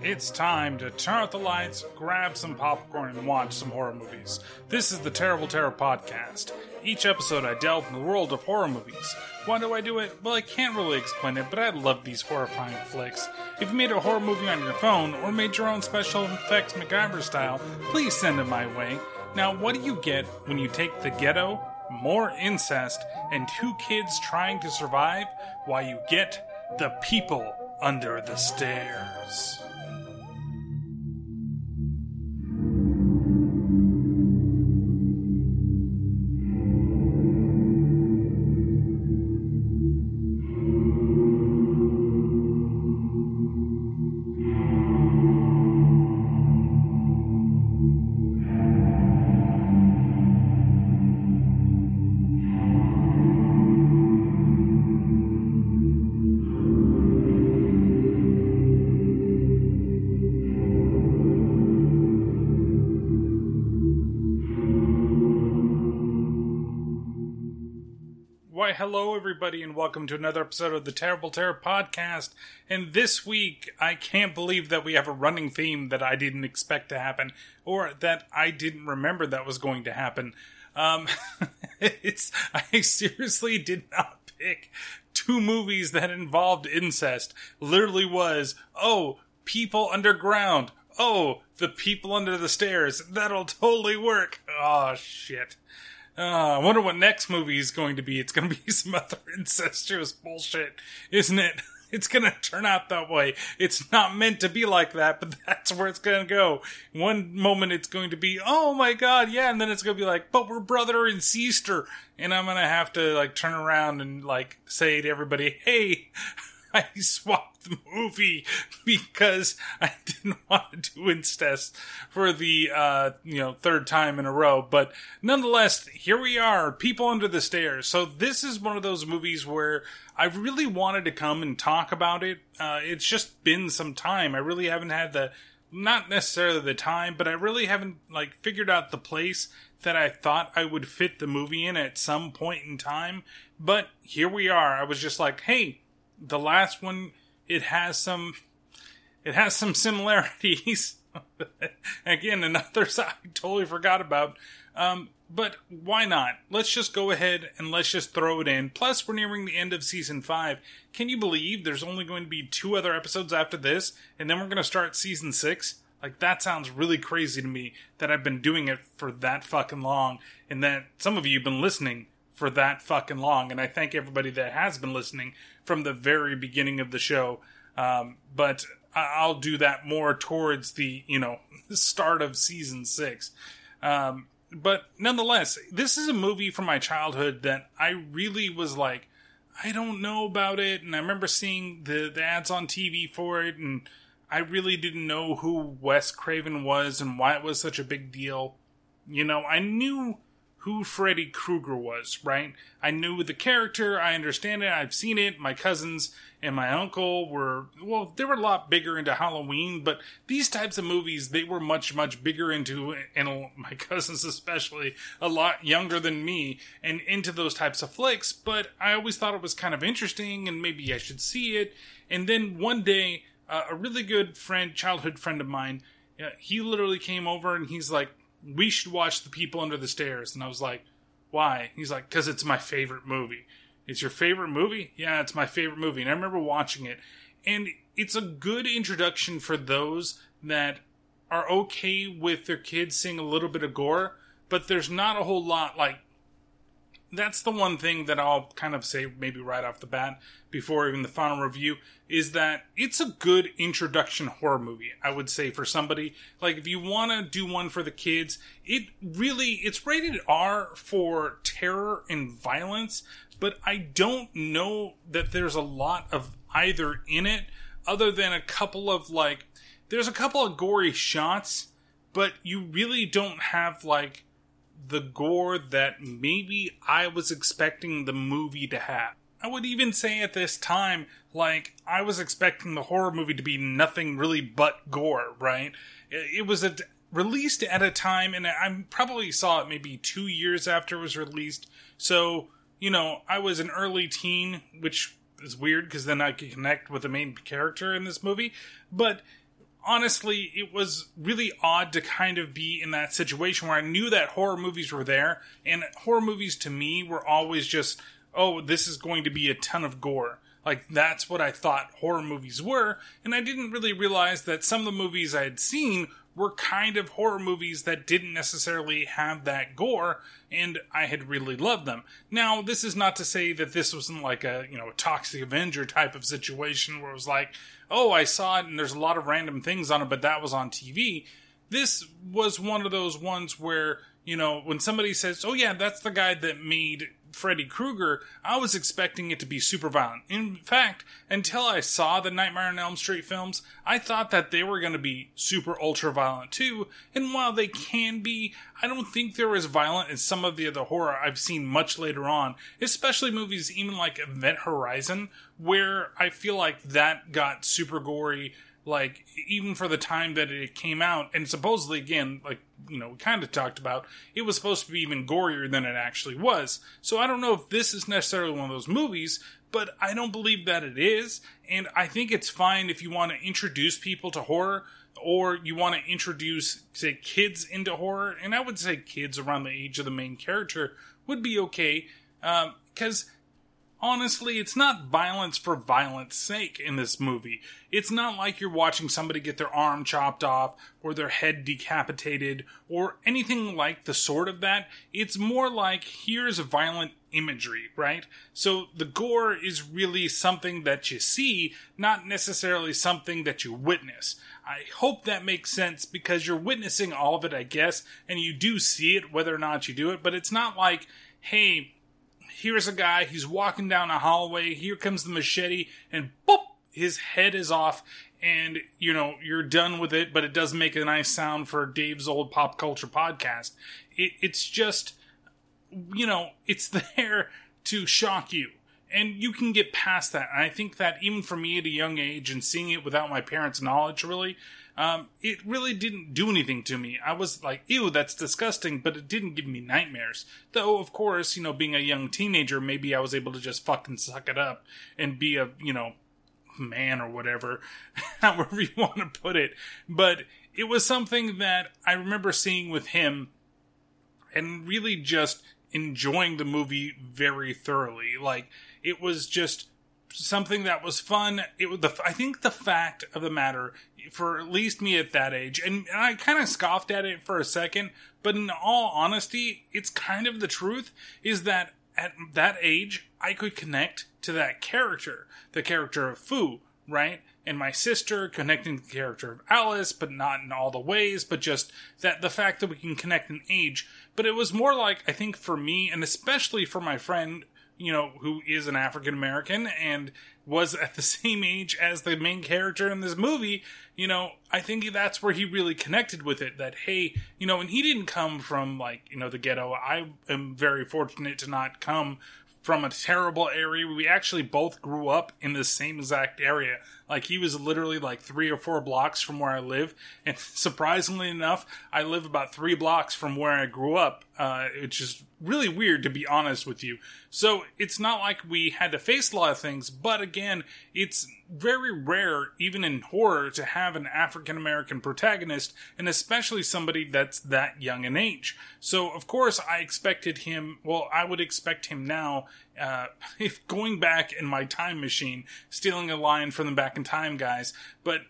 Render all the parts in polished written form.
It's time to turn out the lights, grab some popcorn, and watch some horror movies. This is the Terrible Terror Podcast. Each episode I delve in the world of horror movies. Why do I do it? Well, I can't really explain it, but I love these horrifying flicks. If you made a horror movie on your phone, or made your own special effects MacGyver style, please send it my way. Now, what do you get when you take the ghetto, more incest, and 2 kids trying to survive, while you get The People Under the Stairs? Hello, everybody, and welcome to another episode of the Terrible Terror Podcast. And this week, I can't believe that we have a running theme that I didn't expect to happen, or that I didn't remember that was going to happen. I seriously did not pick 2 movies that involved incest. Literally was, oh, People Underground. Oh, The People Under the Stairs. That'll totally work. Oh, shit. I wonder what next movie is going to be. It's going to be some other incestuous bullshit, isn't it? It's going to turn out that way. It's not meant to be like that, but that's where it's going to go. One moment it's going to be, oh my god, yeah, and then it's going to be like, but we're brother and sister. And I'm going to have to turn around and say to everybody, hey, I swapped the movie because I didn't want to do incest for the, 3rd time in a row. But nonetheless, here we are, People Under the Stairs. So this is one of those movies where I really wanted to come and talk about it. It's just been some time. I really haven't had not necessarily the time, but I really haven't, figured out the place that I thought I would fit the movie in at some point in time. But here we are. I was just like, hey, the last one, it has some similarities. Again, and others I totally forgot about. But why not? Let's just go ahead and let's just throw it in. Plus, we're nearing the end of Season 5. Can you believe there's only going to be 2 other episodes after this? And then we're going to start Season 6? That sounds really crazy to me that I've been doing it for that fucking long. And that some of you have been listening for that fucking long, and I thank everybody that has been listening from the very beginning of the show, but I'll do that more towards the, start of Season 6, but nonetheless, this is a movie from my childhood that I really was like, I don't know about it, and I remember seeing the ads on TV for it, and I really didn't know who Wes Craven was and why it was such a big deal. I knew who Freddy Krueger was, right? I knew the character, I understand it, I've seen it. My cousins and my uncle they were a lot bigger into Halloween, but these types of movies, they were much, much bigger into, and my cousins especially, a lot younger than me, and into those types of flicks, but I always thought it was kind of interesting, and maybe I should see it. And then one day, a really good friend, childhood friend of mine, he literally came over and he's like, we should watch The People Under the Stairs. And I was like, why? He's like, because it's my favorite movie. It's your favorite movie? Yeah, it's my favorite movie. And I remember watching it. And it's a good introduction for those that are okay with their kids seeing a little bit of gore, but there's not a whole lot. Like, that's the one thing that I'll kind of say maybe right off the bat before even the final review is that it's a good introduction horror movie, I would say, for somebody. Like, if you want to do one for the kids, it's rated R for terror and violence, but I don't know that there's a lot of either in it other than a couple of, like, there's a couple of gory shots, but you really don't have, like, the gore that maybe I was expecting the movie to have. I would even say at this time, like, I was expecting the horror movie to be nothing really but gore, right? It was released at a time, and I probably saw it maybe 2 years after it was released. So, you know, I was an early teen, which is weird because then I could connect with the main character in this movie. But honestly, it was really odd to kind of be in that situation where I knew that horror movies were there, and horror movies to me were always just, oh, this is going to be a ton of gore. Like, that's what I thought horror movies were, and I didn't really realize that some of the movies I had seen were kind of horror movies that didn't necessarily have that gore, and I had really loved them. Now, this is not to say that this wasn't like a, you know, a Toxic Avenger type of situation where it was like, oh, I saw it and there's a lot of random things on it, but that was on TV. This was one of those ones where, you know, when somebody says, oh yeah, that's the guy that made Freddy Krueger, I was expecting it to be super violent. In fact, until I saw the Nightmare on Elm Street films, I thought that they were going to be super ultra violent too. And while they can be, I don't think they're as violent as some of the other horror I've seen much later on, especially movies even like Event Horizon, where I feel like that got super gory, like, even for the time that it came out. And supposedly, again, like, you know, we kind of talked about, it was supposed to be even gorier than it actually was. So I don't know if this is necessarily one of those movies, but I don't believe that it is. And I think it's fine if you want to introduce people to horror, or you want to introduce, say, kids into horror. And I would say kids around the age of the main character would be okay, because honestly, it's not violence for violence sake in this movie. It's not like you're watching somebody get their arm chopped off or their head decapitated or anything like the sort of that. It's more like, here's violent imagery, right? So the gore is really something that you see, not necessarily something that you witness. I hope that makes sense, because you're witnessing all of it, I guess, and you do see it whether or not you do it, but it's not like, hey, here's a guy, he's walking down a hallway, here comes the machete, and boop, his head is off, and, you know, you're done with it, but it does make a nice sound for Dave's old pop culture podcast. It's just, you know, it's there to shock you, and you can get past that. And I think that even for me at a young age, and seeing it without my parents' knowledge, really, it really didn't do anything to me. I was like, ew, that's disgusting, but it didn't give me nightmares. Though, of course, you know, being a young teenager, maybe I was able to just fucking suck it up and be a, you know, man or whatever, however you want to put it. But it was something that I remember seeing with him and really just enjoying the movie very thoroughly. Like, it was just something that was fun. I think the fact of the matter, for at least me at that age, and I kind of scoffed at it for a second, but in all honesty, it's kind of the truth, is that at that age, I could connect to that character, the character of Foo, right? And my sister connecting to the character of Alice, but not in all the ways, but just that the fact that we can connect in age. But it was more like, I think for me, and especially for my friend, you know, who is an African American and was at the same age as the main character in this movie, you know, I think that's where he really connected with it. That, hey, you know, and he didn't come from, like, you know, the ghetto. I am very fortunate to not come from a terrible area. We actually both grew up in the same exact area. Like, he was literally like 3 or 4 blocks from where I live. And surprisingly enough, I live about 3 blocks from where I grew up. It's just really weird, to be honest with you. So it's not like we had to face a lot of things, but again, it's very rare, even in horror, to have an African-American protagonist, and especially somebody that's that young in age. So of course I expected him, well, I would expect him now, if going back in my time machine, stealing a line from the Back in Time guys, but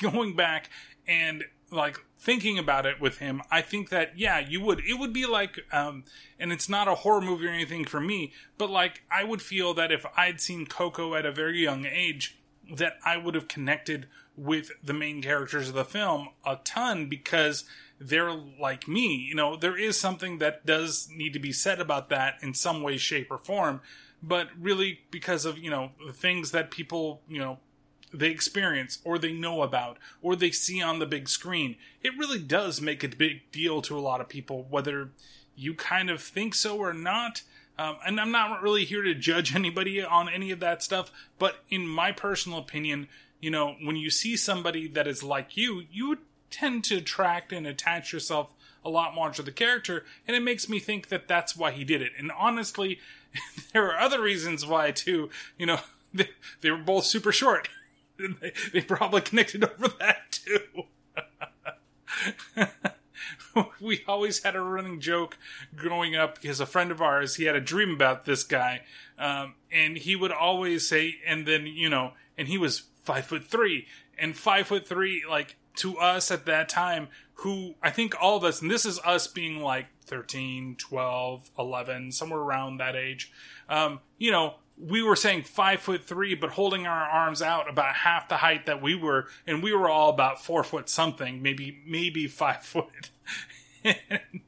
going back and like thinking about it with him, I think that, yeah, it would be like, and it's not a horror movie or anything for me, but like, I would feel that if I'd seen Coco at a very young age, that I would have connected with the main characters of the film a ton, because they're like me. You know, there is something that does need to be said about that in some way, shape, or form, but really because of, you know, the things that people, you know, they experience, or they know about, or they see on the big screen. It really does make a big deal to a lot of people, whether you kind of think so or not. And I'm not really here to judge anybody on any of that stuff, but in my personal opinion, you know, when you see somebody that is like you, you tend to attract and attach yourself a lot more to the character, and it makes me think that that's why he did it. And honestly, there are other reasons why, too. You know, they were both super short. They probably connected over that too. We always had a running joke growing up, because a friend of ours, he had a dream about this guy, and he would always say, and then, you know, and he was 5'3", and 5'3", like, to us at that time, who, I think all of us, and this is us being like 13, 12, 11, somewhere around that age, you know, we were saying 5'3", but holding our arms out about half the height that we were, and we were all about 4 foot something, maybe 5 foot. And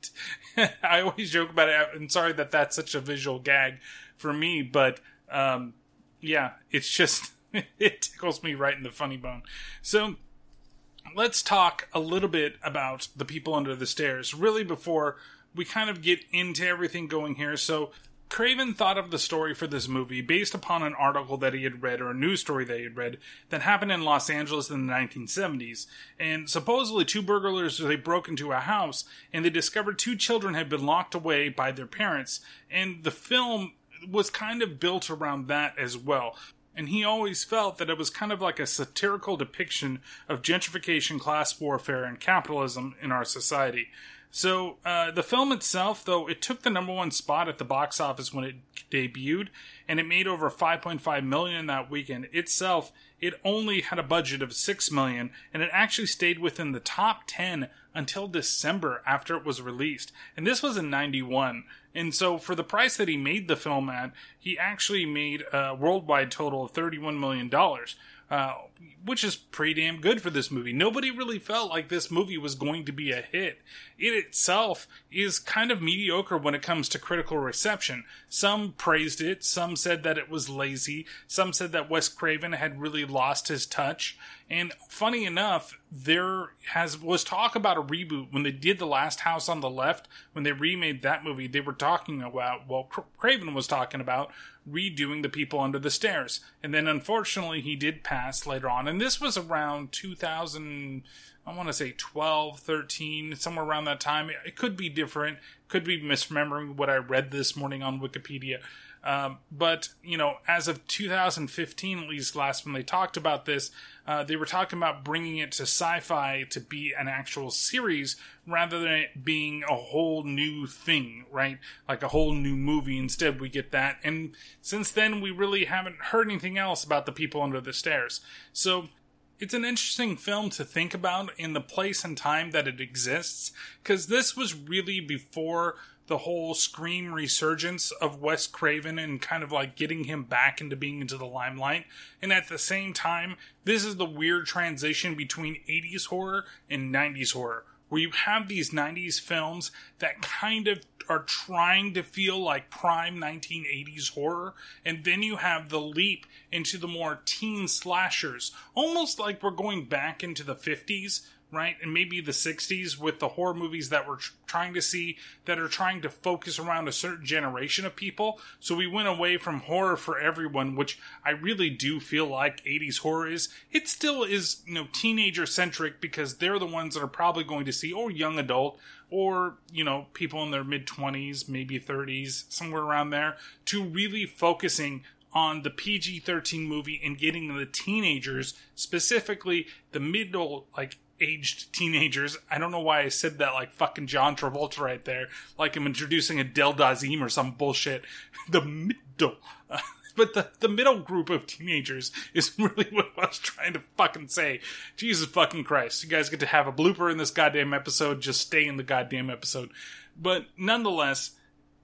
I always joke about it. I'm sorry that that's such a visual gag for me, but yeah, it's just, it tickles me right in the funny bone. So let's talk a little bit about The People Under the Stairs, really, before we kind of get into everything going here. So Craven thought of the story for this movie based upon an article that he had read, or a news story that he had read, that happened in Los Angeles in the 1970s. And supposedly 2 burglars, they broke into a house, and they discovered 2 children had been locked away by their parents. And the film was kind of built around that as well. And he always felt that it was kind of like a satirical depiction of gentrification, class warfare, and capitalism in our society. So, the film itself, though, it took the #1 spot at the box office when it debuted, and it made over $5.5 million that weekend. Itself, it only had a budget of $6 million, and it actually stayed within the top 10 until December after it was released. And this was in 91. And so, for the price that he made the film at, he actually made a worldwide total of $31 million. Which is pretty damn good for this movie. Nobody really felt like this movie was going to be a hit. It itself is kind of mediocre when it comes to critical reception. Some praised it, some said that it was lazy, some said that Wes Craven had really lost his touch. And funny enough, there was talk about a reboot when they did The Last House on the Left. When they remade that movie, they were talking about, well, Craven was talking about redoing The People Under the Stairs. And then unfortunately, he did pass later on. And this was around 2000, I want to say 12, 13, somewhere around that time. It could be different, could be misremembering what I read this morning on Wikipedia. But, you know, as of 2015, at least last when they talked about this, they were talking about bringing it to sci-fi to be an actual series rather than it being a whole new thing, right? Like a whole new movie. Instead, we get that. And since then, we really haven't heard anything else about The People Under the Stairs. So it's an interesting film to think about in the place and time that it exists, because this was really before the whole Scream resurgence of Wes Craven and kind of like getting him back into being into the limelight. And at the same time, this is the weird transition between 80s horror and 90s horror, where you have these 90s films that kind of are trying to feel like prime 1980s horror, and then you have the leap into the more teen slashers, almost like we're going back into the 50s, right? And maybe the 60s with the horror movies that we're trying to see that are trying to focus around a certain generation of people. So we went away from horror for everyone, which I really do feel like 80s horror is. It still is, you know, teenager-centric because they're the ones that are probably going to see, or young adult, or, you know, people in their mid-20s, maybe 30s, somewhere around there, to really focusing on the PG-13 movie and getting the teenagers, specifically the middle, like, aged teenagers. I don't know why I said that like fucking John Travolta right there, like I'm introducing Adele Dazeem or some bullshit. The middle. But the middle group of teenagers is really what I was trying to fucking say. Jesus fucking Christ. You guys get to have a blooper in this goddamn episode. Just stay in the goddamn episode. But nonetheless,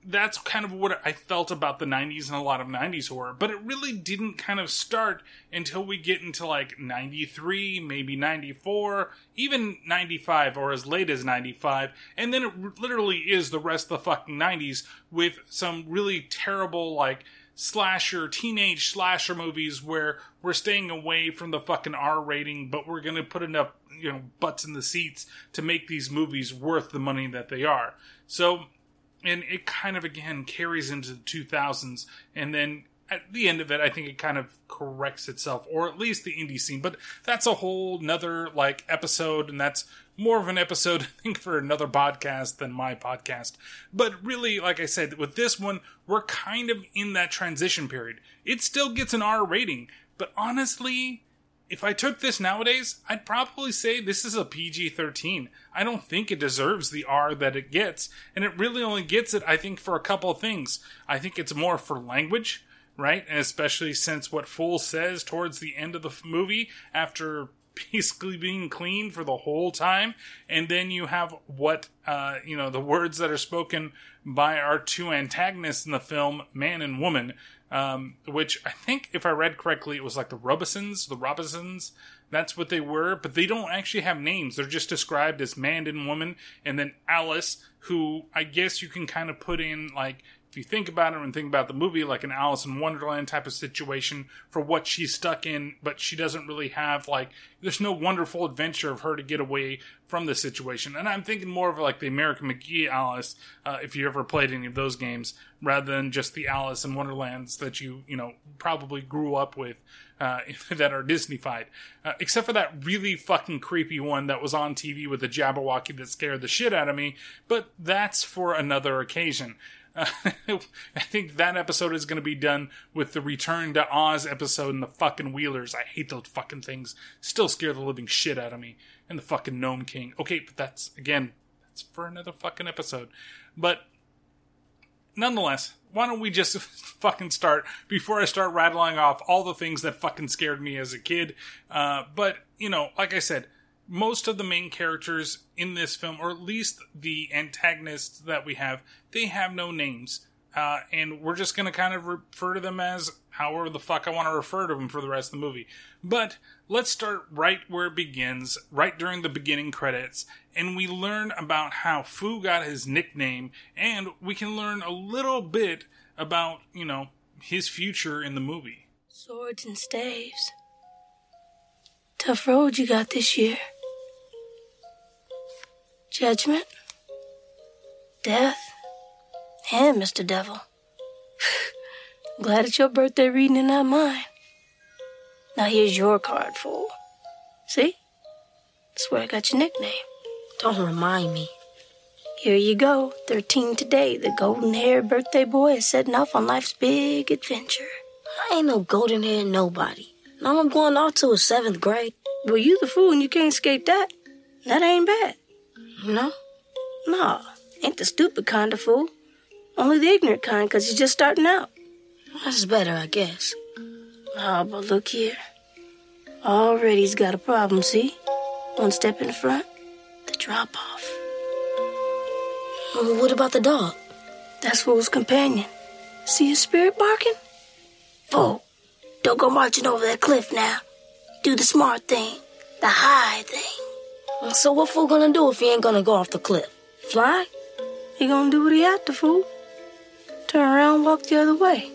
that's kind of what I felt about the 90s and a lot of 90s horror. But it really didn't kind of start until we get into like 93, maybe 94, even 95, or as late as 95. And then it literally is the rest of the fucking 90s with some really terrible like slasher, teenage slasher movies where we're staying away from the fucking R rating, but we're going to put enough, you know, butts in the seats to make these movies worth the money that they are. So... and it kind of, again, carries into the 2000s. And then at the end of it, I think it kind of corrects itself. Or at least the indie scene. But that's a whole nother, like, episode. And that's more of an episode, I think, for another podcast than my podcast. But really, like I said, with this one, we're kind of in that transition period. It still gets an R rating. But honestly... if I took this nowadays, I'd probably say this is a PG-13. I don't think it deserves the R that it gets. And it really only gets it, I think, for a couple of things. I think it's more for language, right? And especially since what Fool says towards the end of the movie, after basically being clean for the whole time. And then you have what, you know, the words that are spoken by our two antagonists in the film, man and woman. Which I think, if I read correctly, it was like the Robinsons, that's what they were, but they don't actually have names. They're just described as man and woman, and then Alice, who I guess you can kind of put in, like, if you think about it and think about the movie, like an Alice in Wonderland type of situation for what she's stuck in, but she doesn't really have, like, there's no wonderful adventure of her to get away from the situation. And I'm thinking more of, like, the American McGee Alice, if you ever played any of those games, rather than just the Alice in Wonderlands that you know, probably grew up with that are Disney-fied. Except for that really fucking creepy one that was on TV with the Jabberwocky that scared the shit out of me, but that's for another occasion. I think that episode is going to be done with the Return to Oz episode and the fucking Wheelers. I hate those fucking things. Still scare the living shit out of me. And the fucking Gnome King. Okay, but that's for another fucking episode. But nonetheless, why don't we just fucking start before I start rattling off all the things that fucking scared me as a kid. But, you know, like I said, most of the main characters in this film, or at least the antagonists that we have, they have no names. And we're just going to kind of refer to them as however the fuck I want to refer to them for the rest of the movie. But let's start right where it begins, right during the beginning credits. And we learn about how Foo got his nickname. And we can learn a little bit about, you know, his future in the movie. Swords and staves. Tough road you got this year. Judgment, death, and Mr. Devil. Glad it's your birthday reading and not mine. Now here's your card, Fool. See? That's where I got your nickname. Don't remind me. Here you go, 13 today. The golden-haired birthday boy is setting off on life's big adventure. I ain't no golden-haired nobody. Now I'm going off to a 7th grade. Well, you the fool and you can't escape that. That ain't bad. You know? Nah, ain't the stupid kind of fool. Only the ignorant kind, because he's just starting out. That's better, I guess. Ah, but look here. Already he's got a problem, see? One step in front, the drop-off. Well, what about the dog? That's Fool's companion. See his spirit barking? Fool, don't go marching over that cliff now. Do the smart thing, the high thing. So what Fool gonna do if he ain't gonna go off the cliff? Fly? He gonna do what he had to, Fool. Turn around, walk the other way.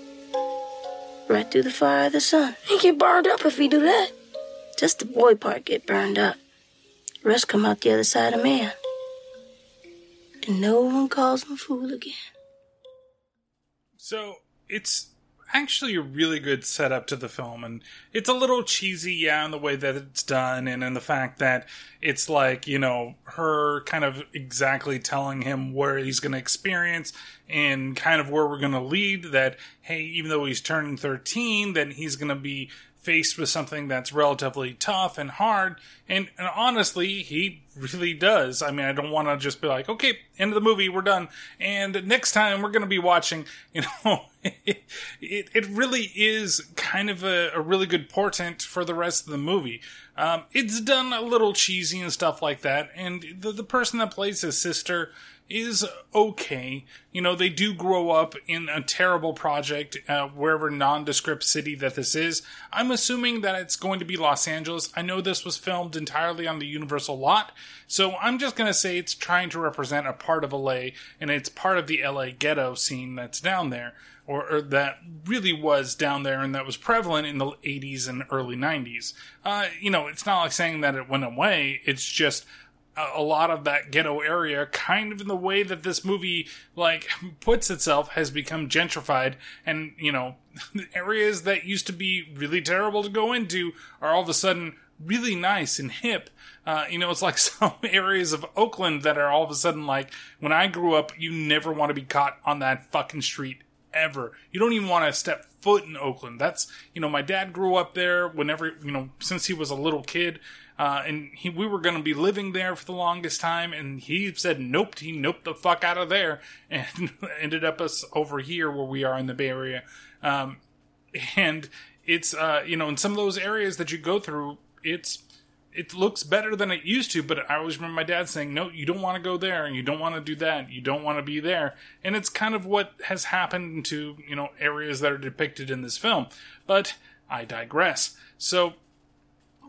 Right through the fire of the sun. He get burned up if he do that. Just the boy part get burned up. Rest come out the other side of man. And no one calls him fool again. So, it's actually a really good setup to the film, and it's a little cheesy, in the way that it's done, and in the fact that it's like, her kind of exactly telling him where he's going to experience and kind of where we're going to lead, that, hey, even though he's turning 13, then he's going to be faced with something that's relatively tough and hard, and honestly, he really does. I mean, I don't want to just be like, okay, end of the movie, we're done, and next time we're going to be watching, it really is kind of a really good portent for the rest of the movie. It's done a little cheesy and stuff like that, and the person that plays his sister is okay. They do grow up in a terrible project, wherever nondescript city that this is. I'm assuming that it's going to be Los Angeles. I know this was filmed entirely on the Universal lot, so I'm just going to say it's trying to represent a part of LA, and it's part of the LA ghetto scene that's down there, or that really was down there and that was prevalent in the 80s and early 90s. It's not like saying that it went away, it's just a lot of that ghetto area, kind of in the way that this movie, puts itself, has become gentrified. And, the areas that used to be really terrible to go into are all of a sudden really nice and hip. It's like some areas of Oakland that are all of a sudden like, when I grew up, you never want to be caught on that fucking street ever. You don't even want to step foot in Oakland. That's, my dad grew up there whenever, since he was a little kid. We were going to be living there for the longest time, and he said nope, he noped the fuck out of there, and ended up us over here where we are in the Bay Area. And it's, in some of those areas that you go through, it looks better than it used to, but I always remember my dad saying, no, you don't want to go there, and you don't want to do that, you don't want to be there. And it's kind of what has happened to, areas that are depicted in this film. But I digress. So,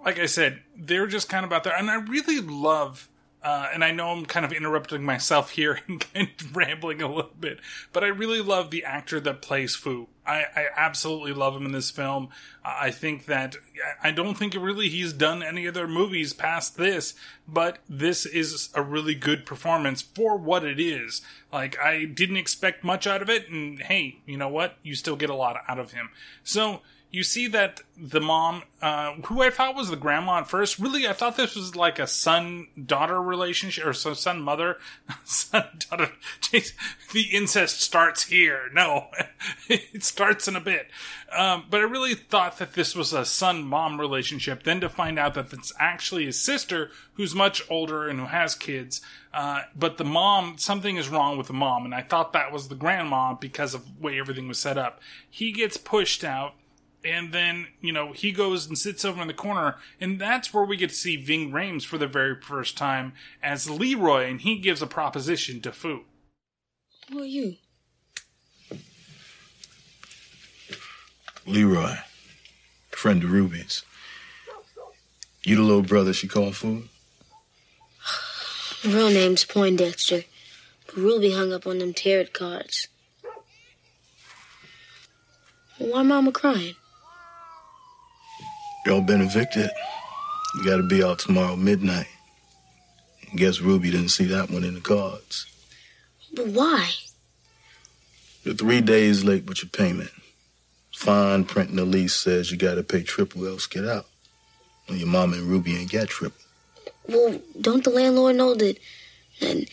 like I said, they're just kind of out there. And I really love, and I know I'm kind of interrupting myself here and kind of rambling a little bit, but I really love the actor that plays Fool. I absolutely love him in this film. I think that, I don't think really he's done any other movies past this, but this is a really good performance for what it is. I didn't expect much out of it, and hey, you know what? You still get a lot out of him. So, you see that the mom, who I thought was the grandma at first, really I thought this was like a son-daughter relationship, or so son-mother, son-daughter, geez, the incest starts here, no, it starts in a bit, but I really thought that this was a son-mom relationship, then to find out that it's actually his sister, who's much older and who has kids, but the mom, something is wrong with the mom, and I thought that was the grandma because of the way everything was set up. He gets pushed out, and then, he goes and sits over in the corner, and that's where we get to see Ving Rhames for the very first time as Leeroy, and he gives a proposition to Foo. Who are you? Leeroy, friend of Ruby's. You the little brother she called Foo? The real name's Poindexter, but Ruby hung up on them tarot cards. Why Mama crying? Y'all been evicted. You gotta be out tomorrow midnight. I guess Ruby didn't see that one in the cards. But why? You're 3 days late with your payment. Fine print in the lease says you gotta pay triple or else get out. Well, your mama and Ruby ain't got triple. Well, don't the landlord know that and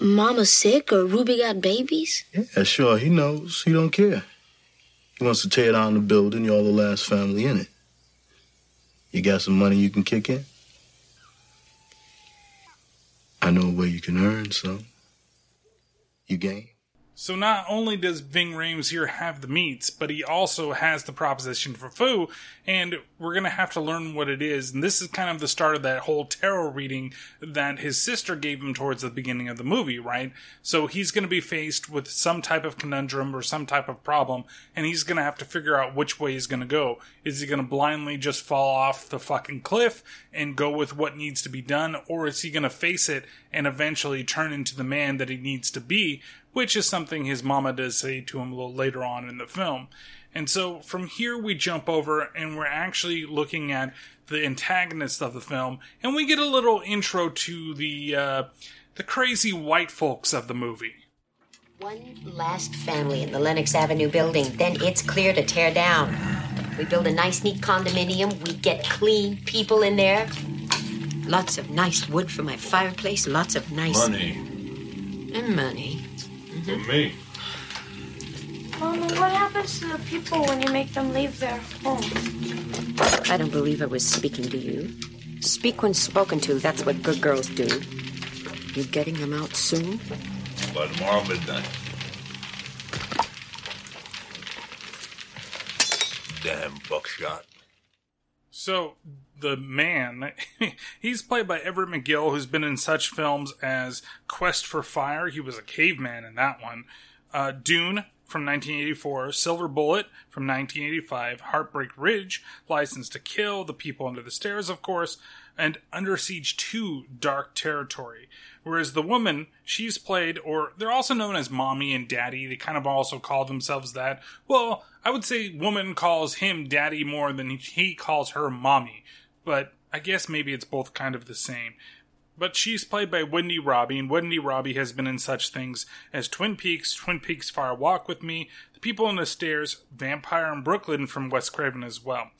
Mama's sick or Ruby got babies? Yeah, sure, he knows. He don't care. He wants to tear down the building, you're the last family in it. You got some money you can kick in? I know a way you can earn some. You game? So not only does Ving Rhames here have the meats, but he also has the proposition for Foo, and we're going to have to learn what it is. And this is kind of the start of that whole tarot reading that his sister gave him towards the beginning of the movie, right? So he's going to be faced with some type of conundrum or some type of problem, and he's going to have to figure out which way he's going to go. Is he going to blindly just fall off the fucking cliff and go with what needs to be done, or is he going to face it and eventually turn into the man that he needs to be, which is something his mama does say to him a little later on in the film. And so from here we jump over and we're actually looking at the antagonist of the film, and we get a little intro to the crazy white folks of the movie. One last family in the Lenox Avenue building, then it's clear to tear down. We build a nice, neat condominium, we get clean people in there. Lots of nice wood for my fireplace, lots of nice... Money. Mm-hmm. And me. Mama, what happens to the people when you make them leave their home? I don't believe I was speaking to you. Speak when spoken to, that's what good girls do. You getting them out soon? By tomorrow midnight. Damn buckshot. So, the man, he's played by Everett McGill, who's been in such films as Quest for Fire, he was a caveman in that one, Dune from 1984, Silver Bullet from 1985, Heartbreak Ridge, License to Kill, The People Under the Stairs, of course, and Under Siege 2, Dark Territory. Whereas the woman, she's played, or they're also known as Mommy and Daddy. They kind of also call themselves that. Well, I would say woman calls him Daddy more than he calls her Mommy. But I guess maybe it's both kind of the same. But she's played by Wendy Robbie, and Wendy Robbie has been in such things as Twin Peaks Far Walk With Me, The People on the Stairs, Vampire in Brooklyn from Wes Craven as well.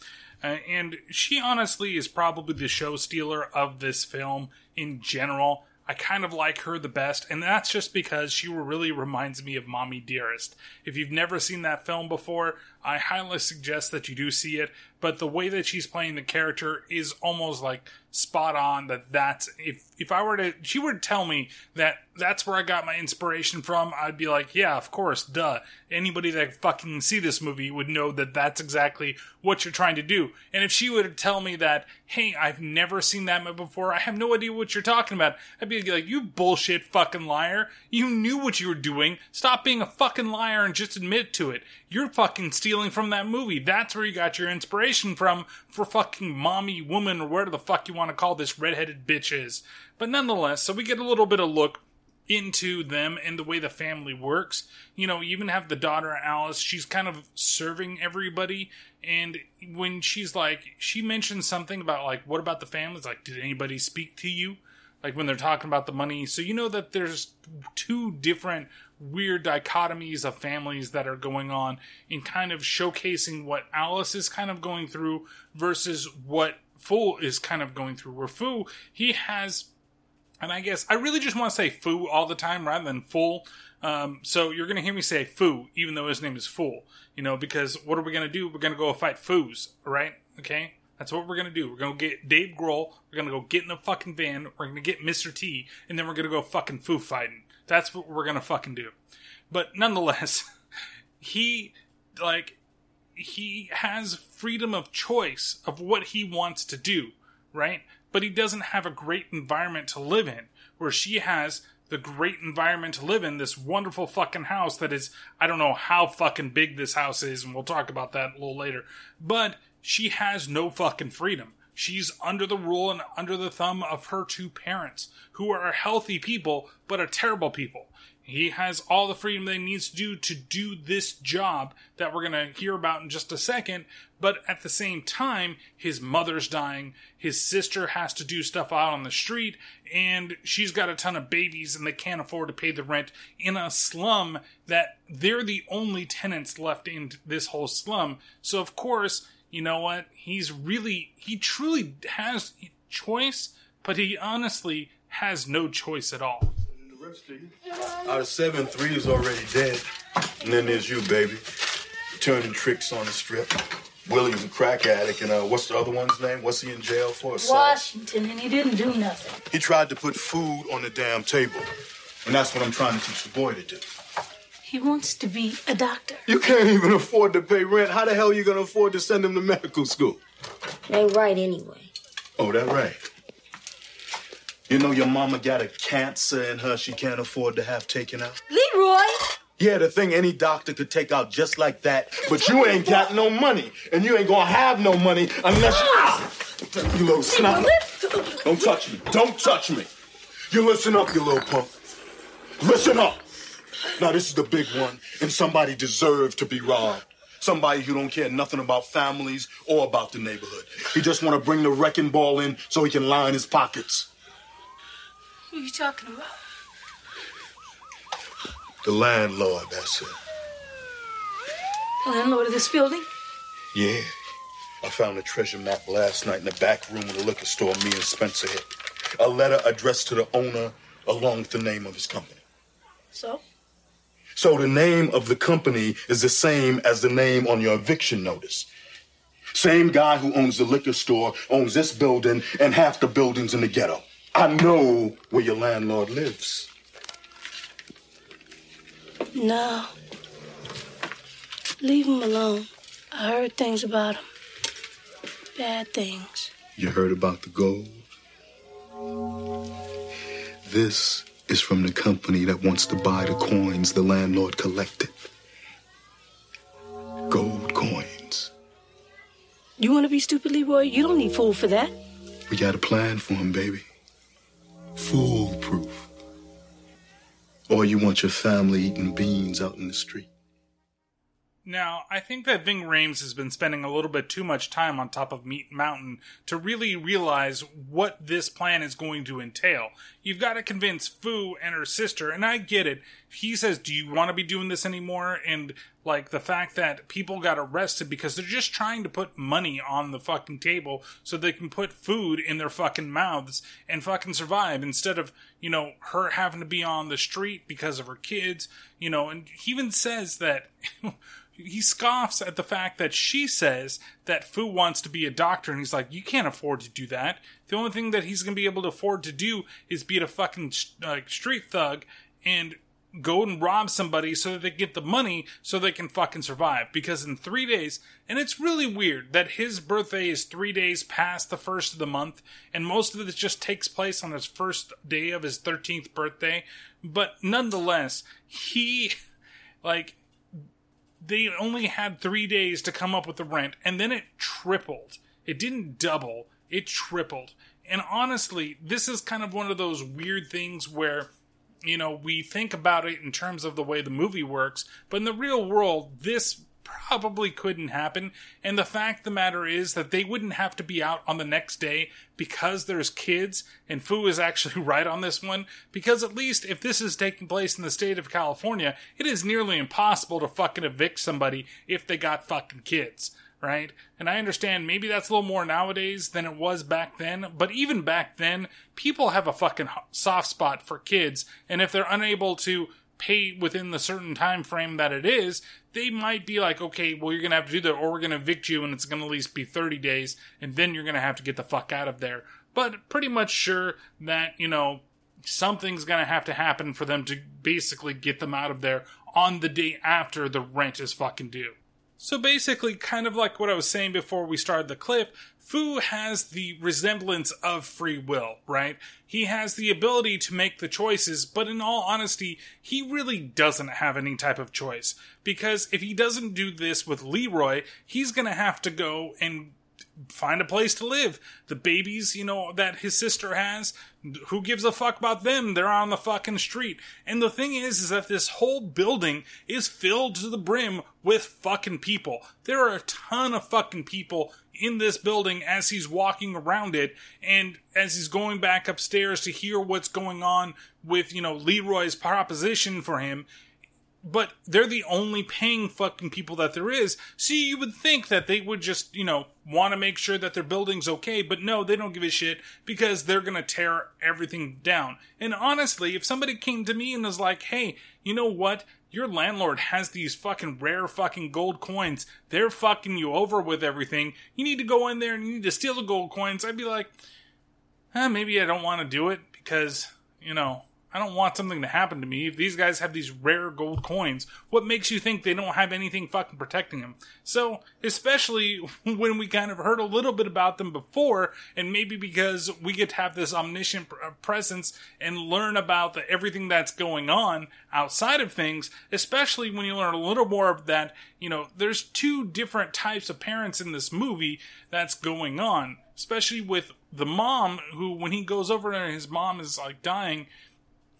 And she honestly is probably the show stealer of this film in general. I kind of like her the best, and that's just because she really reminds me of Mommy Dearest. If you've never seen that film before, I highly suggest that you do see it, but the way that she's playing the character is almost like spot on. That's, if I were to, she were to tell me that that's where I got my inspiration from, I'd be like, yeah, of course, duh. Anybody that fucking see this movie would know that that's exactly what you're trying to do. And if she were to tell me that, hey, I've never seen that movie before, I have no idea what you're talking about, I'd be like, you bullshit fucking liar. You knew what you were doing. Stop being a fucking liar and just admit to it. You're fucking stealing from that movie. That's where you got your inspiration from for fucking Mommy, Woman, or whatever the fuck you want to call this redheaded bitch is. But nonetheless, so we get a little bit of look into them and the way the family works. You know, you even have the daughter, Alice. She's kind of serving everybody. And when she's like, she mentions something about like, what about the families? Like, did anybody speak to you? Like when they're talking about the money. So you know that there's two different weird dichotomies of families that are going on in kind of showcasing what Alice is kind of going through versus what Fool is kind of going through. Where Fool, he has, and I guess I really just want to say Foo all the time rather than Fool. So you're going to hear me say Foo, even though his name is Fool. You know, because what are we going to do? We're going to go fight Foos, right? Okay? That's what we're going to do. We're going to get Dave Grohl. We're going to go get in a fucking van. We're going to get Mr. T. And then we're going to go fucking Foo fighting. That's what we're going to fucking do. But nonetheless, he has freedom of choice of what he wants to do, right? But he doesn't have a great environment to live in, where she has the great environment to live in, this wonderful fucking house that is, I don't know how fucking big this house is, and we'll talk about that a little later, but she has no fucking freedom. She's under the rule and under the thumb of her two parents, who are healthy people, but are terrible people. He has all the freedom that he needs to do this job that we're going to hear about in just a second. But at the same time, his mother's dying. His sister has to do stuff out on the street. And she's got a ton of babies and they can't afford to pay the rent in a slum that they're the only tenants left in this whole slum. So, of course, you know what? He truly has choice, but he honestly has no choice at all. Our 7-3 is already dead. And then there's you, baby. Turning tricks on the strip. Willie's a crack addict, and what's the other one's name? What's he in jail for? Washington, and he didn't do nothing. He tried to put food on the damn table. And that's what I'm trying to teach the boy to do. He wants to be a doctor. You can't even afford to pay rent. How the hell are you going to afford to send him to medical school? Ain't right anyway. Oh, that right. You know, your mama got a cancer in her she can't afford to have taken out. Leeroy! Yeah, the thing any doctor could take out just like that. But you ain't got no money. And you ain't gonna have no money unless you... Ah! You little snot. Don't touch me. Don't touch me. You listen up, you little punk. Listen up. Now, this is the big one. And somebody deserved to be robbed. somebody who don't care nothing about families or about the neighborhood. He just want to bring the wrecking ball in so he can line his pockets. Who are you talking about? The landlord, that's it. The landlord of this building? Yeah. I found a treasure map last night in the back room of the liquor store me and Spencer hit. A letter addressed to the owner along with the name of his company. So? So the name of the company is the same as the name on your eviction notice. Same guy who owns the liquor store owns this building and half the buildings in the ghetto. I know where your landlord lives. No. Leave him alone. I heard things about him. Bad things. You heard about the gold? This is from the company that wants to buy the coins the landlord collected. Gold coins. You want to be stupid, Leeroy? You don't need Fool for that. We got a plan for him, baby. Foolproof. Or you want your family eating beans out in the street. Now, I think that Ving Rhames has been spending a little bit too much time on top of Meat Mountain to really realize what this plan is going to entail. You've got to convince Foo and her sister, and I get it. He says, do you want to be doing this anymore? And, like, the fact that people got arrested because they're just trying to put money on the fucking table so they can put food in their fucking mouths and fucking survive instead of, you know, her having to be on the street because of her kids, you know. And he even says that... He scoffs at the fact that she says that Foo wants to be a doctor, and he's like, you can't afford to do that. The only thing that he's going to be able to afford to do is be a fucking street thug and go and rob somebody so that they get the money so they can fucking survive. Because in 3 days, and it's really weird that his birthday is 3 days past the first of the month, and most of this just takes place on his first day of his 13th birthday. But nonetheless, he, like... They only had 3 days to come up with the rent, and then it tripled. It didn't double, it tripled. And honestly, this is kind of one of those weird things where, you know, we think about it in terms of the way the movie works, but in the real world, this probably couldn't happen. And the fact of the matter is that they wouldn't have to be out on the next day because there's kids, and Foo is actually right on this one, because at least if this is taking place in the state of California, it is nearly impossible to fucking evict somebody if they got fucking kids, right? And I understand maybe that's a little more nowadays than it was back then, but even back then, people have a fucking soft spot for kids, and if they're unable to pay within the certain time frame that it is, they might be like, okay, well, you're going to have to do that, or we're going to evict you, and it's going to at least be 30 days, and then you're going to have to get the fuck out of there. But pretty much sure that, you know, something's going to have to happen for them to basically get them out of there on the day after the rent is fucking due. So basically, kind of like what I was saying before we started the clip, Foo has the resemblance of free will, right? He has the ability to make the choices, but in all honesty, he really doesn't have any type of choice. Because if he doesn't do this with Leeroy, he's going to have to go and find a place to live. The babies, you know, that his sister has, who gives a fuck about them? They're on the fucking street. And the thing is that this whole building is filled to the brim with fucking people. There are a ton of fucking people in this building as he's walking around it, and as he's going back upstairs to hear what's going on with, you know, Leeroy's proposition for him. But they're the only paying fucking people that there is. See, you would think that they would just, you know, want to make sure that their building's okay. But no, they don't give a shit because they're going to tear everything down. And honestly, if somebody came to me and was like, hey, you know what? Your landlord has these fucking rare fucking gold coins. They're fucking you over with everything. You need to go in there and you need to steal the gold coins. I'd be like, maybe I don't want to do it because, you know, I don't want something to happen to me. If these guys have these rare gold coins, what makes you think they don't have anything fucking protecting them? So, especially when we kind of heard a little bit about them before, and maybe because we get to have this omniscient presence and learn about everything that's going on outside of things, especially when you learn a little more of that, you know, there's two different types of parents in this movie that's going on, especially with the mom, who when he goes over and his mom is like dying,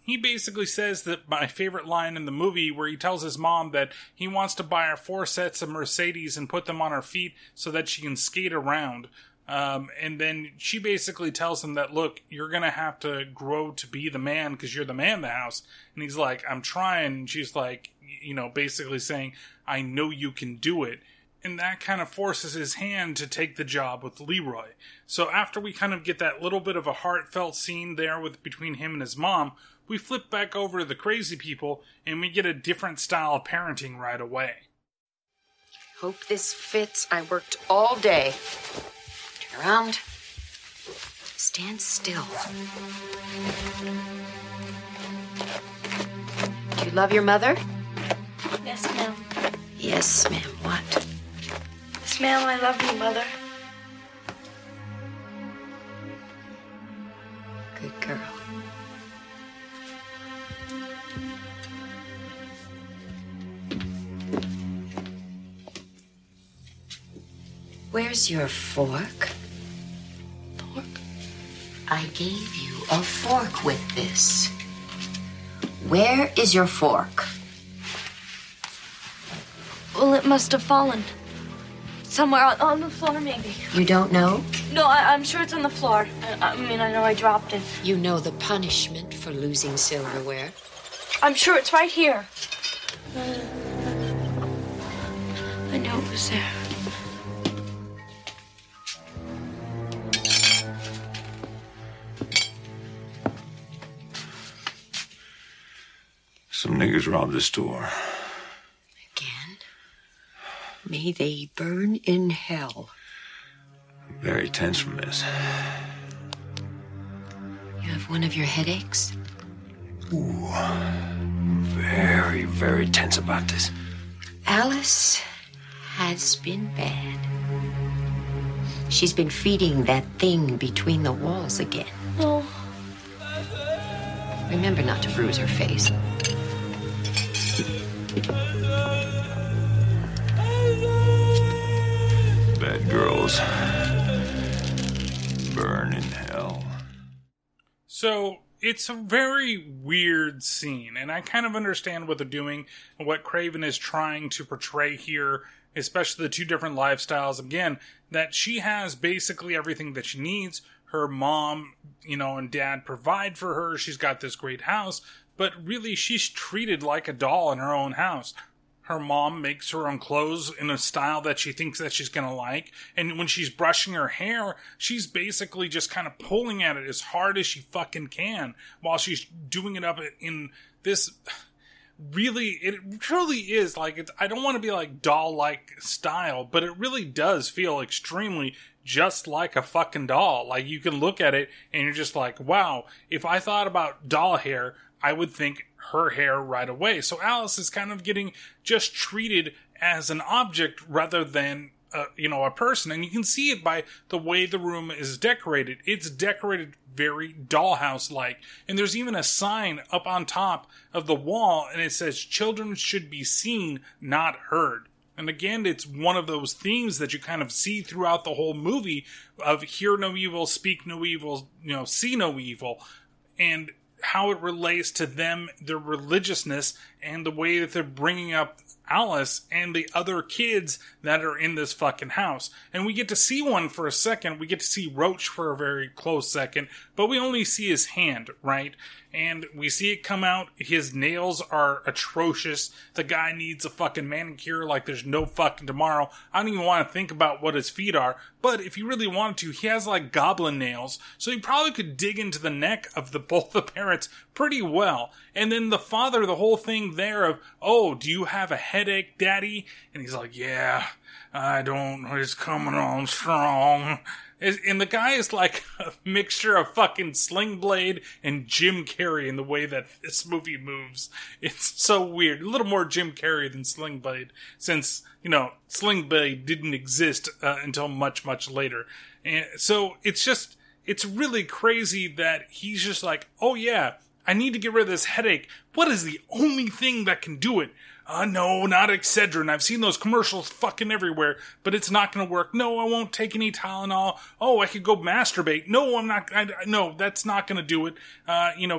He basically says that my favorite line in the movie where he tells his mom that he wants to buy her 4 sets of Mercedes and put them on her feet so that she can skate around. And then she basically tells him that, look, you're going to have to grow to be the man because you're the man of the house. And he's like, I'm trying. And she's like, you know, basically saying, I know you can do it. And that kind of forces his hand to take the job with Leeroy. So after we kind of get that little bit of a heartfelt scene there with between him and his mom, we flip back over to the crazy people and we get a different style of parenting right away. Hope this fits. I worked all day. Turn around. Stand still. Do you love your mother? Yes, ma'am. Yes, ma'am. What? Yes, ma'am, I love you, mother. Good girl. Where's your fork? Fork? I gave you a fork with this. Where is your fork? Well, it must have fallen. Somewhere on the floor, maybe. You don't know? No, I'm sure it's on the floor. I know I dropped it. You know the punishment for losing silverware? I'm sure it's right here. I know it was there. Some niggers robbed the store. Again? May they burn in hell. I'm very tense from this. You have one of your headaches? Ooh, I'm very, very tense about this. Alice has been bad. She's been feeding that thing between the walls again. Oh. Remember not to bruise her face. Bad girls burn in hell. So it's a very weird scene, and I kind of understand what they're doing and what Craven is trying to portray here, especially the two different lifestyles. Again, that she has basically everything that she needs. Her mom, and dad provide for her. She's got this great house. But really, she's treated like a doll in her own house. Her mom makes her own clothes in a style that she thinks that she's going to like. And when she's brushing her hair, she's basically just kind of pulling at it as hard as she fucking can while she's doing it up in this... Really, it truly is like, it's, I don't want to be like doll-like style, but it really does feel extremely just like a fucking doll. Like, you can look at it and you're just like, wow, if I thought about doll hair, I would think her hair right away. So Alice is kind of getting just treated as an object rather than, a person. And you can see it by the way the room is decorated. It's decorated very dollhouse-like. And there's even a sign up on top of the wall, and it says, children should be seen, not heard. And again, it's one of those themes that you kind of see throughout the whole movie of hear no evil, speak no evil, see no evil. And how it relates to them, their religiousness, and the way that they're bringing up Alice and the other kids that are in this fucking house. And we get to see one for a second. We get to see Roach for a very close second, but we only see his hand, right? And we see it come out. His nails are atrocious. The guy needs a fucking manicure like there's no fucking tomorrow. I don't even want to think about what his feet are, but if you really wanted to, he has like goblin nails, so he probably could dig into the neck of both the parents pretty well. And then the father, the whole thing there of, oh, do you have a headache, daddy? And he's like, yeah, I don't, it's coming on strong. And the guy is like a mixture of fucking Sling Blade and Jim Carrey in the way that this movie moves. It's so weird. A little more Jim Carrey than Sling Blade, since, Sling Blade didn't exist until much, much later. And so it's just, it's really crazy that he's just like, oh yeah, I need to get rid of this headache. What is the only thing that can do it? No, not Excedrin. I've seen those commercials fucking everywhere, but it's not going to work. No, I won't take any Tylenol. Oh, I could go masturbate. No, I'm not. No, that's not going to do it,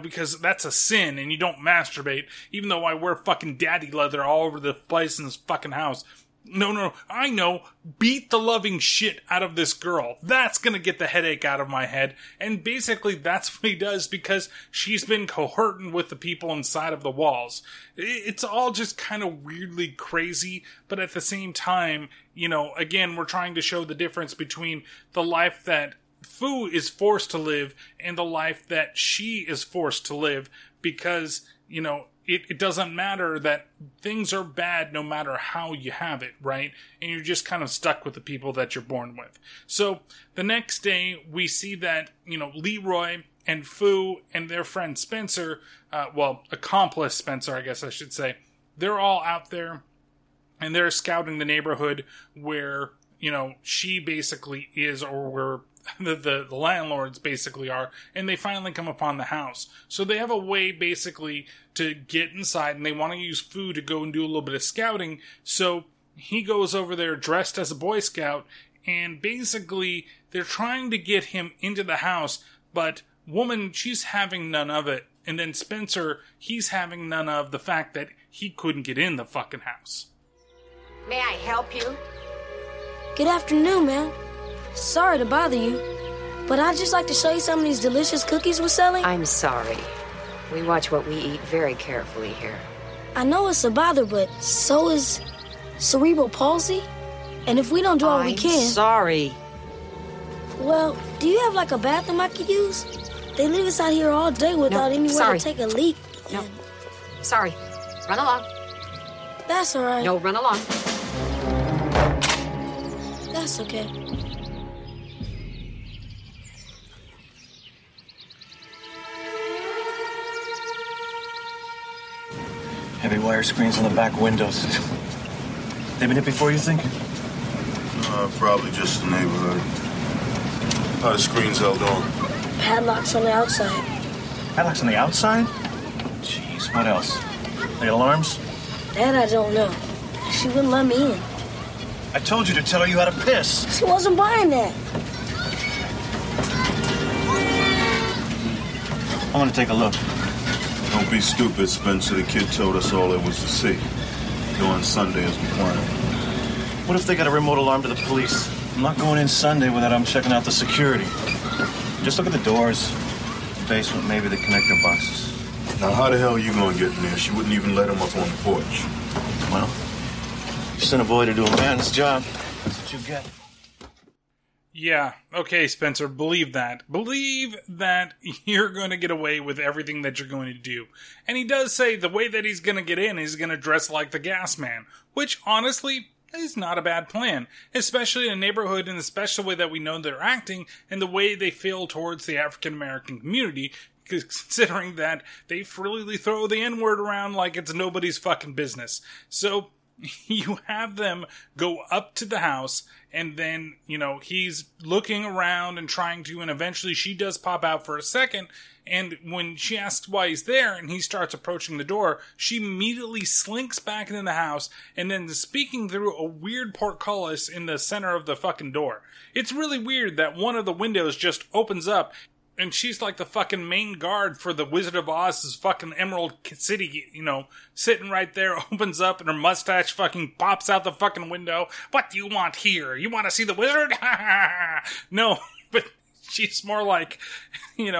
because that's a sin and you don't masturbate, even though I wear fucking daddy leather all over the place in this fucking house. No, I know. Beat the loving shit out of this girl. That's going to get the headache out of my head. And basically that's what he does because she's been cohorting with the people inside of the walls. It's all just kind of weirdly crazy, but at the same time, again, we're trying to show the difference between the life that Fu is forced to live and the life that she is forced to live because, It doesn't matter that things are bad no matter how you have it, right? And you're just kind of stuck with the people that you're born with. So the next day we see that, Leeroy and Fu and their friend Spencer, accomplice Spencer, I guess I should say, they're all out there and they're scouting the neighborhood where, she basically is or where the landlords basically are, and they finally come upon the house. So they have a way basically to get inside, and they want to use food to go and do a little bit of scouting. So he goes over there dressed as a Boy Scout, and basically they're trying to get him into the house, but woman, she's having none of it. And then Spencer, he's having none of the fact that he couldn't get in the fucking house. May I help you? Good afternoon, man. Sorry to bother you, but I'd just like to show you some of these delicious cookies we're selling. I'm sorry. We watch what we eat very carefully here. I know it's a bother, but so is cerebral palsy. And if we don't do all we can... I'm sorry. Well, do you have like a bathroom I could use? They leave us out here all day without anywhere to take a leak. No, sorry. Run along. That's all right. No, run along. That's okay. Heavy wire screens on the back windows. They've been hit before, you think? Probably just the neighborhood. How the screens held on. Padlocks on the outside. Padlocks on the outside? Jeez, what else? They alarms? That I don't know. She wouldn't let me in. I told you to tell her you had a piss. She wasn't buying that. I want to take a look. Don't be stupid, Spencer. The kid told us all there was to see. Going Sunday is required. What if they got a remote alarm to the police? I'm not going in Sunday without them checking out the security. Just look at the doors, the basement, maybe the connector boxes. Now, how the hell are you going to get in there? She wouldn't even let him up on the porch. Well, you sent a boy to do a man's job. That's what you get. Yeah, okay, Spencer, believe that. Believe that you're going to get away with everything that you're going to do. And he does say the way that he's going to get in is going to dress like the gas man, which, honestly, is not a bad plan, especially in a neighborhood and especially the way that we know they're acting and the way they feel towards the African-American community, considering that they freely throw the N-word around like it's nobody's fucking business. So... you have them go up to the house, and then, he's looking around and trying to, and eventually she does pop out for a second, and when she asks why he's there, and he starts approaching the door, she immediately slinks back into the house, and then speaking through a weird portcullis in the center of the fucking door. It's really weird that one of the windows just opens up, and she's like the fucking main guard for the Wizard of Oz's fucking Emerald City, sitting right there, opens up, and her mustache fucking pops out the fucking window. What do you want here? You want to see the wizard? No, but she's more like, you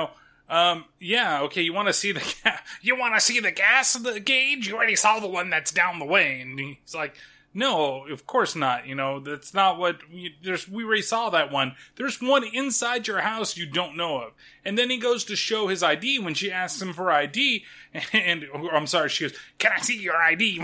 want to see the gas gauge? You already saw the one that's down the way. And he's like... no, of course not. That's not what... we already saw that one. There's one inside your house you don't know of. And then he goes to show his ID when she asks him for ID. She goes, can I see your ID?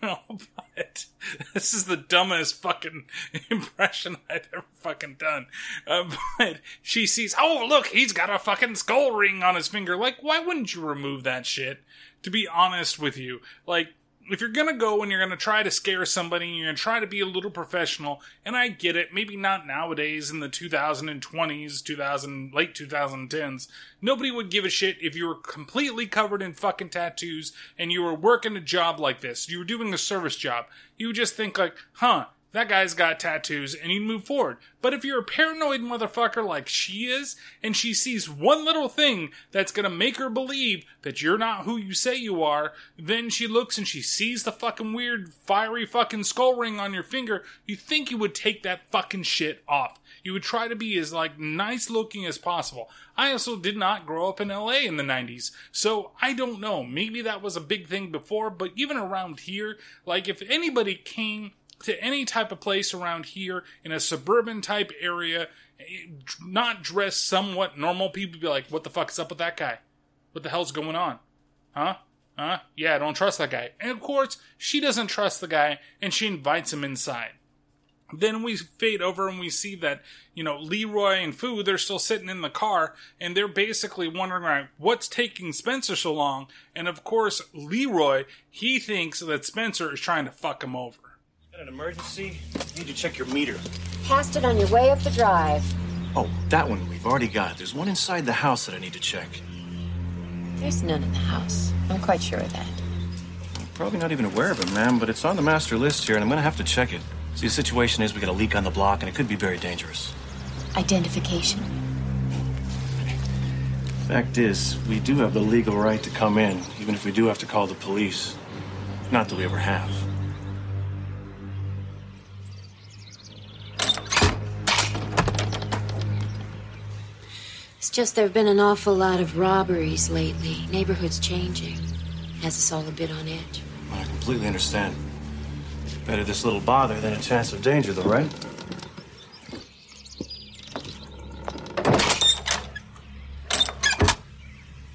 But this is the dumbest fucking impression I've ever fucking done. But she sees, oh, look, he's got a fucking skull ring on his finger. Like, why wouldn't you remove that shit? To be honest with you, like... if you're going to go and you're going to try to scare somebody and you're going to try to be a little professional, and I get it, maybe not nowadays in the 2020s, late 2010s, nobody would give a shit if you were completely covered in fucking tattoos and you were working a job like this, you were doing a service job. You would just think like, huh, that guy's got tattoos, and you move forward. But if you're a paranoid motherfucker like she is, and she sees one little thing that's going to make her believe that you're not who you say you are, then she looks and she sees the fucking weird, fiery fucking skull ring on your finger, you think you would take that fucking shit off. You would try to be as, like, nice-looking as possible. I also did not grow up in L.A. in the 90s, so I don't know. Maybe that was a big thing before, but even around here, like, if anybody came to any type of place around here in a suburban type area, not dressed somewhat normal, people be like, what the fuck is up with that guy? What the hell's going on? Huh? Yeah, I don't trust that guy. And of course, she doesn't trust the guy, and she invites him inside. Then we fade over and we see that, you know, Leeroy and Fool, they're still sitting in the car, and they're basically wondering, like, what's taking Spencer so long? And of course, Leeroy, he thinks that Spencer is trying to fuck him over. An emergency? You need to check your meter. Passed it on your way up the drive. Oh, that one we've already got. There's one inside the house that I need to check. There's none in the house. I'm quite sure of that. You're probably not even aware of it, ma'am, but it's on the master list here, and I'm going to have to check it. See, the situation is we got a leak on the block, and it could be very dangerous. Identification. Fact is, we do have the legal right to come in, even if we do have to call the police. Not that we ever have. It's just there have been an awful lot of robberies lately. Neighborhood's changing. Has us all a bit on edge. I completely understand. Better this little bother than a chance of danger, though, right? I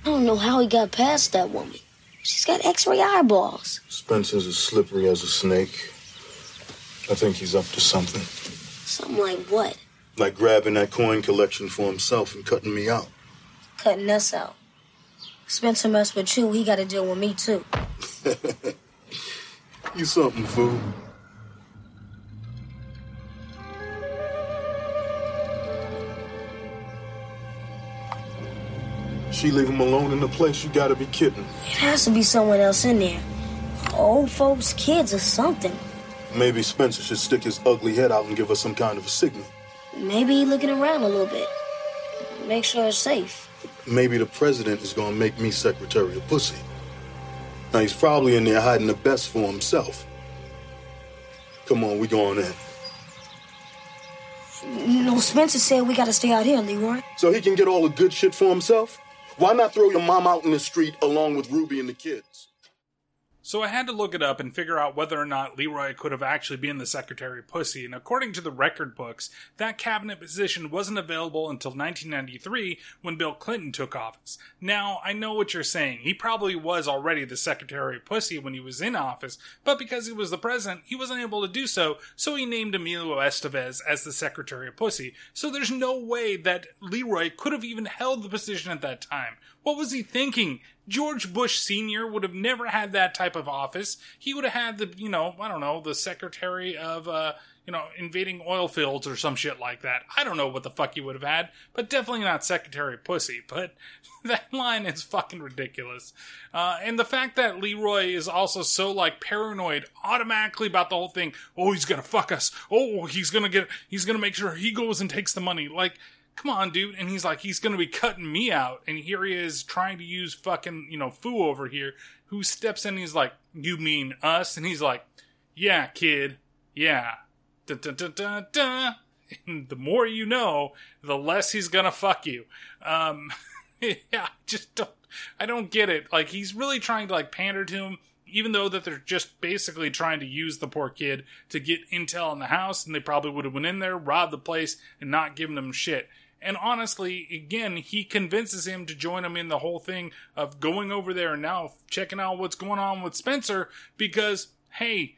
don't know how he got past that woman. She's got X-ray eyeballs. Spencer's as slippery as a snake. I think he's up to something. Something like what? Like grabbing that coin collection for himself and cutting me out. Cutting us out? Spencer messed with you, he got to deal with me, too. You something, fool. She leave him alone in the place, you got to be kidding. It has to be someone else in there. Old folks, kids, or something. Maybe Spencer should stick his ugly head out and give us some kind of a signal. Maybe looking around a little bit. Make sure it's safe. Maybe the president is going to make me secretary of pussy. Now, he's probably in there hiding the best for himself. Come on, we going in. You know, Spencer said we got to stay out here, Leeroy. So he can get all the good shit for himself? Why not throw your mom out in the street along with Ruby and the kids? So I had to look it up and figure out whether or not Leeroy could have actually been the secretary of pussy, and according to the record books, that cabinet position wasn't available until 1993 when Bill Clinton took office. Now, I know what you're saying. He probably was already the secretary of pussy when he was in office, but because he was the president, he wasn't able to do so, so he named Emilio Estevez as the secretary of pussy. So there's no way that Leeroy could have even held the position at that time. What was he thinking? George Bush Sr. would have never had that type of office. He would have had the, you know, I don't know, the secretary of, you know, invading oil fields or some shit like that. I don't know what the fuck he would have had, but definitely not secretary of pussy. But that line is fucking ridiculous. And the fact that Leeroy is also so, like, paranoid automatically about the whole thing. Oh, he's gonna fuck us. Oh, he's gonna make sure he goes and takes the money. Like, come on, dude. And he's like, he's going to be cutting me out. And here he is trying to use fucking, you know, Foo over here, who steps in and he's like, you mean us? And he's like, yeah, kid. Yeah. Da, da, da, da, da. And the more you know, the less he's going to fuck you. Yeah, I don't get it. Like, he's really trying to, like, pander to him, even though that they're just basically trying to use the poor kid to get intel on the house, and they probably would have went in there, robbed the place, and not given him shit. And honestly, again, he convinces him to join him in the whole thing of going over there and now checking out what's going on with Spencer, because, hey,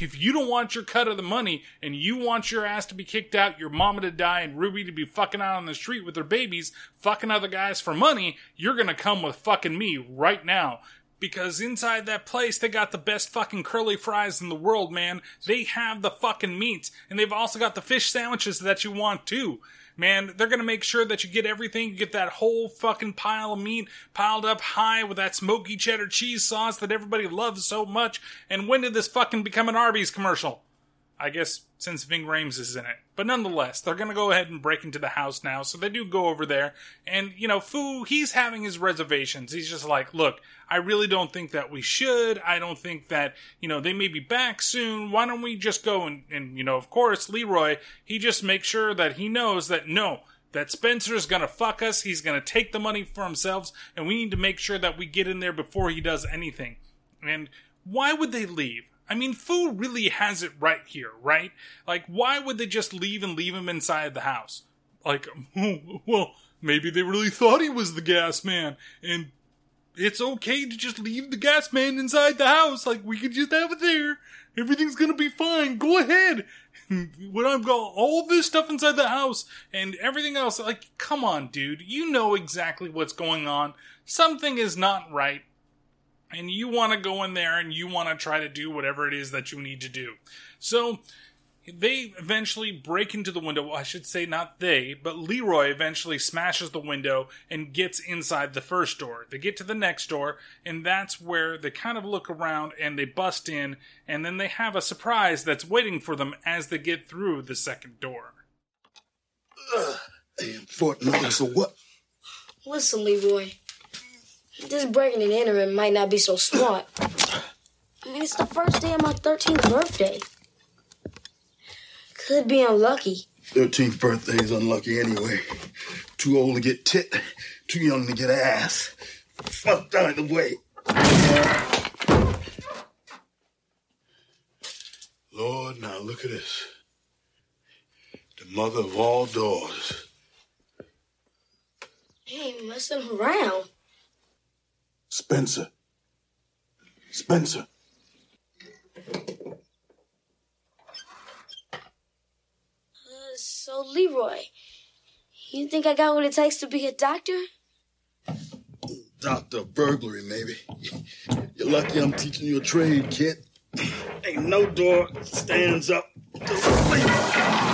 if you don't want your cut of the money and you want your ass to be kicked out, your mama to die, and Ruby to be fucking out on the street with her babies, fucking other guys for money, you're going to come with fucking me right now. Because inside that place, they got the best fucking curly fries in the world, man. They have the fucking meats. And they've also got the fish sandwiches that you want, too. Man, they're going to make sure that you get everything. You get that whole fucking pile of meat piled up high with that smoky cheddar cheese sauce that everybody loves so much. And when did this fucking become an Arby's commercial? I guess since Ving Rhames is in it. But nonetheless, they're going to go ahead and break into the house now. So they do go over there. And, you know, Foo, he's having his reservations. He's just like, look, I really don't think that we should. I don't think that, you know, they may be back soon. Why don't we just go and you know, of course, Leeroy, he just makes sure that he knows that, no, that Spencer's going to fuck us. He's going to take the money for himself. And we need to make sure that we get in there before he does anything. And why would they leave? I mean, Foo really has it right here, right? Like, why would they just leave and leave him inside the house? Like, well, maybe they really thought he was the gas man, and it's okay to just leave the gas man inside the house. Like, we could just have it there. Everything's gonna be fine. Go ahead. When I've got all this stuff inside the house and everything else, like, come on, dude. You know exactly what's going on. Something is not right. And you want to go in there and you want to try to do whatever it is that you need to do. So they eventually break into the window. Well, I should say not they, but Leeroy eventually smashes the window and gets inside the first door. They get to the next door, and that's where they kind of look around and they bust in. And then they have a surprise that's waiting for them as they get through the second door. Damn, Fortnite, or what? Listen, Leeroy. This breaking and entering might not be so smart. I mean, it's the first day of my 13th birthday. Could be unlucky. 13th birthday is unlucky anyway. Too old to get tit, too young to get ass. Fucked out of the way. Lord, now look at this. The mother of all doors. He ain't messing around. Spencer. So, Leeroy, you think I got what it takes to be a doctor? Doctor of burglary, maybe. You're lucky I'm teaching you a trade, kid. Ain't no door stands up to Leeroy.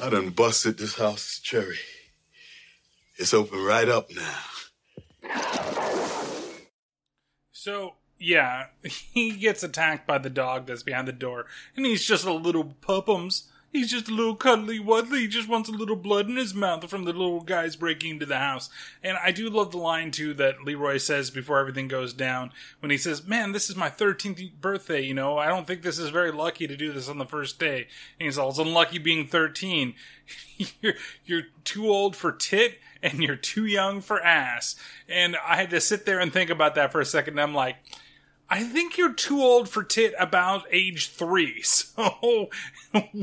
I done busted this house's cherry. It's open right up now. So, yeah, he gets attacked by the dog that's behind the door. And he's just a little puppums. He's just a little cuddly wuddly. He just wants a little blood in his mouth from the little guys breaking into the house. And I do love the line, too, that Leeroy says before everything goes down. When he says, man, this is my 13th birthday, you know. I don't think this is very lucky to do this on the first day. And he's all, it's unlucky being 13. You're too old for tit and you're too young for ass. And I had to sit there and think about that for a second. And I'm like, I think you're too old for tit about age 3. So,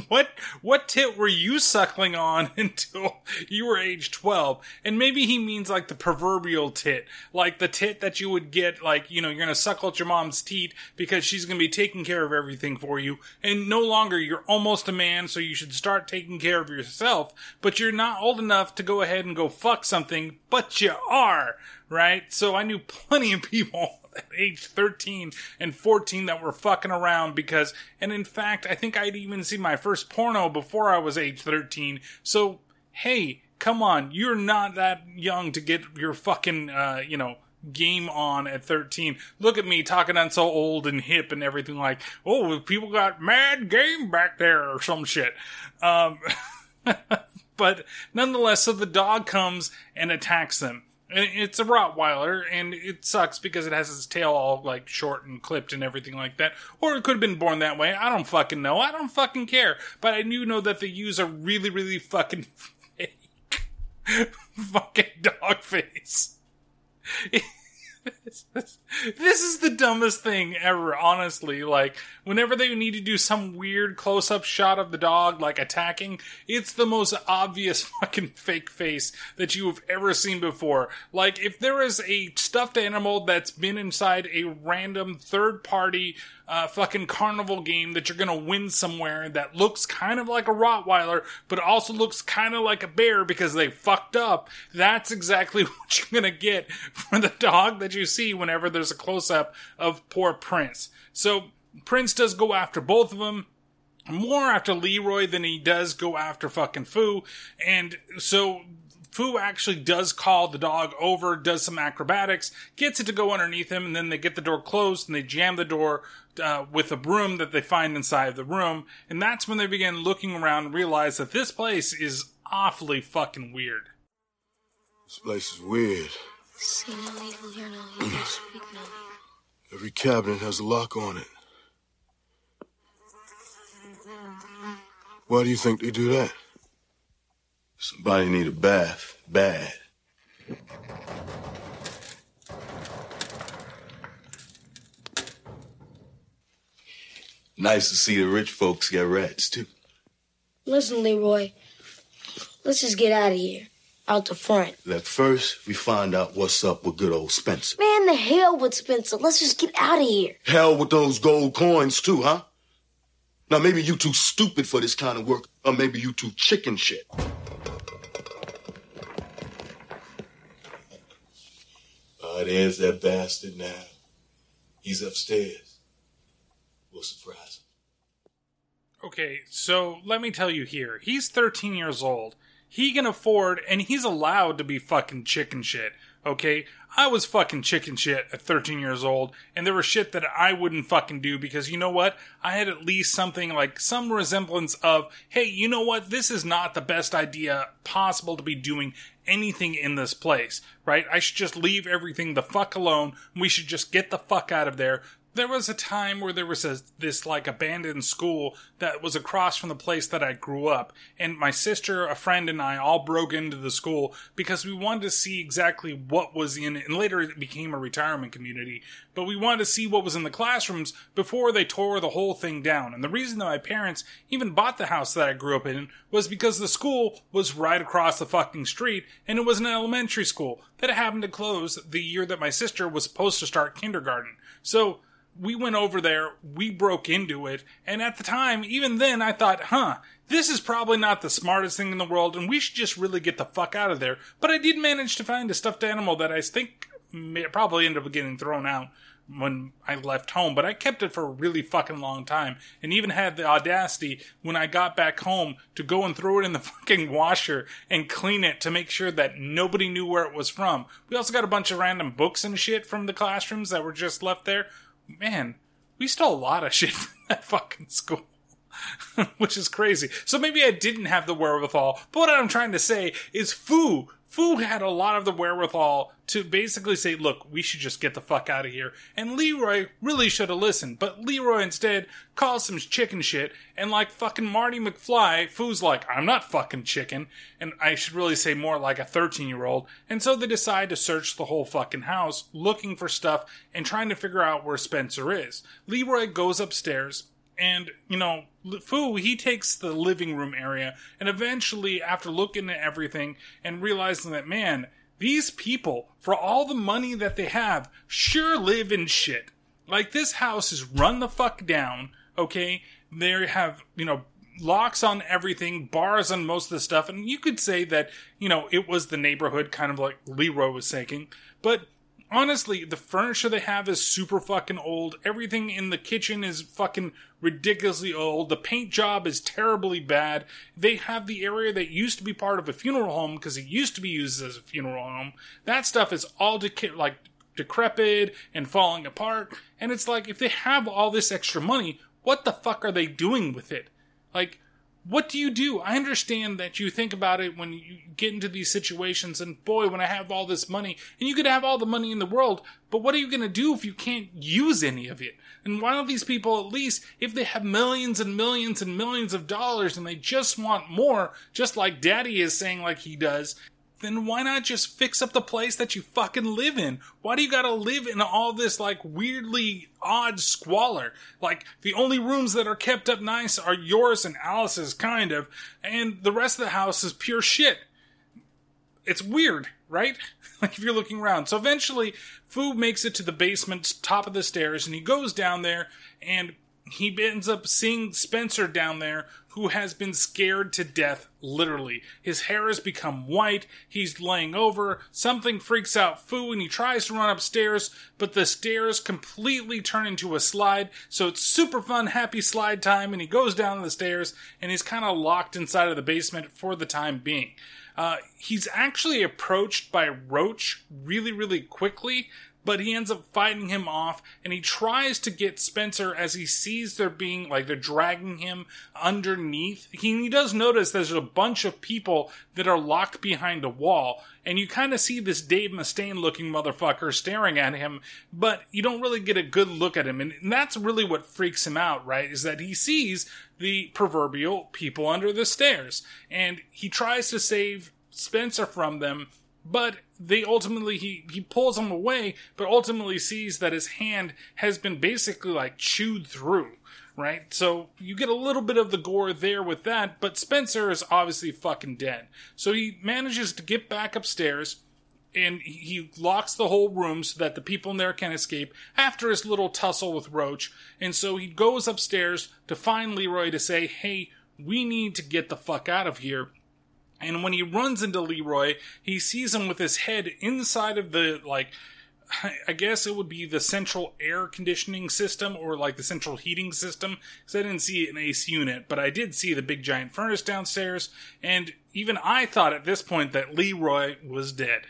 what tit were you suckling on until you were age 12? And maybe he means like the proverbial tit. Like the tit that you would get, like, you know, you're going to suckle at your mom's teat because she's going to be taking care of everything for you. And no longer, you're almost a man, so you should start taking care of yourself. But you're not old enough to go ahead and go fuck something, but you are, right? So I knew plenty of people at age 13 and 14 that were fucking around because, and in fact, I think I'd even seen my first porno before I was age 13. So, hey, come on, you're not that young to get your fucking, you know, game on at 13. Look at me talking on so old and hip and everything like, oh, people got mad game back there or some shit. But nonetheless, so the dog comes and attacks them. It's a Rottweiler, and it sucks because it has its tail all, like, short and clipped and everything like that. Or it could have been born that way. I don't fucking know. I don't fucking care. But I do know that they use a really, really fucking fake fucking dog face. This is the dumbest thing ever, honestly. Like, whenever they need to do some weird close-up shot of the dog, like, attacking, it's the most obvious fucking fake face that you have ever seen before. Like, if there is a stuffed animal that's been inside a random third-party fucking carnival game that you're gonna win somewhere that looks kind of like a Rottweiler, but also looks kind of like a bear because they fucked up, that's exactly what you're gonna get for the dog that you see whenever there's a close-up of poor Prince. So Prince does go after both of them, more after Leeroy than he does go after fucking Foo. And so Foo actually does call the dog over, does some acrobatics, gets it to go underneath him, and then they get the door closed and they jam the door with a broom that they find inside the room. And that's when they begin looking around and realize that this place is awfully fucking weird. This place is weird. Every cabinet has a lock on it. Why do you think they do that? Somebody need a bath, bad. Nice to see the rich folks got rats, too. Listen, Leeroy, let's just get out of here. Out the front. That first, we find out what's up with good old Spencer. Man, the hell with Spencer. Let's just get out of here. Hell with those gold coins, too, huh? Now, maybe you too stupid for this kind of work, or maybe you too chicken shit. Ah, there's that bastard now. He's upstairs. We'll surprise him. Okay, so let me tell you here. He's 13 years old. He can afford, and he's allowed to be fucking chicken shit, okay? I was fucking chicken shit at 13 years old, and there was shit that I wouldn't fucking do because, you know what? I had at least something like some resemblance of, hey, you know what? This is not the best idea possible to be doing anything in this place, right? I should just leave everything the fuck alone. We should just get the fuck out of there. There was a time where there was this like abandoned school that was across from the place that I grew up, and my sister, a friend, and I all broke into the school because we wanted to see exactly what was in it, and later it became a retirement community, but we wanted to see what was in the classrooms before they tore the whole thing down. And the reason that my parents even bought the house that I grew up in was because the school was right across the fucking street, and it was an elementary school that happened to close the year that my sister was supposed to start kindergarten. So we went over there, we broke into it, and at the time, even then, I thought, this is probably not the smartest thing in the world, and we should just really get the fuck out of there. But I did manage to find a stuffed animal that I think probably ended up getting thrown out when I left home, but I kept it for a really fucking long time, and even had the audacity when I got back home to go and throw it in the fucking washer and clean it to make sure that nobody knew where it was from. We also got a bunch of random books and shit from the classrooms that were just left there. Man, we stole a lot of shit from that fucking school, which is crazy. So maybe I didn't have the wherewithal, but what I'm trying to say is Foo had a lot of the wherewithal to basically say, look, we should just get the fuck out of here. And Leeroy really should have listened, but Leeroy instead calls some chicken shit, and like fucking Marty McFly, Foo's like, I'm not fucking chicken, and I should really say more like a 13-year-old, and so they decide to search the whole fucking house, looking for stuff, and trying to figure out where Spencer is. Leeroy goes upstairs, and, you know, Foo, he takes the living room area, and eventually, after looking at everything and realizing that, man, these people, for all the money that they have, sure live in shit. Like, this house is run the fuck down, okay? They have, you know, locks on everything, bars on most of the stuff, and you could say that, you know, it was the neighborhood, kind of like Leeroy was saying, but honestly, the furniture they have is super fucking old. Everything in the kitchen is fucking ridiculously old. The paint job is terribly bad. They have the area that used to be part of a funeral home because it used to be used as a funeral home. That stuff is all decrepit and falling apart. And it's like, if they have all this extra money, what the fuck are they doing with it? Like, what do you do? I understand that you think about it when you get into these situations and, boy, when I have all this money, and you could have all the money in the world, but what are you going to do if you can't use any of it? And why don't these people, at least, if they have millions and millions and millions of dollars and they just want more, just like Daddy is saying like he does, then why not just fix up the place that you fucking live in? Why do you gotta live in all this, like, weirdly odd squalor? Like, the only rooms that are kept up nice are yours and Alice's, kind of, and the rest of the house is pure shit. It's weird, right? Like, if you're looking around. So eventually, Foo makes it to the basement, top of the stairs, and he goes down there, and he ends up seeing Spencer down there, who has been scared to death, literally. His hair has become white, he's laying over, something freaks out Foo, and he tries to run upstairs, but the stairs completely turn into a slide, so it's super fun, happy slide time, and he goes down the stairs, and he's kind of locked inside of the basement for the time being. He's actually approached by Roach really, really quickly, but he ends up fighting him off, and he tries to get Spencer as he sees they're being, like, they're dragging him underneath. He does notice there's a bunch of people that are locked behind a wall, and you kind of see this Dave Mustaine-looking motherfucker staring at him, but you don't really get a good look at him, and that's really what freaks him out, right, is that he sees the proverbial people under the stairs, and he tries to save Spencer from them, but they ultimately, he pulls him away, but ultimately sees that his hand has been basically, like, chewed through, right? So you get a little bit of the gore there with that, but Spencer is obviously fucking dead. So he manages to get back upstairs, and he locks the whole room so that the people in there can escape after his little tussle with Roach. And so he goes upstairs to find Leeroy to say, hey, we need to get the fuck out of here. And when he runs into Leeroy, he sees him with his head inside of the, like, I guess it would be the central air conditioning system or, like, the central heating system. Because I didn't see an AC unit, but I did see the big giant furnace downstairs. And even I thought at this point that Leeroy was dead.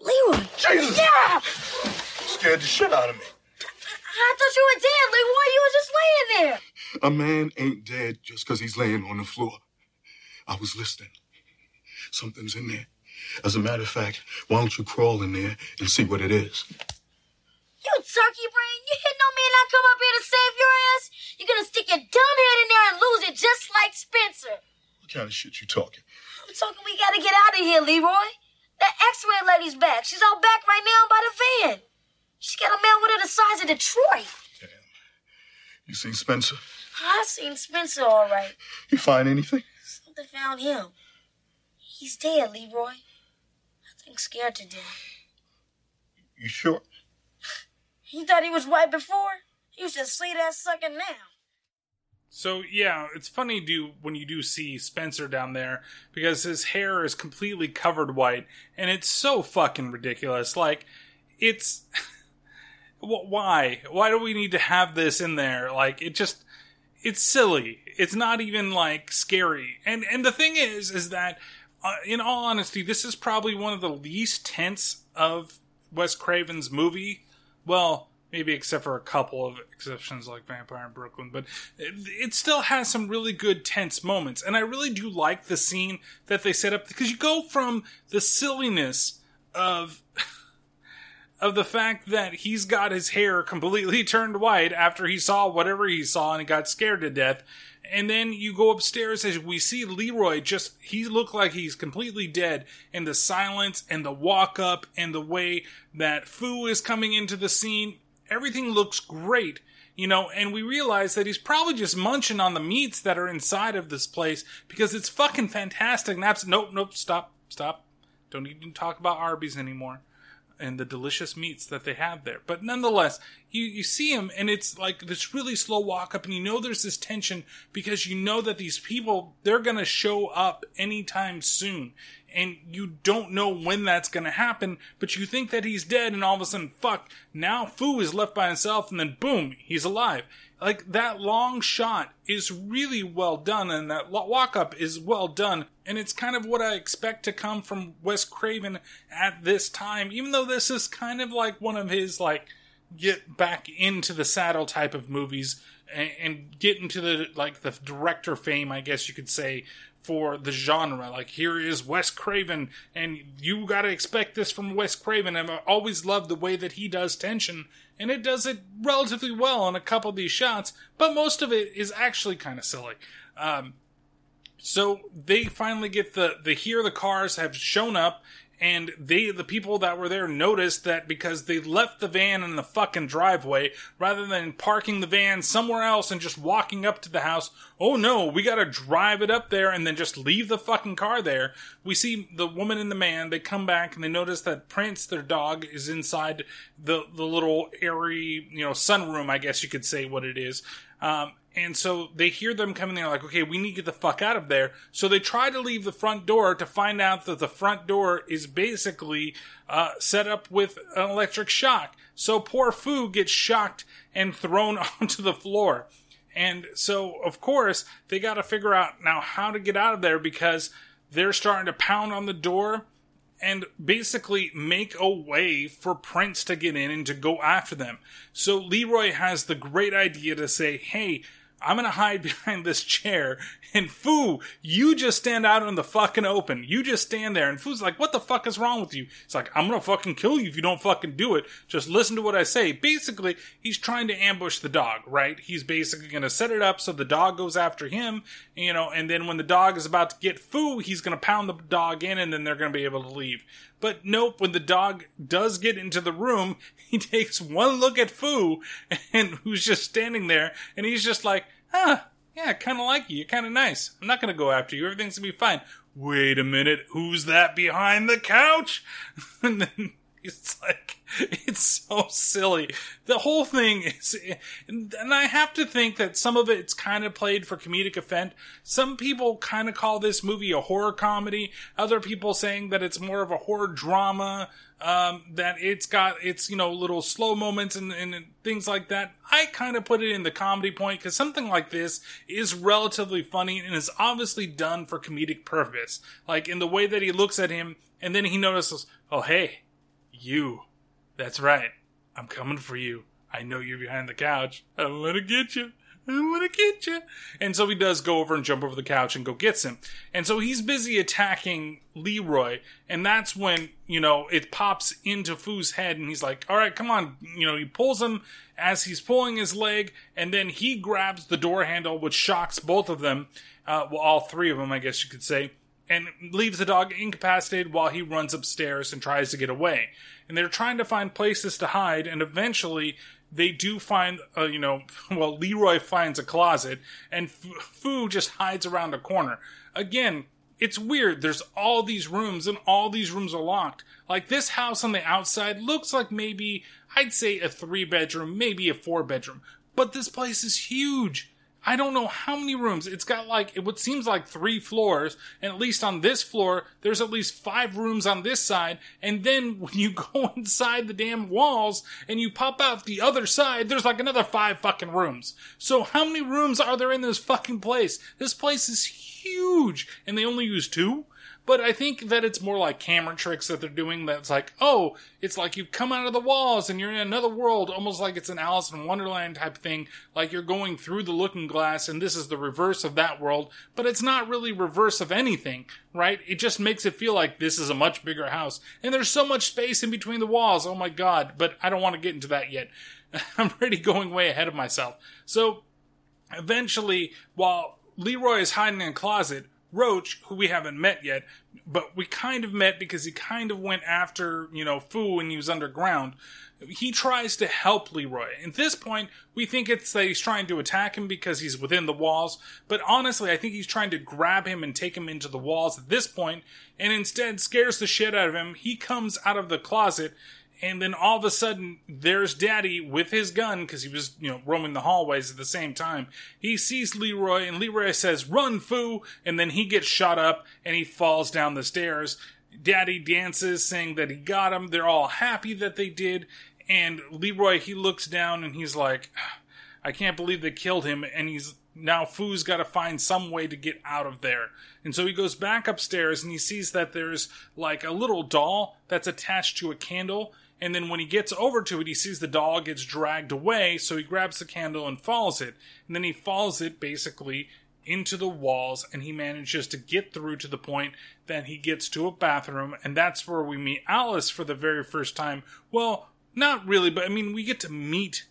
Leeroy! Jesus! Yeah! You scared the shit out of me. I thought you were dead, Leeroy. You were just laying there. A man ain't dead just because he's laying on the floor. I was listening. Something's in there. As a matter of fact, why don't you crawl in there and see what it is? You turkey brain! You didn't know me and I come up here to save your ass? You're gonna stick your dumb head in there and lose it just like Spencer. What kind of shit you talking? I'm talking we gotta get out of here, Leeroy. That X-ray lady's back. She's all back right now by the van. She's got a man with her the size of Detroit. Damn. You seen Spencer? I seen Spencer all right. You find anything? They found him. He's dead, Leeroy. I think scared to death. You sure? He thought he was right before. You should see that sucker now. So, yeah, it's funny when you do see Spencer down there, because his hair is completely covered white, and it's so fucking ridiculous. Like, it's... Why? Why do we need to have this in there? Like, it just... It's silly. It's not even, like, scary. And the thing is that, in all honesty, this is probably one of the least tense of Wes Craven's movie. Well, maybe except for a couple of exceptions like Vampire in Brooklyn. But it still has some really good tense moments. And I really do like the scene that they set up. Because you go from the silliness of... of the fact that he's got his hair completely turned white after he saw whatever he saw and got scared to death. And then you go upstairs and we see Leeroy just, he looked like he's completely dead. And the silence and the walk up and the way that Foo is coming into the scene, everything looks great. You know, and we realize that he's probably just munching on the meats that are inside of this place because it's fucking fantastic. And that's, nope, stop. Don't even talk about Arby's anymore. And the delicious meats that they have there. But nonetheless, you see him, and it's like this really slow walk-up, and you know there's this tension, because you know that these people, they're going to show up anytime soon. And you don't know when that's going to happen, but you think that he's dead, and all of a sudden, fuck, now Foo is left by himself, and then boom, he's alive. Like, that long shot is really well done, and that walk-up is well done, and it's kind of what I expect to come from Wes Craven at this time, even though this is kind of like one of his, like, get back into the saddle type of movies, and get into the, like, the director fame, I guess you could say, for the genre. Like, here is Wes Craven, and you gotta expect this from Wes Craven, and I've always loved the way that he does tension, and it does it relatively well on a couple of these shots, but most of it is actually kind of silly. So they finally get the cars have shown up, and the people that were there noticed that because they left the van in the fucking driveway rather than parking the van somewhere else and just walking up to the house. Oh no, we gotta drive it up there and then just leave the fucking car there. We see the woman and the man, they come back and they notice that Prince, their dog, is inside the little airy, sunroom, I guess you could say what it is. And so they hear them coming, they're like, okay, we need to get the fuck out of there. So they try to leave the front door to find out that the front door is basically set up with an electric shock. So poor Foo gets shocked and thrown onto the floor. And so, of course, they got to figure out now how to get out of there because they're starting to pound on the door and basically make a way for Prince to get in and to go after them. So Leeroy has the great idea to say, hey, I'm going to hide behind this chair, and Foo, you just stand out in the fucking open. You just stand there. And Foo's like, what the fuck is wrong with you? It's like, I'm going to fucking kill you if you don't fucking do it. Just listen to what I say. Basically, he's trying to ambush the dog, right? He's basically going to set it up so the dog goes after him, and then when the dog is about to get Foo, he's going to pound the dog in, and then they're going to be able to leave. But nope, when the dog does get into the room, he takes one look at Foo, and who's just standing there, and he's just like, yeah, I kind of like you. You're kind of nice. I'm not going to go after you. Everything's going to be fine. Wait a minute, who's that behind the couch? And then it's like, it's so silly. The whole thing is, and I have to think that some of it's kind of played for comedic effect. Some people kind of call this movie a horror comedy. Other people saying that it's more of a horror drama, that it's got its, little slow moments and things like that. I kind of put it in the comedy point because something like this is relatively funny and is obviously done for comedic purpose. Like in the way that he looks at him and then he notices, oh, hey, you. That's right. I'm coming for you. I know you're behind the couch. I'm going to get you. I'm going to get you. And so he does go over and jump over the couch and go gets him. And so he's busy attacking Leeroy. And that's when, it pops into Foo's head. And he's like, all right, come on. He pulls him as he's pulling his leg. And then he grabs the door handle, which shocks both of them. All three of them, I guess you could say. And leaves the dog incapacitated while he runs upstairs and tries to get away. And they're trying to find places to hide, and eventually they do find, Leeroy finds a closet, and Foo just hides around a corner. Again, it's weird. There's all these rooms, and all these rooms are locked. Like, this house on the outside looks like maybe, I'd say a 3-bedroom, maybe a 4-bedroom. But this place is huge. I don't know how many rooms. It's got what seems like 3 floors, and at least on this floor, there's at least 5 rooms on this side, and then when you go inside the damn walls, and you pop out the other side, there's another 5 fucking rooms. So how many rooms are there in this fucking place? This place is huge, and they only use 2? But I think that it's more like camera tricks that they're doing that's like, oh, it's like you've come out of the walls and you're in another world, almost like it's an Alice in Wonderland type thing, like you're going through the looking glass and this is the reverse of that world, but it's not really reverse of anything, right? It just makes it feel like this is a much bigger house, and there's so much space in between the walls, oh my god, but I don't want to get into that yet. I'm already going way ahead of myself. So, eventually, while Leeroy is hiding in a closet, Roach, who we haven't met yet, but we kind of met because he kind of went after, Foo when he was underground, he tries to help Leeroy. At this point, we think it's that he's trying to attack him because he's within the walls, but honestly, I think he's trying to grab him and take him into the walls at this point, and instead scares the shit out of him. He comes out of the closet, and then all of a sudden, there's Daddy with his gun, because he was, roaming the hallways at the same time. He sees Leeroy, and Leeroy says, run, Foo! And then he gets shot up, and he falls down the stairs. Daddy dances, saying that he got him. They're all happy that they did. And Leeroy, he looks down, and he's like, I can't believe they killed him. And now Foo's got to find some way to get out of there. And so he goes back upstairs, and he sees that there's, a little doll that's attached to a candle. And then when he gets over to it, he sees the doll gets dragged away, so he grabs the candle and follows it. And then he follows it, basically, into the walls, and he manages to get through to the point that he gets to a bathroom, and that's where we meet Alice for the very first time. Well, not really, but, we get to meet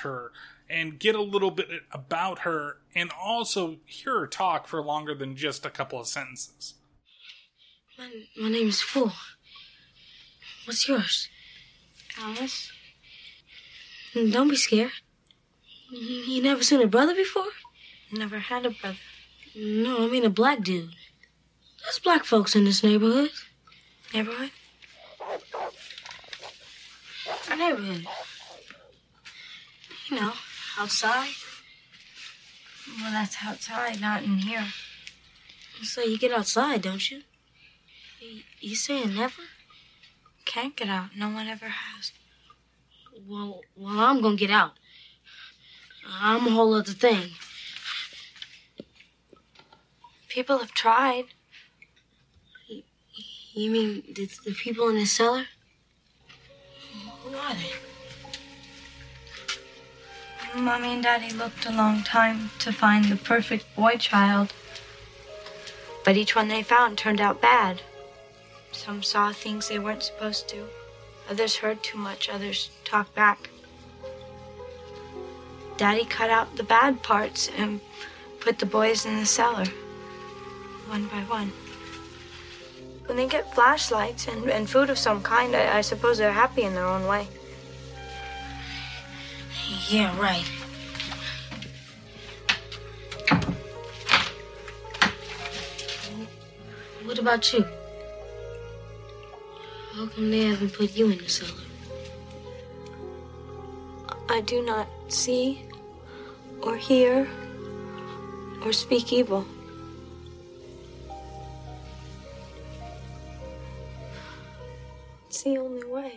her. and get a little bit about her and also hear her talk for longer than just a couple of sentences. My name is Fool. What's yours? Alice. Don't be scared. You never seen a brother before? Never had a brother. No, I mean a black dude. There's black folks in this neighborhood. Neighborhood? Our neighborhood. You know, outside. Well, that's outside, not in here. So you get outside, don't you? You saying never? Can't get out. No one ever has. Well, I'm gonna get out. I'm a whole other thing. People have tried. You mean the people in the cellar? Who are they? Mommy and Daddy looked a long time to find the perfect boy child. But each one they found turned out bad. Some saw things they weren't supposed to. Others heard too much. Others talked back. Daddy cut out the bad parts and put the boys in the cellar, one by one. When they get flashlights and food of some kind, I suppose they're happy in their own way. Yeah, right. What about you? How come they haven't put you in the cellar? I do not see or hear or speak evil. It's the only way.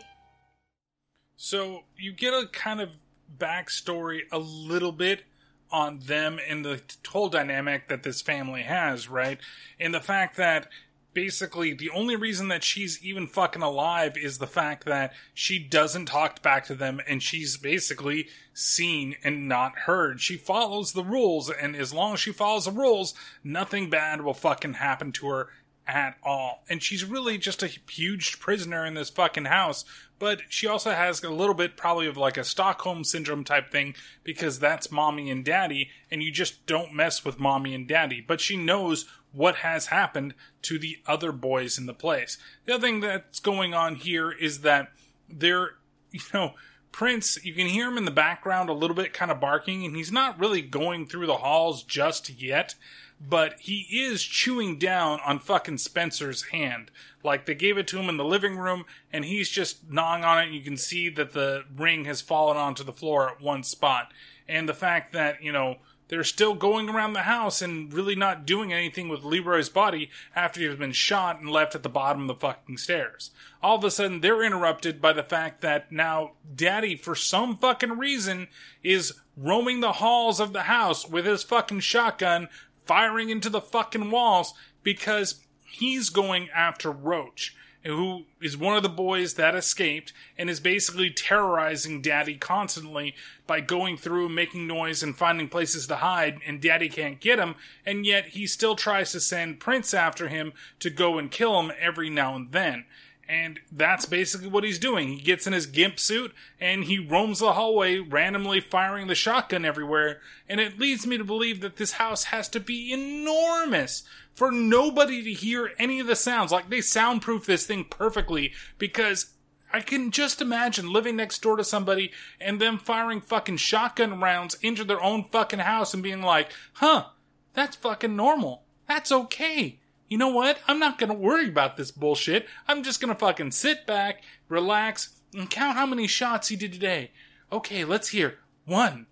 So you get a kind of backstory a little bit on them and the whole dynamic that this family has, right? And the fact that basically the only reason that she's even fucking alive is the fact that she doesn't talk back to them and she's basically seen and not heard. She follows the rules, and as long as she follows the rules, nothing bad will fucking happen to her at all. And she's really just a huge prisoner in this fucking house, but she also has a little bit probably of like a Stockholm syndrome type thing, because that's mommy and daddy, and you just don't mess with mommy and daddy. But she knows what has happened to the other boys in the place. The other thing that's going on here is that they're, Prince, you can hear him in the background a little bit kind of barking, and he's not really going through the halls just yet, but he is chewing down on fucking Spencer's hand. Like, they gave it to him in the living room, and he's just gnawing on it, and you can see that the ring has fallen onto the floor at one spot. And the fact that, they're still going around the house and really not doing anything with Leeroy's body after he's been shot and left at the bottom of the fucking stairs. All of a sudden, they're interrupted by the fact that now Daddy, for some fucking reason, is roaming the halls of the house with his fucking shotgun, firing into the fucking walls, because he's going after Roach, who is one of the boys that escaped and is basically terrorizing Daddy constantly by going through, making noise, and finding places to hide, and Daddy can't get him, and yet he still tries to send Prince after him to go and kill him every now and then. And that's basically what he's doing. He gets in his gimp suit, and he roams the hallway, randomly firing the shotgun everywhere, and it leads me to believe that this house has to be enormous for nobody to hear any of the sounds. Like, they soundproof this thing perfectly, because I can just imagine living next door to somebody and them firing fucking shotgun rounds into their own fucking house and being like, huh, that's fucking normal. That's okay. You know what? I'm not going to worry about this bullshit. I'm just going to fucking sit back, relax, and count how many shots he did today. Okay, let's hear. 1,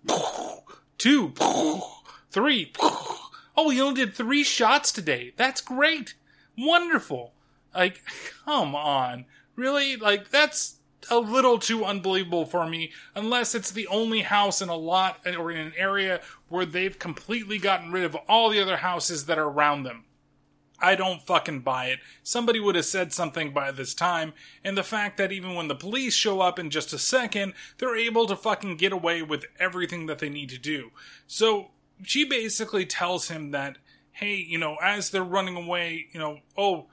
2, 3. Oh, he only did 3 shots today. That's great. Wonderful. Like, come on. Really? Like, that's a little too unbelievable for me, unless it's the only house in a lot or in an area where they've completely gotten rid of all the other houses that are around them. I don't fucking buy it. Somebody would have said something by this time, and the fact that even when the police show up in just a second, they're able to fucking get away with everything that they need to do. So she basically tells him that, hey, as they're running away, oh,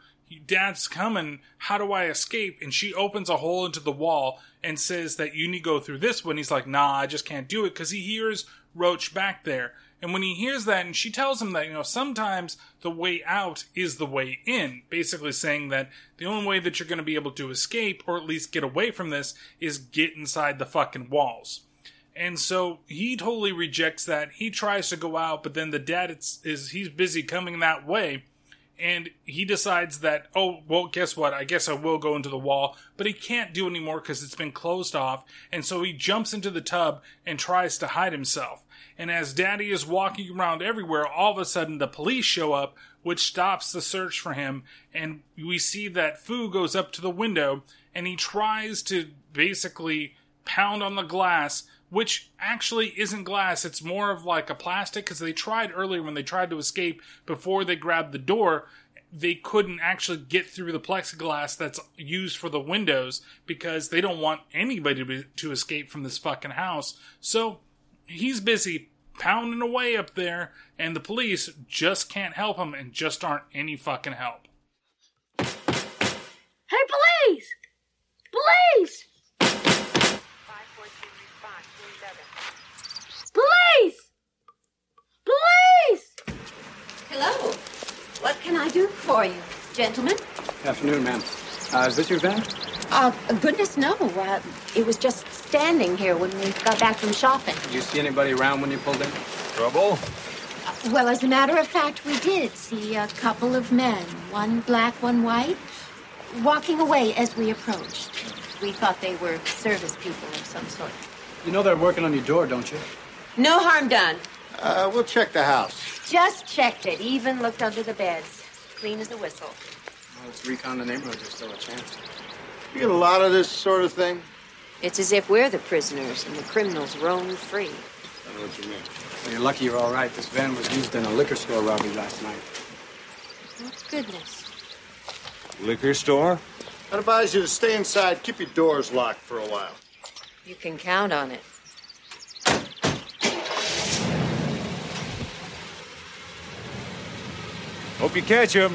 Dad's coming. How do I escape? And she opens a hole into the wall and says that you need to go through this one. He's like, nah, I just can't do it, because he hears Roach back there. And when he hears that, and she tells him that, you know, sometimes the way out is the way in, basically saying that the only way that you're going to be able to escape, or at least get away from this, is get inside the fucking walls. And so he totally rejects that. He tries to go out, but then the dad is he's busy coming that way. And he decides that, oh, well, guess what? I guess I will go into the wall. But he can't do anymore because it's been closed off. And so he jumps into the tub and tries to hide himself. And as Daddy is walking around everywhere, all of a sudden the police show up, which stops the search for him. And we see that Foo goes up to the window and he tries to basically pound on the glass, which actually isn't glass, it's more of like a plastic, because they tried earlier when they tried to escape before they grabbed the door, they couldn't actually get through the plexiglass that's used for the windows, because they don't want anybody to escape from this fucking house. So he's busy pounding away up there, and the police just can't help him and just aren't any fucking help. Hey, police! Police! Police! Police! Hello. What can I do for you, gentlemen? Good afternoon, ma'am. Is this your van? Goodness, no. It was just standing here when we got back from shopping. Did you see anybody around when you pulled in? Trouble? Well, as a matter of fact, we did see a couple of men, one black, one white, walking away as we approached. We thought they were service people of some sort. You know they're working on your door, don't you? No harm done. We'll check the house. Just checked it. Even looked under the beds. Clean as a whistle. Well, let's recon the neighborhood. There's still a chance. You get a lot of this sort of thing? It's as if we're the prisoners and the criminals roam free. I don't know what you mean. Well, you're lucky you're all right. This van was used in a liquor store robbery last night. Oh, goodness. Liquor store? I'd advise you to stay inside. Keep your doors locked for a while. You can count on it. Hope you catch him.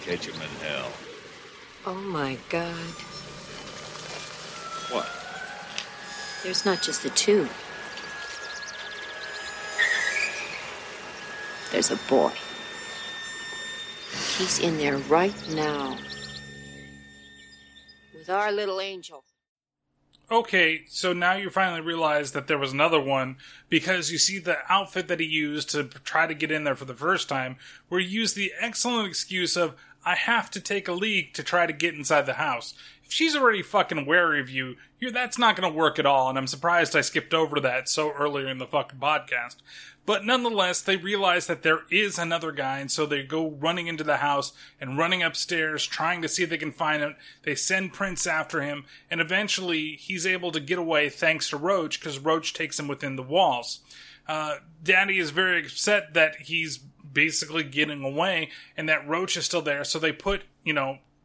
Catch him in hell. Oh, my God. What? There's not just the two. There's a boy. He's in there right now. Our little angel. Okay, so now you finally realize that there was another one, because you see the outfit that he used to try to get in there for the first time, where he used the excellent excuse of, I have to take a leak to try to get inside the house. If she's already fucking wary of you, that's not going to work at all, and I'm surprised I skipped over that so earlier in the fucking podcast. But nonetheless, they realize that there is another guy, and so they go running into the house and running upstairs, trying to see if they can find him. They send Prince after him, and eventually he's able to get away thanks to Roach, because Roach takes him within the walls. Daddy is very upset that he's basically getting away, and that Roach is still there, so they put,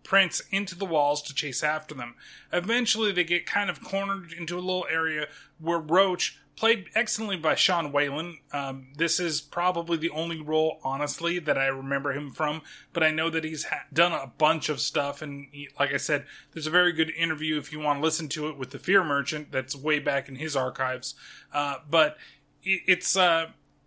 Prince into the walls to chase after them. Eventually, they get kind of cornered into a little area where Roach, played excellently by Sean Whalen. This is probably the only role, honestly, that I remember him from, but I know that he's done a bunch of stuff, and like I said, there's a very good interview if you want to listen to it with The Fear Merchant that's way back in his archives. But it's...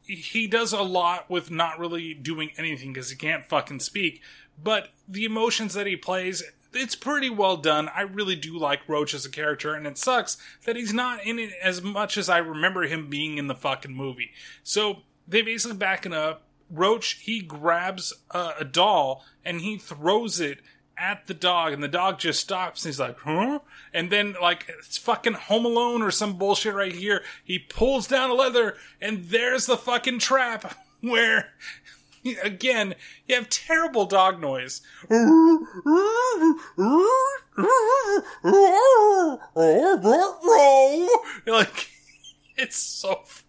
He does a lot with not really doing anything because he can't fucking speak. But the emotions that he plays, it's pretty well done. I really do like Roach as a character, and it sucks that he's not in it as much as I remember him being in the fucking movie. So they basically backing up. Roach, he grabs a doll and he throws it at the dog, and the dog just stops, and he's like, huh? And then, it's fucking Home Alone or some bullshit right here. He pulls down a leather, and there's the fucking trap where, again, you have terrible dog noise. It's so fucking...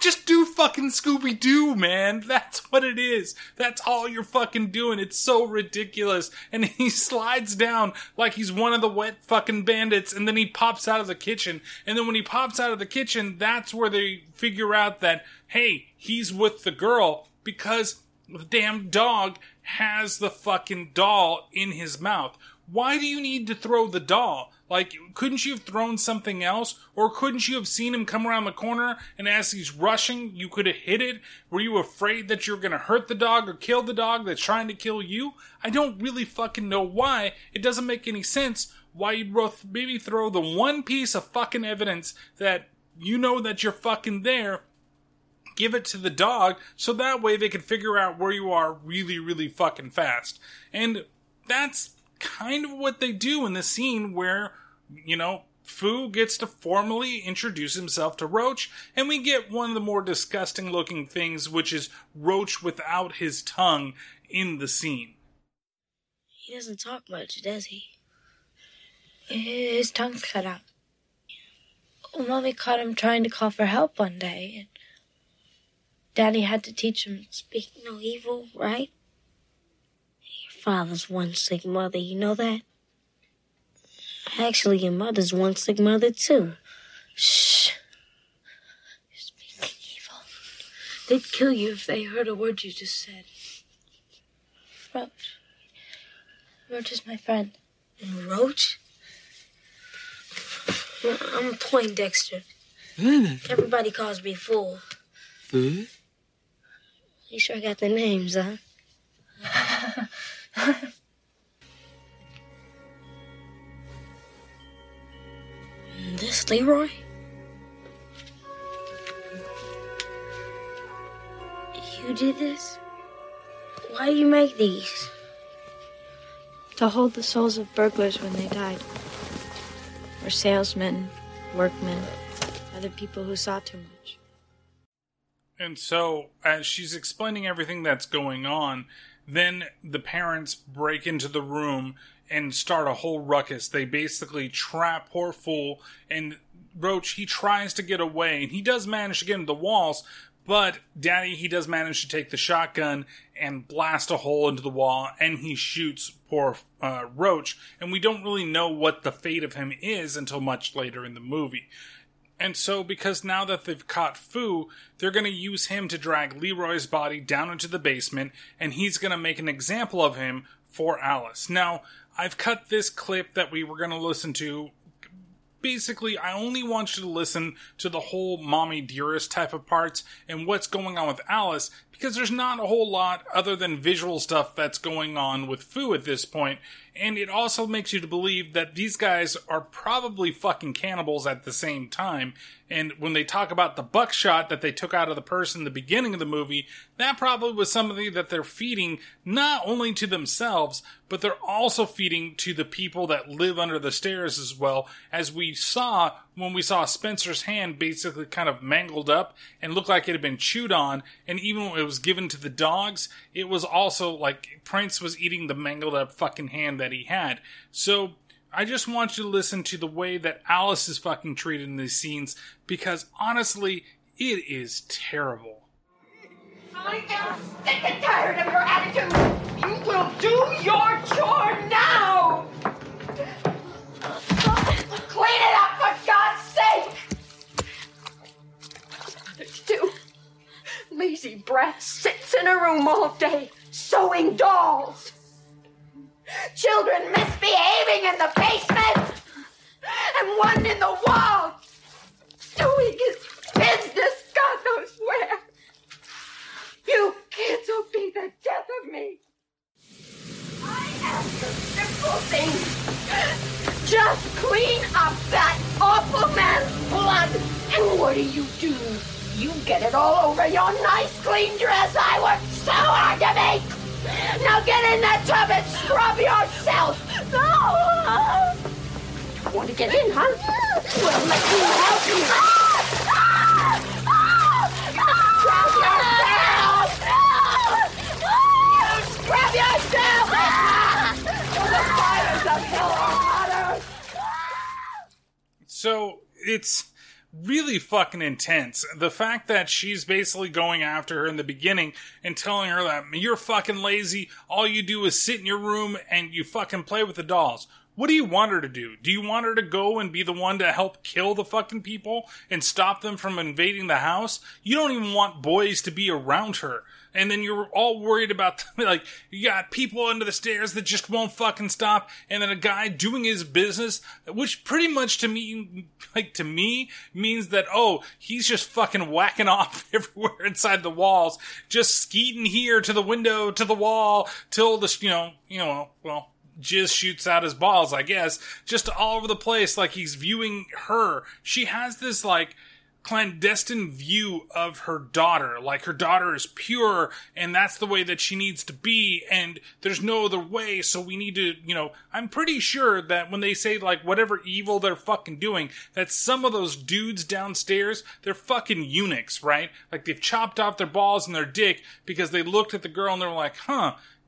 just do fucking Scooby-Doo, man. That's what it is. That's all you're fucking doing. It's so ridiculous. And he slides down like he's one of the wet fucking bandits, and then he pops out of the kitchen. And then when he pops out of the kitchen, that's where they figure out that, hey, he's with the girl, because The damn dog has the fucking doll in his mouth. Why do you need to throw the doll? Like, couldn't you have thrown something else? Or couldn't you have seen him come around the corner, and as he's rushing, you could have hit it? Were you afraid that you were going to hurt the dog or kill the dog that's trying to kill you? I don't really fucking know why. It doesn't make any sense why you'd maybe throw the one piece of fucking evidence that you know that you're fucking there, give it to the dog, so that way they can figure out where you are really, really fucking fast. And that's kind of what they do in the scene where, you know, Foo gets to formally introduce himself to Roach, and we get one of the more disgusting looking things, which is Roach without his tongue in the scene. He doesn't talk much, does he? His tongue's cut out. Mommy caught him trying to call for help one day, and Daddy had to teach him, speak no evil, right? Your father's one sick mother, you know that? Actually, your mother's one sick mother, too. Shh. You're speaking evil. They'd kill you if they heard a word you just said. Roach. Roach is my friend. Roach? I'm Poindexter. Everybody calls me Fool. Fool? You sure got the names, huh? This Leeroy? You did this? Why do you make these? To hold the souls of burglars when they died. Or salesmen, workmen, other people who saw too much. And so, as she's explaining everything that's going on, then the parents break into the room and start a whole ruckus. They basically trap poor Fool, and Roach, he tries to get away, and he does manage to get into the walls, but Daddy, he does manage to take the shotgun and blast a hole into the wall, and he shoots poor Roach, and we don't really know what the fate of him is until much later in the movie. And so, because now that they've caught Foo, they're going to use him to drag Leeroy's body down into the basement, and he's going to make an example of him for Alice. Now, I've cut this clip that we were going to listen to. Basically, I only want you to listen to the whole Mommy Dearest type of parts and what's going on with Alice, because there's not a whole lot other than visual stuff that's going on with Foo at this point. And it also makes you to believe that these guys are probably fucking cannibals at the same time. And when they talk about the buckshot that they took out of the person in the beginning of the movie, that probably was something that they're feeding not only to themselves, but they're also feeding to the people that live under the stairs as well, as we saw when we saw Spencer's hand basically kind of mangled up and looked like it had been chewed on, and even when it was given to the dogs, it was also like Prince was eating the mangled up fucking hand that he had. So I just want you to listen to the way that Alice is fucking treated in these scenes, because honestly, it is terrible. I am sick and tired of your attitude. You will do your chore now. Clean it up, for God's sake. There's two lazy brats sits in a room all day sewing dolls. Children misbehaving in the basement, and one in the wall doing his business God knows where. You kids will be the death of me. I ask you simple things. Just clean up that awful man's blood, and what do? You get it all over your nice clean dress. I worked so hard to make. Now get in that tub and scrub yourself! No! Want to get in, huh? Well, let me help you! Scrub yourself! You scrub yourself! The fires of hell are hotter! So, it's really fucking intense. The fact that she's basically going after her in the beginning and telling her that you're fucking lazy, all you do is sit in your room and you fucking play with the dolls. What do you want her to do? Do you want her to go and be the one to help kill the fucking people and stop them from invading the house? You don't even want boys to be around her. And then you're all worried about, like, you got people under the stairs that just won't fucking stop. And then a guy doing his business, which pretty much to me means that, oh, he's just fucking whacking off everywhere inside the walls. Just skeeting here to the window, to the wall, till the, well, jizz shoots out his balls, I guess. Just all over the place, like he's viewing her. She has this, like, clandestine view of her daughter, like her daughter is pure and that's the way that she needs to be and there's no other way, so we need to, I'm pretty sure that when they say, like, whatever evil they're fucking doing, that some of those dudes downstairs, they're fucking eunuchs, right? Like, they've chopped off their balls and their dick because they looked at the girl and they're like,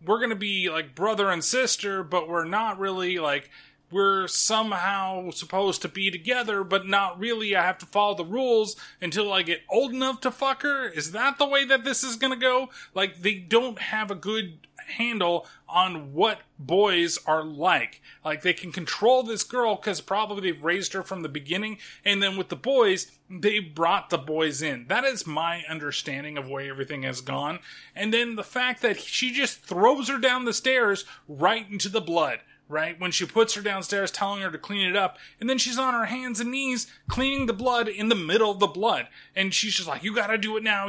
we're gonna be like brother and sister, but we're not really, like, we're somehow supposed to be together, but not really. I have to follow the rules until I get old enough to fuck her? Is that the way that this is going to go? Like, they don't have a good handle on what boys are like. Like, they can control this girl because probably they've raised her from the beginning. And then with the boys, they brought the boys in. That is my understanding of where everything has gone. And then the fact that she just throws her down the stairs right into the blood. Right? When she puts her downstairs, telling her to clean it up, and then she's on her hands and knees, cleaning the blood in the middle of the blood. And she's just like, you gotta do it now.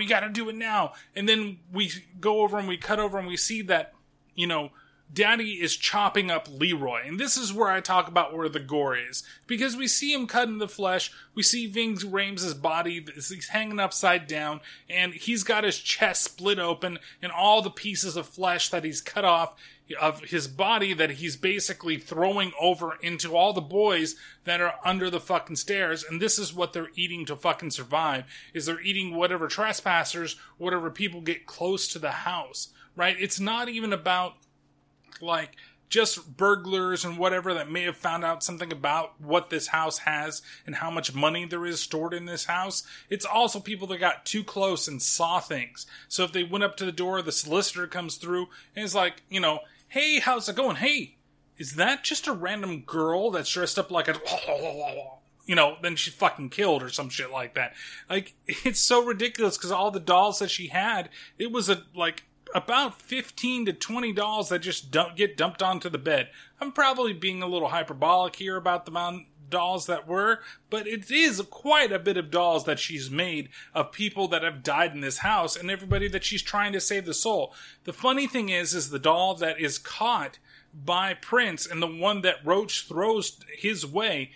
And then we go over and we cut over and we see that, Daddy is chopping up Leeroy. And this is where I talk about where the gore is. Because we see him cutting the flesh, we see Ving Rhames' body, he's hanging upside down, and he's got his chest split open, and all the pieces of flesh that he's cut off of his body that he's basically throwing over into all the boys that are under the fucking stairs. And this is what they're eating to fucking survive, is they're eating whatever trespassers, whatever people get close to the house, right? It's not even about, like, just burglars and whatever that may have found out something about what this house has and how much money there is stored in this house. It's also people that got too close and saw things. So if they went up to the door, the solicitor comes through and is like, hey, how's it going? Hey, is that just a random girl that's dressed up like a, then she fucking killed or some shit like that. Like, it's so ridiculous because all the dolls that she had, it was about 15 to 20 dolls that just get dumped onto the bed. I'm probably being a little hyperbolic here about the amount of dolls that were, but it is quite a bit of dolls that she's made of people that have died in this house and everybody that she's trying to save the soul. The funny thing is the doll that is caught by Prince and the one that Roach throws his way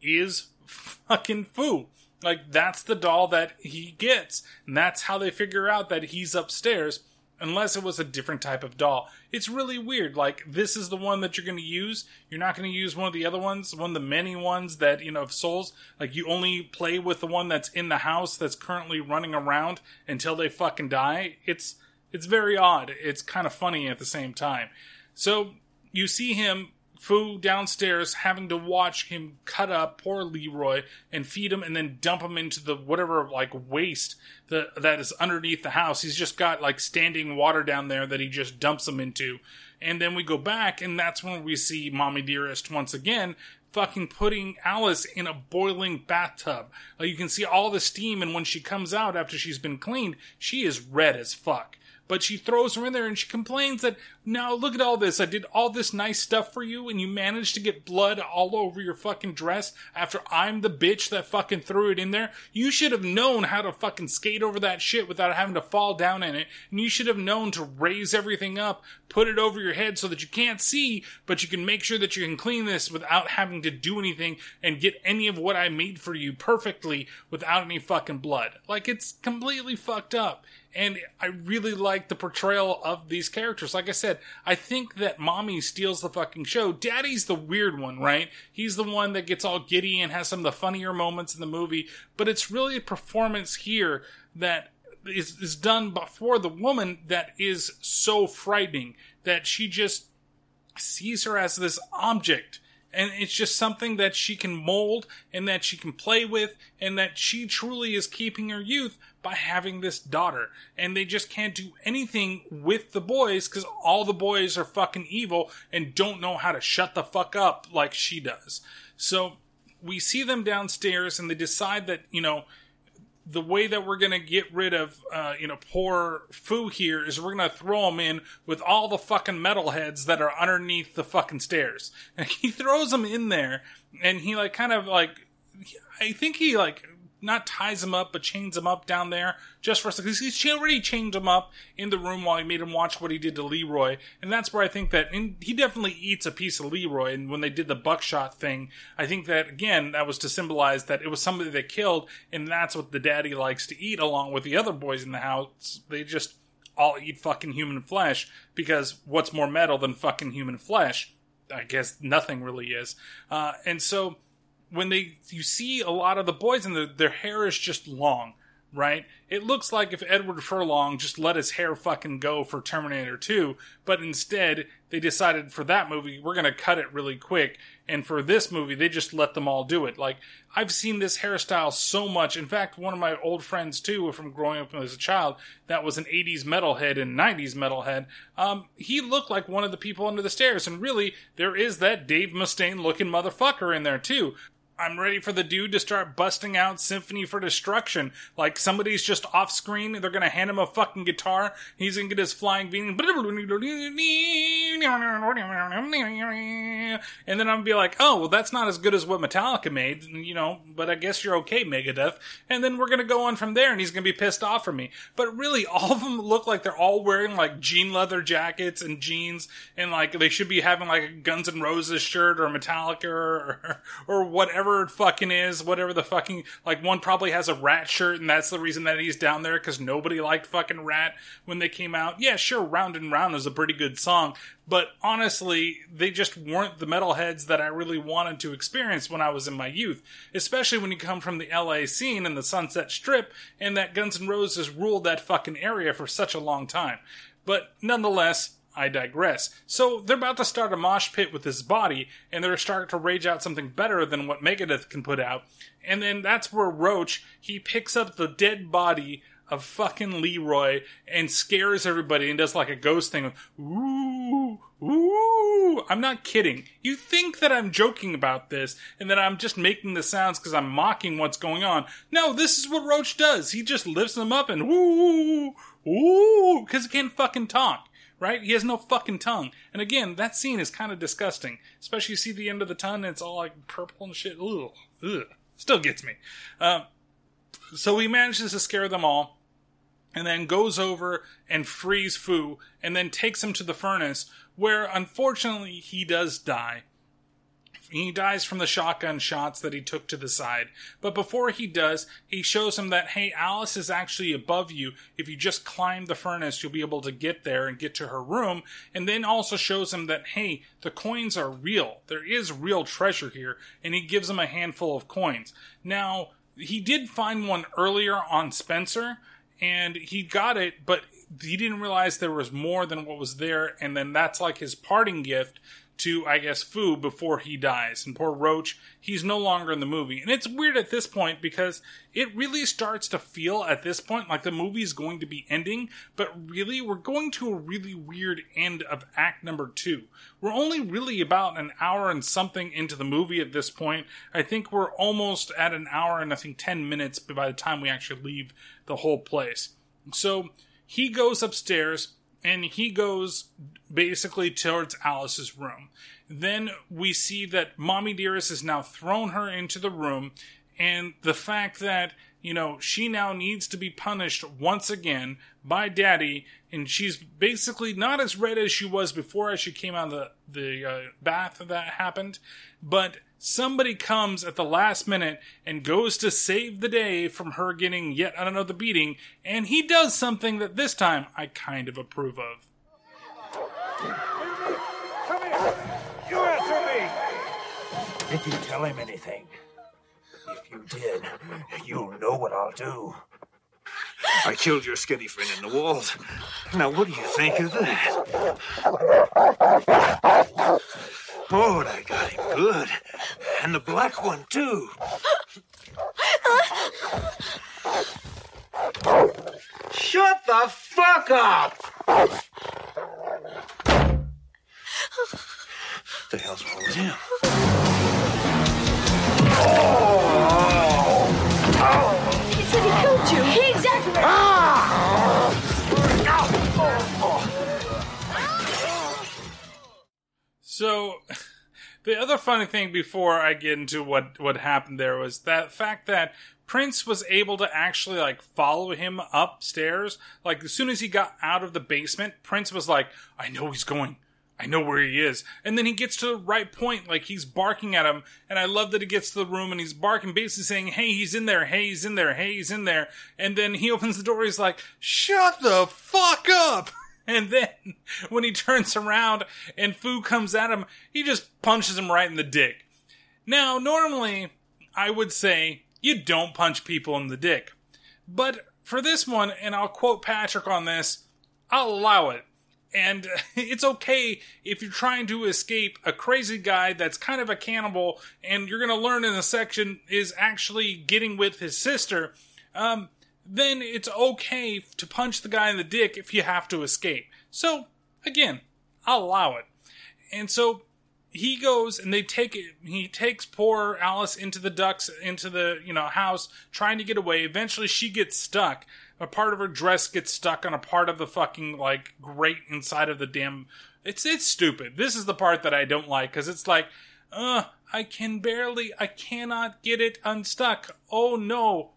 is fucking Fool. Like, that's the doll that he gets, and that's how they figure out that he's upstairs. Unless it was a different type of doll. It's really weird. Like, this is the one that you're going to use. You're not going to use one of the other ones. One of the many ones that, of souls. Like, you only play with the one that's in the house that's currently running around until they fucking die. It's very odd. It's kind of funny at the same time. So, you see him, Foo, downstairs, having to watch him cut up poor Leeroy and feed him and then dump him into the whatever, like, waste that is underneath the house. He's just got, like, standing water down there that he just dumps him into. And then we go back, and that's when we see Mommy Dearest once again fucking putting Alice in a boiling bathtub. Like, you can see all the steam, and when she comes out after she's been cleaned, she is red as fuck. But she throws her in there and she complains that, now look at all this, I did all this nice stuff for you and you managed to get blood all over your fucking dress after I'm the bitch that fucking threw it in there. You should have known how to fucking skate over that shit without having to fall down in it. And you should have known to raise everything up, put it over your head so that you can't see, but you can make sure that you can clean this without having to do anything and get any of what I made for you perfectly without any fucking blood. Like, it's completely fucked up. And I really like the portrayal of these characters. Like I said, I think that Mommy steals the fucking show. Daddy's the weird one, right? He's the one that gets all giddy and has some of the funnier moments in the movie. But it's really a performance here that is done before the woman that is so frightening that she just sees her as this object. And it's just something that she can mold and that she can play with, and that she truly is keeping her youth by having this daughter. And they just can't do anything with the boys because all the boys are fucking evil and don't know how to shut the fuck up like she does. So we see them downstairs and they decide that, you know, the way that we're going to get rid of, poor Foo here is we're going to throw him in with all the fucking metalheads that are underneath the fucking stairs. And he throws them in there, and he, like, kind of, like, I think he, like, not ties him up, but chains him up down there just for a second. He's already chained him up in the room while he made him watch what he did to Leeroy. And that's where I think that, and he definitely eats a piece of Leeroy. And when they did the buckshot thing, I think that, again, that was to symbolize that it was somebody they killed. And that's what the daddy likes to eat along with the other boys in the house. They just all eat fucking human flesh, because what's more metal than fucking human flesh? I guess nothing really is. And so when you see a lot of the boys and their hair is just long, right? It looks like if Edward Furlong just let his hair fucking go for Terminator 2, but instead they decided for that movie, we're going to cut it really quick. And for this movie, they just let them all do it. Like, I've seen this hairstyle so much. In fact, one of my old friends too, from growing up as a child, that was an 80s metalhead and 90s metalhead. He looked like one of the people under the stairs. And really, there is that Dave Mustaine looking motherfucker in there too. I'm ready for the dude to start busting out Symphony for Destruction. Like, somebody's just off screen and they're going to hand him a fucking guitar. He's going to get his flying V. And then I'm going to be like, oh, well, that's not as good as what Metallica made, you know, but I guess you're okay, Megadeth. And then we're going to go on from there, and he's going to be pissed off for me. But really, all of them look like they're all wearing, like, jean leather jackets and jeans, and, like, they should be having, like, a Guns N' Roses shirt or Metallica or whatever it fucking is, whatever the fucking, like, one probably has a Rat shirt, and that's the reason that he's down there, because nobody liked fucking Rat when they came out. Yeah, sure, Round and Round is a pretty good song, but honestly, they just weren't the metalheads that I really wanted to experience when I was in my youth, especially when you come from the LA scene and the Sunset Strip, and that Guns N' Roses ruled that fucking area for such a long time. But nonetheless, I digress. So they're about to start a mosh pit with his body, and they're starting to rage out something better than what Megadeth can put out. And then that's where Roach, he picks up the dead body of fucking Leeroy and scares everybody and does like a ghost thing. Ooh, ooh, I'm not kidding. You think that I'm joking about this and that I'm just making the sounds because I'm mocking what's going on. No, this is what Roach does. He just lifts them up and ooh, ooh, because he can't fucking talk. Right? He has no fucking tongue. And again, that scene is kind of disgusting. Especially you see the end of the tongue and it's all like purple and shit. Ugh. Ugh. Still gets me. So he manages to scare them all. And then goes over and frees Foo. And then takes him to the furnace. Where, unfortunately, he does die. He dies from the shotgun shots that he took to the side. But before he does, he shows him that, hey, Alice is actually above you. If you just climb the furnace, you'll be able to get there and get to her room. And then also shows him that, hey, the coins are real. There is real treasure here. And he gives him a handful of coins. Now, he did find one earlier on Spencer, and he got it, but he didn't realize there was more than what was there. And then that's like his parting gift to, I guess, Foo before he dies. And poor Roach, he's no longer in the movie. And it's weird at this point because it really starts to feel at this point like the movie's going to be ending, but really we're going to a really weird end of act number 2. We're only really about an hour and something into the movie at this point. I think we're almost at an hour and I think 10 minutes by the time we actually leave the whole place. So he goes upstairs, and he goes basically towards Alice's room. Then we see that Mommy Dearest has now thrown her into the room. And the fact that, you know, she now needs to be punished once again by Daddy. And she's basically not as red as she was before as she came out of the bath that happened. But somebody comes at the last minute and goes to save the day from her getting yet another beating, and he does something that this time I kind of approve of. Come here! You answer me! Did you tell him anything? If you did, you know what I'll do. I killed your skinny friend in the walls. Now what do you think of that? Lord, I got him good. And the black one, too. Shut the fuck up! The hell's wrong with him? Oh! He said he killed you. He exaggerated. So, the other funny thing before I get into what happened there was that fact that Prince was able to actually, like, follow him upstairs. Like, as soon as he got out of the basement, Prince was like, I know he's going. I know where he is. And then he gets to the right point, like, he's barking at him. And I love that he gets to the room and he's barking, basically saying, hey, he's in there, hey, he's in there, hey, he's in there. And then he opens the door, he's like, shut the fuck up! And then, when he turns around and Foo comes at him, he just punches him right in the dick. Now, normally, I would say, you don't punch people in the dick. But for this one, and I'll quote Patrick on this, I'll allow it. And it's okay if you're trying to escape a crazy guy that's kind of a cannibal, and you're going to learn in the section is actually getting with his sister, then it's okay to punch the guy in the dick if you have to escape. So, again, I'll allow it. And so he goes and he takes poor Alice into the house, trying to get away. Eventually she gets stuck. A part of her dress gets stuck on a part of the fucking, like, grate inside of the damn... It's stupid. This is the part that I don't like, because it's like, I cannot get it unstuck. Oh no.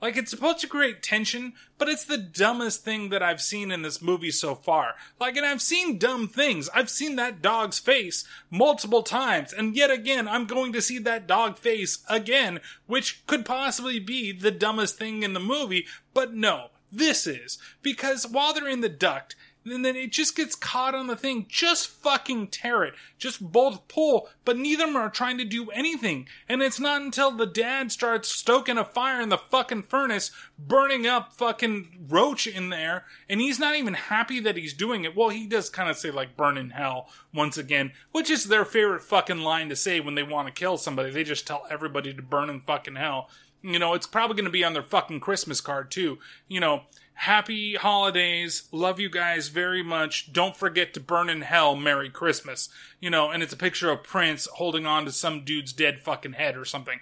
Like, it's supposed to create tension, but it's the dumbest thing that I've seen in this movie so far. Like, and I've seen dumb things. I've seen that dog's face multiple times, and yet again, I'm going to see that dog face again, which could possibly be the dumbest thing in the movie, but no, this is. Because while they're in the duct, and then it just gets caught on the thing. Just fucking tear it. Just both pull, but neither of them are trying to do anything. And it's not until the dad starts stoking a fire in the fucking furnace, burning up fucking Roach in there, and he's not even happy that he's doing it. Well, he does kind of say, like, burn in hell once again, which is their favorite fucking line to say when they want to kill somebody. They just tell everybody to burn in fucking hell. You know, it's probably going to be on their fucking Christmas card, too. You know, happy holidays, love you guys very much, don't forget to burn in hell, Merry Christmas. You know, and it's a picture of Prince holding on to some dude's dead fucking head or something.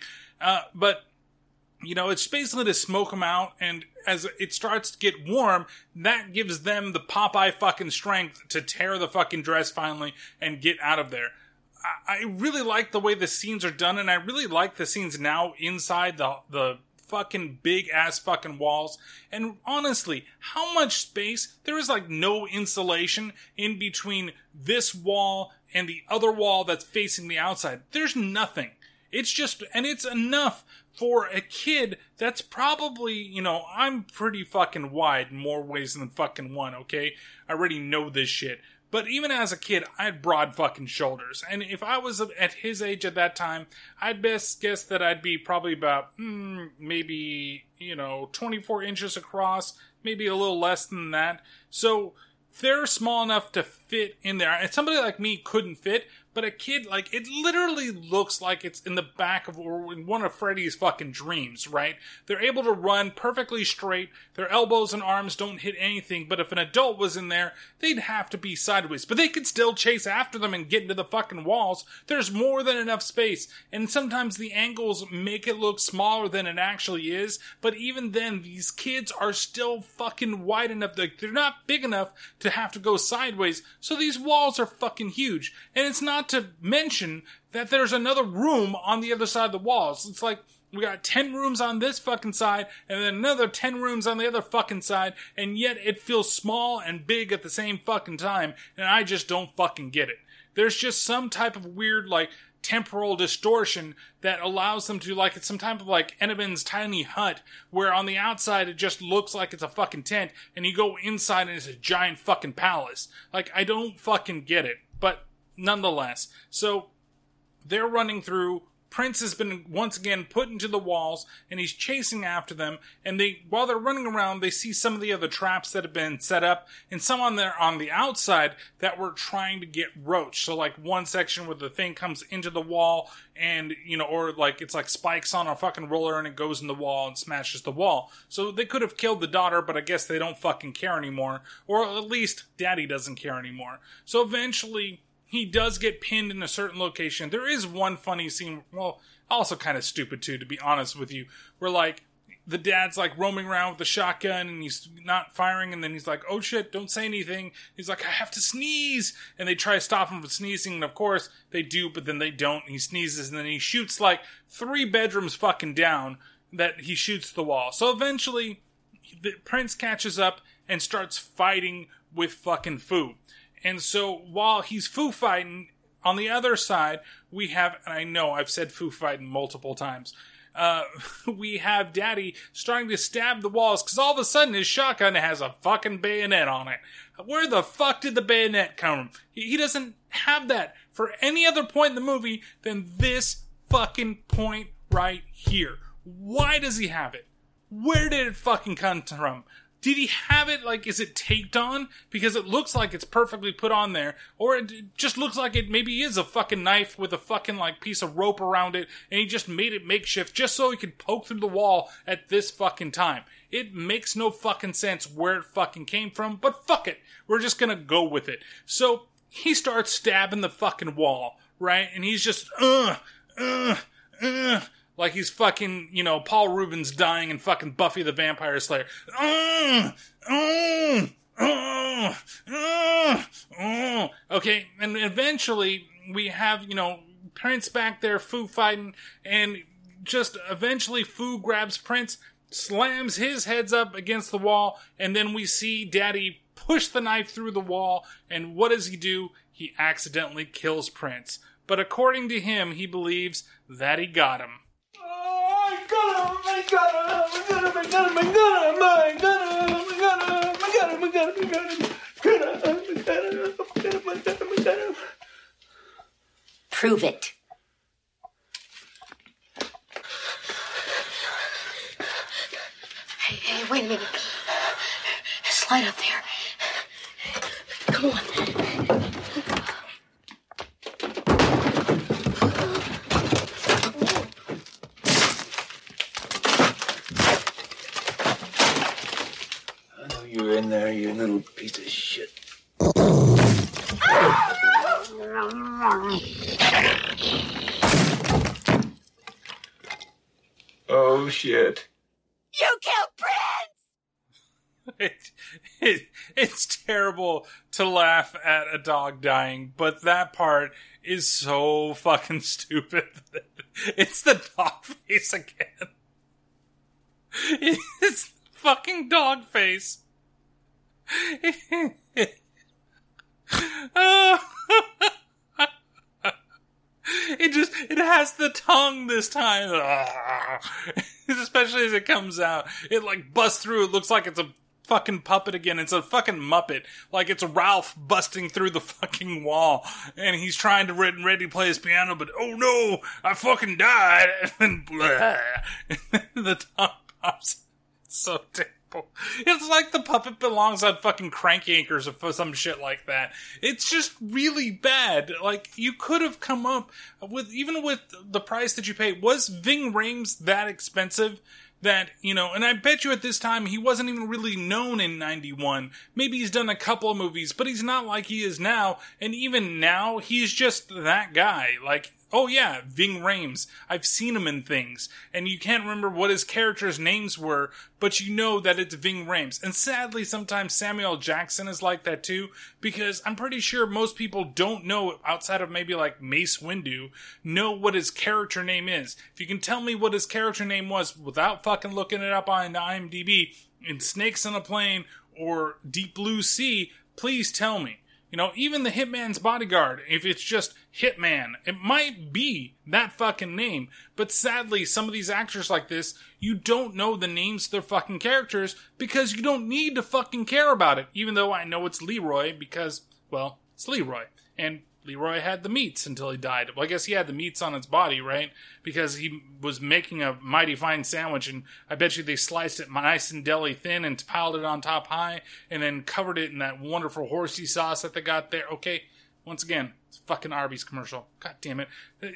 But, you know, it's basically to smoke them out, and as it starts to get warm, that gives them the Popeye fucking strength to tear the fucking dress finally and get out of there. I really like the way the scenes are done, and I really like the scenes now inside the fucking big-ass fucking walls. And honestly, how much space? There is, like, no insulation in between this wall and the other wall that's facing the outside. There's nothing. It's just, and it's enough for a kid that's probably, you know, I'm pretty fucking wide in more ways than fucking one, okay? I already know this shit. But even as a kid, I had broad fucking shoulders. And if I was at his age at that time, I'd best guess that I'd be probably about, maybe, you know, 24 inches across. Maybe a little less than that. So they're small enough to fit in there. And somebody like me couldn't fit. But a kid, like, it literally looks like it's in the back of or in one of Freddy's fucking dreams, right? They're able to run perfectly straight. Their elbows and arms don't hit anything. But if an adult was in there, they'd have to be sideways. But they could still chase after them and get into the fucking walls. There's more than enough space. And sometimes the angles make it look smaller than it actually is. But even then, these kids are still fucking wide enough. They're not big enough to have to go sideways. So these walls are fucking huge. And it's not to mention that there's another room on the other side of the walls. It's like we got 10 rooms on this fucking side and then another 10 rooms on the other fucking side, and yet it feels small and big at the same fucking time, and I just don't fucking get it. There's just some type of weird, like, temporal distortion that allows them to, like, it's some type of, like, Enderman's tiny hut where on the outside it just looks like it's a fucking tent, and you go inside and it's a giant fucking palace. Like, I don't fucking get it, but nonetheless, so they're running through Prince has been once again put into the walls, and he's chasing after them, and while they're running around, they see some of the other traps that have been set up, and some on the outside that were trying to get roached. So, like, one section where the thing comes into the wall, and, you know, or, like, it's like spikes on a fucking roller, and it goes in the wall and smashes the wall. So they could have killed the daughter, but I guess they don't fucking care anymore, or at least Daddy doesn't care anymore. So eventually, he does get pinned in a certain location. There is one funny scene, well, also kind of stupid too, to be honest with you, where like, the dad's like roaming around with a shotgun and he's not firing, and then he's like, oh shit, don't say anything. He's like, I have to sneeze. And they try to stop him from sneezing, and of course they do, but then they don't. And he sneezes, and then he shoots like 3 bedrooms fucking down that he shoots the wall. So eventually, the Prince catches up and starts fighting with fucking Foo. And so while he's Foo fighting, on the other side, we have, and I know I've said Foo fighting multiple times, we have Daddy starting to stab the walls, because all of a sudden his shotgun has a fucking bayonet on it. Where the fuck did the bayonet come from? He doesn't have that for any other point in the movie than this fucking point right here. Why does he have it? Where did it fucking come from? Did he have it, like, is it taped on? Because it looks like it's perfectly put on there. Or it just looks like it maybe is a fucking knife with a fucking, like, piece of rope around it. And he just made it makeshift just so he could poke through the wall at this fucking time. It makes no fucking sense where it fucking came from. But fuck it. We're just gonna go with it. So, he starts stabbing the fucking wall, right? And he's just, like he's fucking, you know, Paul Rubens dying and fucking Buffy the Vampire Slayer. Okay, and eventually we have, you know, Prince back there, Foo fighting, and just eventually Foo grabs Prince, slams his heads up against the wall, and then we see Daddy push the knife through the wall, and what does he do? He accidentally kills Prince. But according to him, he believes that he got him. Prove it. Hey, wait a minute. Slide up there. Come on. In there, you little piece of shit. Oh, shit. You killed Prince! It's terrible to laugh at a dog dying, but that part is so fucking stupid. It's the dog face again. It's the fucking dog face. It has the tongue this time, especially as it comes out. It like busts through. It looks like it's a fucking puppet again. It's a fucking Muppet. Like it's Ralph busting through the fucking wall, and he's trying to ready to play his piano, but oh no, I fucking died. And the tongue pops. It's so terrible. It's like the puppet belongs on fucking Crank Anchors or some shit like that. It's just really bad. Like, you could have come up with, even with the price that you pay, was Ving Rhames that expensive? That, you know, and I bet you at this time he wasn't even really known in 91. Maybe he's done a couple of movies, but he's not like he is now. And even now, he's just that guy. Like, oh yeah, Ving Rhames. I've seen him in things. And you can't remember what his characters' names were, but you know that it's Ving Rhames. And sadly, sometimes Samuel Jackson is like that too, because I'm pretty sure most people don't know, outside of maybe like Mace Windu, know what his character name is. If you can tell me what his character name was without fucking looking it up on IMDb, in Snakes on a Plane or Deep Blue Sea, please tell me. You know, even the Hitman's Bodyguard, if it's just Hitman, it might be that fucking name. But sadly, some of these actors like this, you don't know the names of their fucking characters because you don't need to fucking care about it. Even though I know it's Leeroy because, well, it's Leeroy. And Leeroy had the meats until he died. Well, I guess he had the meats on his body, right? Because he was making a mighty fine sandwich, and I bet you they sliced it nice and deli thin and piled it on top high and then covered it in that wonderful horsey sauce that they got there. Okay, once again, it's a fucking Arby's commercial. God damn it.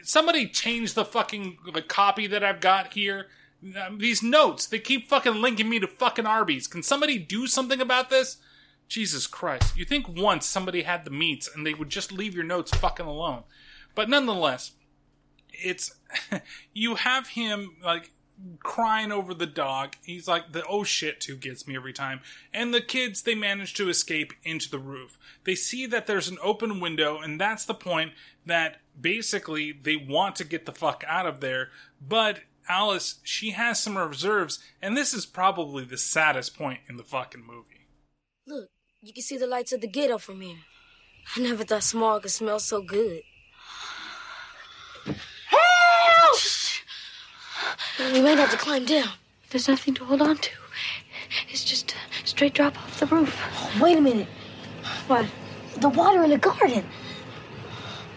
Somebody change the fucking copy that I've got here. These notes, they keep fucking linking me to fucking Arby's. Can somebody do something about this? Jesus Christ. You think once somebody had the meats and they would just leave your notes fucking alone. But nonetheless, it's... you have him, like, crying over the dog. He's like, the oh shit who gets me every time. And the kids, they manage to escape into the roof. They see that there's an open window, and that's the point that basically they want to get the fuck out of there. But... Alice, she has some reserves, and this is probably the saddest point in the fucking movie. Look, you can see the lights of the ghetto from here. I never thought smog could smell so good. Help! Shh. We might have to climb down. There's nothing to hold on to. It's just a straight drop off the roof. Oh, wait a minute. What? The water in the garden.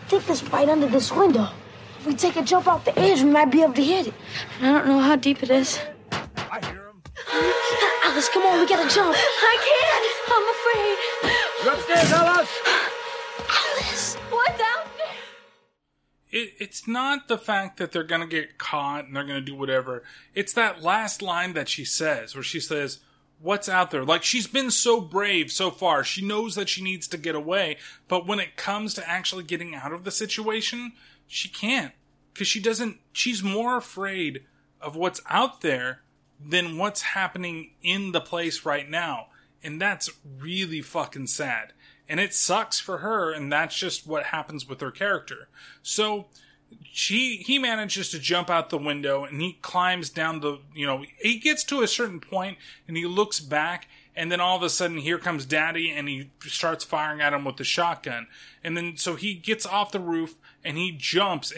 I think that's right under this window. If we take a jump off the edge, we might be able to hit it. And I don't know how deep it is. I hear him. Alice, come on, we gotta jump. I can't. I'm afraid. You're upstairs, Alice. Alice, what's out there? It's not the fact that they're gonna get caught and they're gonna do whatever. It's that last line that she says, where she says, what's out there? Like, she's been so brave so far. She knows that she needs to get away. But when it comes to actually getting out of the situation... she can't, because she doesn't, she's more afraid of what's out there than what's happening in the place right now. And that's really fucking sad. And it sucks for her, and that's just what happens with her character. So, he manages to jump out the window, and he climbs down the, he gets to a certain point, and he looks back, and then all of a sudden, here comes Daddy, and he starts firing at him with the shotgun. And then, so he gets off the roof, and he jumps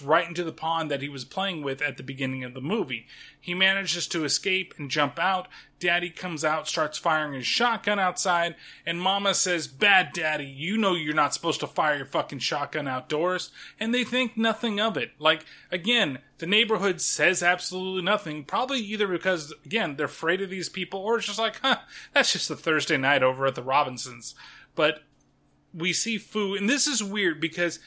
right into the pond that he was playing with at the beginning of the movie. He manages to escape and jump out. Daddy comes out, starts firing his shotgun outside, and Mama says, "Bad Daddy, you know you're not supposed to fire your fucking shotgun outdoors." And they think nothing of it. Like, again, the neighborhood says absolutely nothing, probably either because, again, they're afraid of these people, or it's just like, that's just a Thursday night over at the Robinsons. But we see Foo, and this is weird because...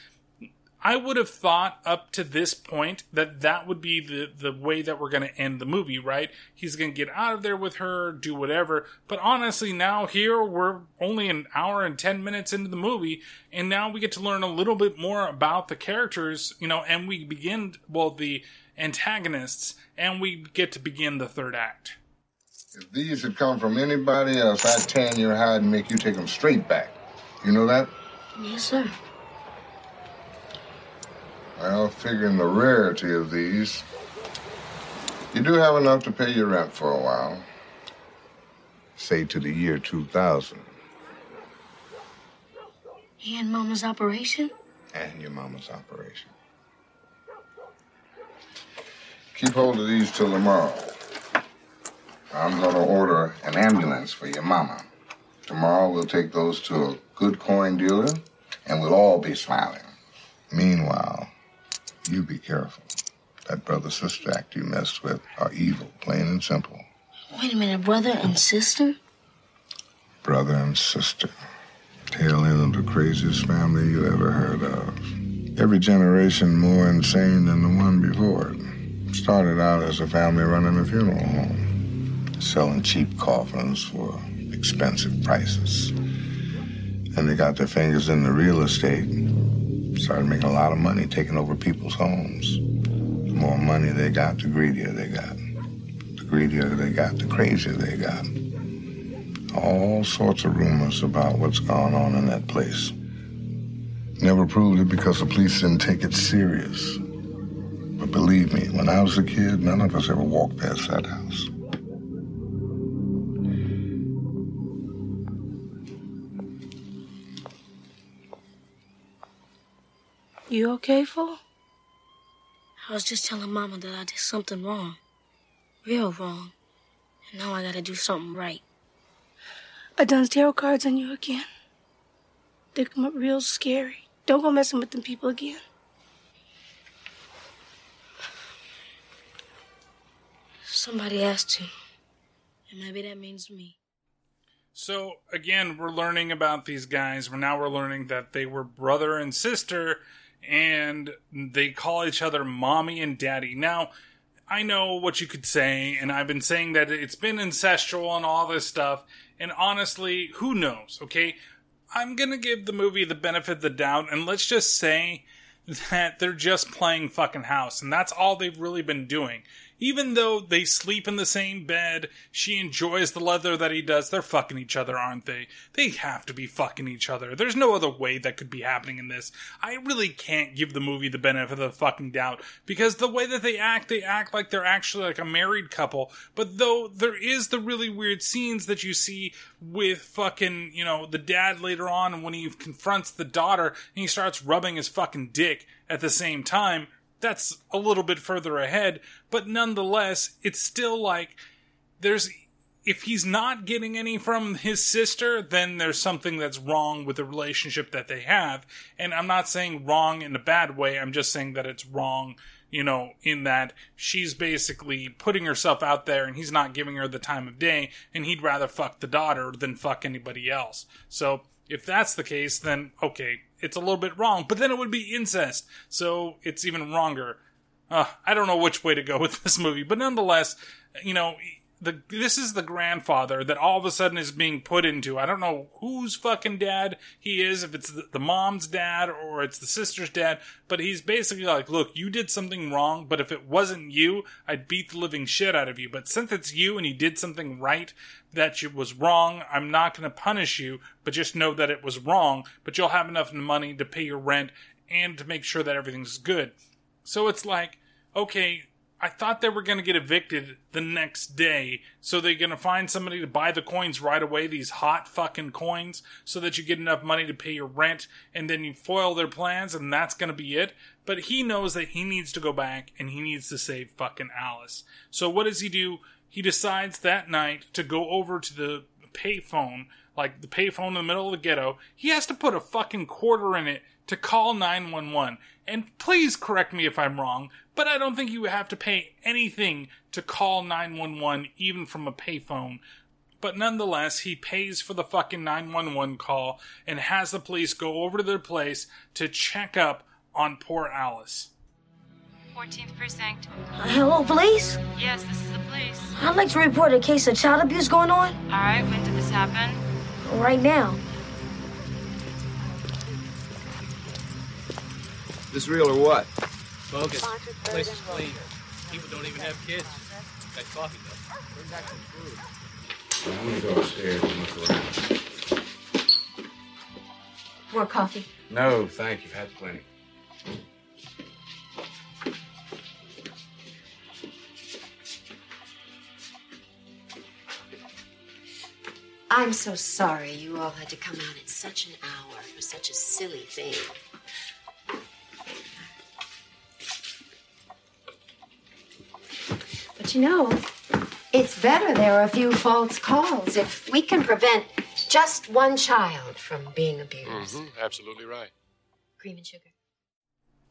I would have thought up to this point that would be the way that we're going to end the movie, right? He's going to get out of there with her, do whatever. But honestly, now here we're only an hour and 10 minutes into the movie, and now we get to learn a little bit more about the characters, and we begin, the antagonists, and we get to begin the third act. If these had come from anybody else, I'd tan your hide and make you take them straight back. You know that? Yes, sir. Well, figuring the rarity of these, you do have enough to pay your rent for a while. Say to the year 2000. And Mama's operation? And your Mama's operation. Keep hold of these till tomorrow. I'm going to order an ambulance for your Mama. Tomorrow we'll take those to a good coin dealer, and we'll all be smiling. Meanwhile... you be careful. That brother-sister act you messed with are evil, plain and simple. Wait a minute, brother and sister? Brother and sister. Tail end of the craziest family you ever heard of. Every generation more insane than the one before it. Started out as a family running a funeral home. Selling cheap coffins for expensive prices. Then they got their fingers in the real estate. Started making a lot of money taking over people's homes. The more money they got, the greedier they got. The greedier they got, the crazier they got. All sorts of rumors about what's gone on in that place. Never proved it because the police didn't take it serious. But believe me, when I was a kid, none of us ever walked past that house. You okay, Fool? I was just telling Mama that I did something wrong. Real wrong. And now I gotta do something right. I done tarot cards on you again. They come up real scary. Don't go messing with them people again. Somebody has to. And maybe that means me. So, again, we're learning about these guys. We're learning that they were brother and sister, and they call each other mommy and daddy. Now, I know what you could say, and I've been saying that it's been ancestral and all this stuff, and honestly, who knows, okay? I'm going to give the movie the benefit of the doubt, and let's just say that they're just playing fucking house, and that's all they've really been doing. Even though they sleep in the same bed, she enjoys the leather that he does, they're fucking each other, aren't they? They have to be fucking each other. There's no other way that could be happening in this. I really can't give the movie the benefit of the fucking doubt, because the way that they act like they're actually like a married couple, but though there is the really weird scenes that you see with fucking, you know, the dad later on when he confronts the daughter and he starts rubbing his fucking dick at the same time, that's a little bit further ahead, but nonetheless, it's still like there's, if he's not getting any from his sister, then there's something that's wrong with the relationship that they have. And I'm not saying wrong in a bad way, I'm just saying that it's wrong, you know, in that she's basically putting herself out there and he's not giving her the time of day, and he'd rather fuck the daughter than fuck anybody else. So if that's the case, then okay, it's a little bit wrong, but then it would be incest, so it's even wronger. I don't know which way to go with this movie, but nonetheless, you know, this is the grandfather that all of a sudden is being put into. I don't know whose fucking dad he is, if it's the mom's dad or it's the sister's dad, but he's basically like, look, you did something wrong, but if it wasn't you, I'd beat the living shit out of you. But since it's you and you did something right that was wrong, I'm not going to punish you, but just know that it was wrong, but you'll have enough money to pay your rent and to make sure that everything's good. So it's like, okay, I thought they were going to get evicted the next day, so they're going to find somebody to buy the coins right away, these hot fucking coins, so that you get enough money to pay your rent, and then you foil their plans, and that's going to be it. But he knows that he needs to go back, and he needs to save fucking Alice. So what does he do? He decides that night to go over to the payphone, like the payphone in the middle of the ghetto. He has to put a fucking quarter in it to call 911. And please correct me if I'm wrong, but I don't think you have to pay anything to call 911, even from a payphone. But nonetheless, he pays for the fucking 911 call and has the police go over to their place to check up on poor Alice. 14th Precinct. Hello, police? Yes, this is the police. I'd like to report a case of child abuse going on. All right, when did this happen? Right now. Is this real or what? Bogus. Place is clean. People don't even have kids. Got coffee though. Where's that food? I'm gonna go upstairs and look around. More coffee? No, thank you. Had plenty. I'm so sorry you all had to come out at such an hour for such a silly thing. But you know, it's better there are a few false calls if we can prevent just one child from being abused. Mm-hmm, absolutely right. Cream and sugar.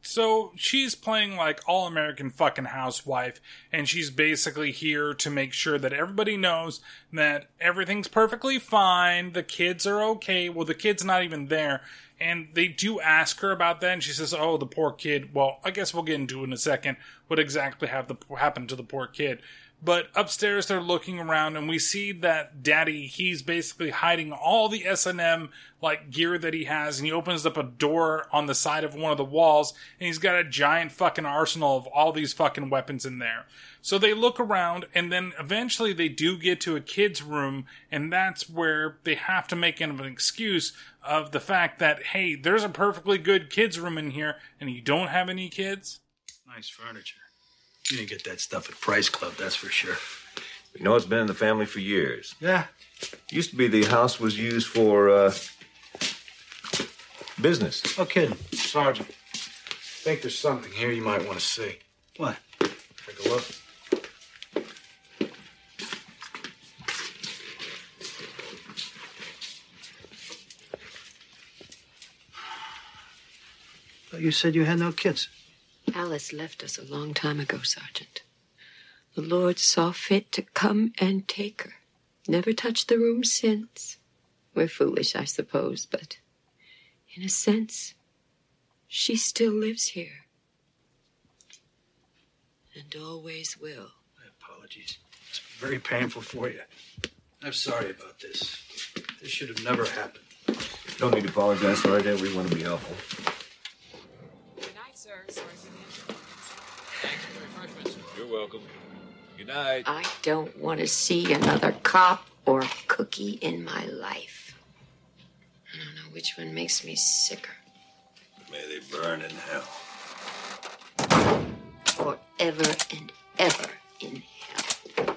So she's playing like all-American fucking housewife, and she's basically here to make sure that everybody knows that everything's perfectly fine, the kids are okay, well, the kid's not even there, and they do ask her about that, and she says, oh, the poor kid, well, I guess we'll get into it in a second, what exactly happened to the poor kid. But upstairs they're looking around, and we see that Daddy, he's basically hiding all the S&M, like, gear that he has, and he opens up a door on the side of one of the walls, and he's got a giant fucking arsenal of all these fucking weapons in there. So they look around, and then eventually they do get to a kid's room, and that's where they have to make an excuse of the fact that, hey, there's a perfectly good kid's room in here, and you don't have any kids? Nice furniture. You didn't get that stuff at Price Club, that's for sure. You know, it's been in the family for years. Yeah. It used to be the house was used for, business. No kidding. Sergeant, I think there's something here you might want to see. What? Take a look. But you said you had no kids. Alice left us a long time ago, Sergeant. The Lord saw fit to come and take her. Never touched the room since. We're foolish, I suppose, but in a sense, she still lives here. And always will. My apologies. It's very painful for you. I'm sorry about this. This should have never happened. Don't need to apologize for that. We want to be helpful. Good night, sir. Sorry for the interruption. Thanks for the refreshments. You're welcome. Good night. I don't want to see another cop or cookie in my life. I don't know which one makes me sicker. May they burn in hell. Forever and ever in hell.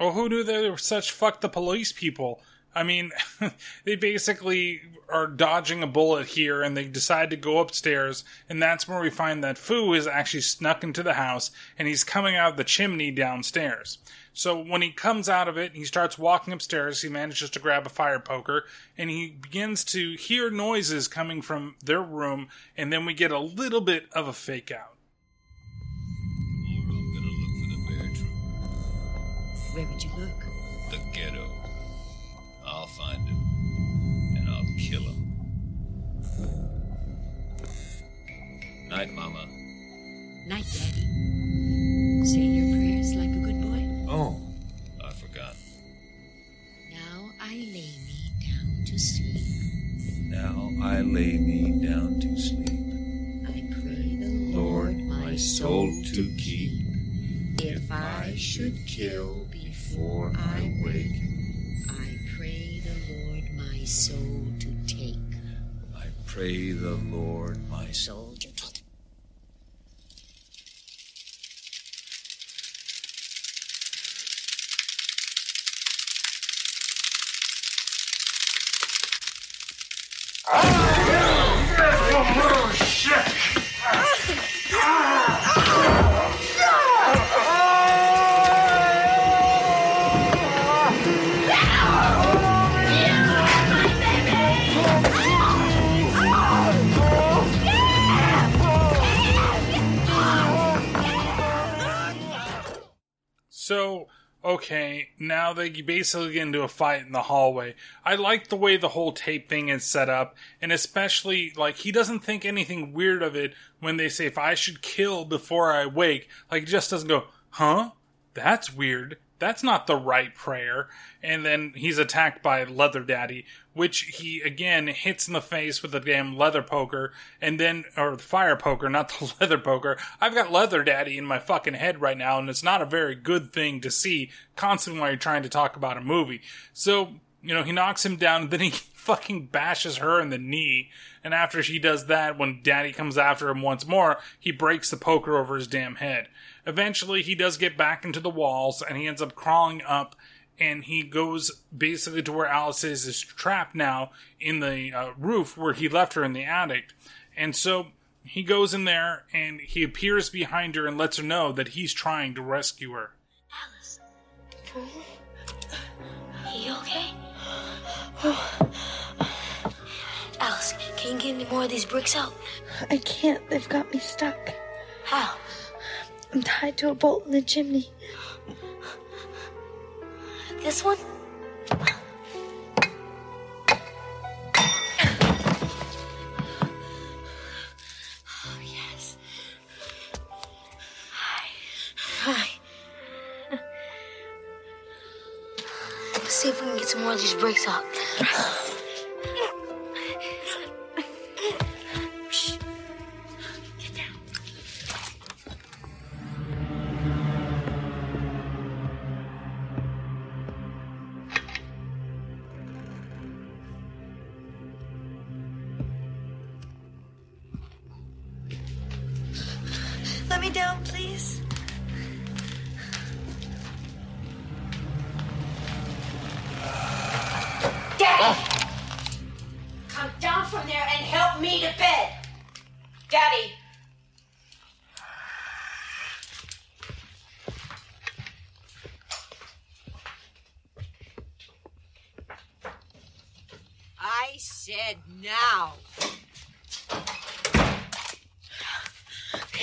Oh, who knew they were such fuck the police people? I mean, they basically are dodging a bullet here, and they decide to go upstairs, and that's where we find that Foo is actually snuck into the house, and he's coming out of the chimney downstairs. So when he comes out of it, he starts walking upstairs, he manages to grab a fire poker, and he begins to hear noises coming from their room, and then we get a little bit of a fake out. Tomorrow I'm gonna look for the bear trooper. Where would you look? The ghetto. I'll find him, and I'll kill him. Night, Mama. Night, Daddy. Say your prayers like a good boy. Oh, I forgot. Now I lay me down to sleep. Now I lay me down to sleep. I pray the Lord my soul to keep. If I should kill before I wake, soul to take. I pray the Lord my soul to take. So, okay, now they basically get into a fight in the hallway. I like the way the whole tape thing is set up, and especially, like, he doesn't think anything weird of it when they say, if I should kill before I wake. Like, he just doesn't go, huh? That's weird. That's not the right prayer. And then he's attacked by Leather Daddy, which he, again, hits in the face with a damn leather poker, and then, or the fire poker, not the leather poker. I've got Leather Daddy in my fucking head right now, and it's not a very good thing to see constantly while you're trying to talk about a movie. So, you know, he knocks him down, and then he fucking bashes her in the knee, and after she does that, when Daddy comes after him once more, he breaks the poker over his damn head. Eventually, he does get back into the walls, and he ends up crawling up, and he goes basically to where Alice is trapped now in the roof where he left her in the attic. And so he goes in there, and he appears behind her and lets her know that he's trying to rescue her. Alice, Fool, you okay? Oh. Alice, can you get any more of these bricks out? I can't. They've got me stuck. How? I'm tied to a bolt in the chimney. This one? Oh, yes. Hi. Hi. Let's see if we can get some more of these bricks out.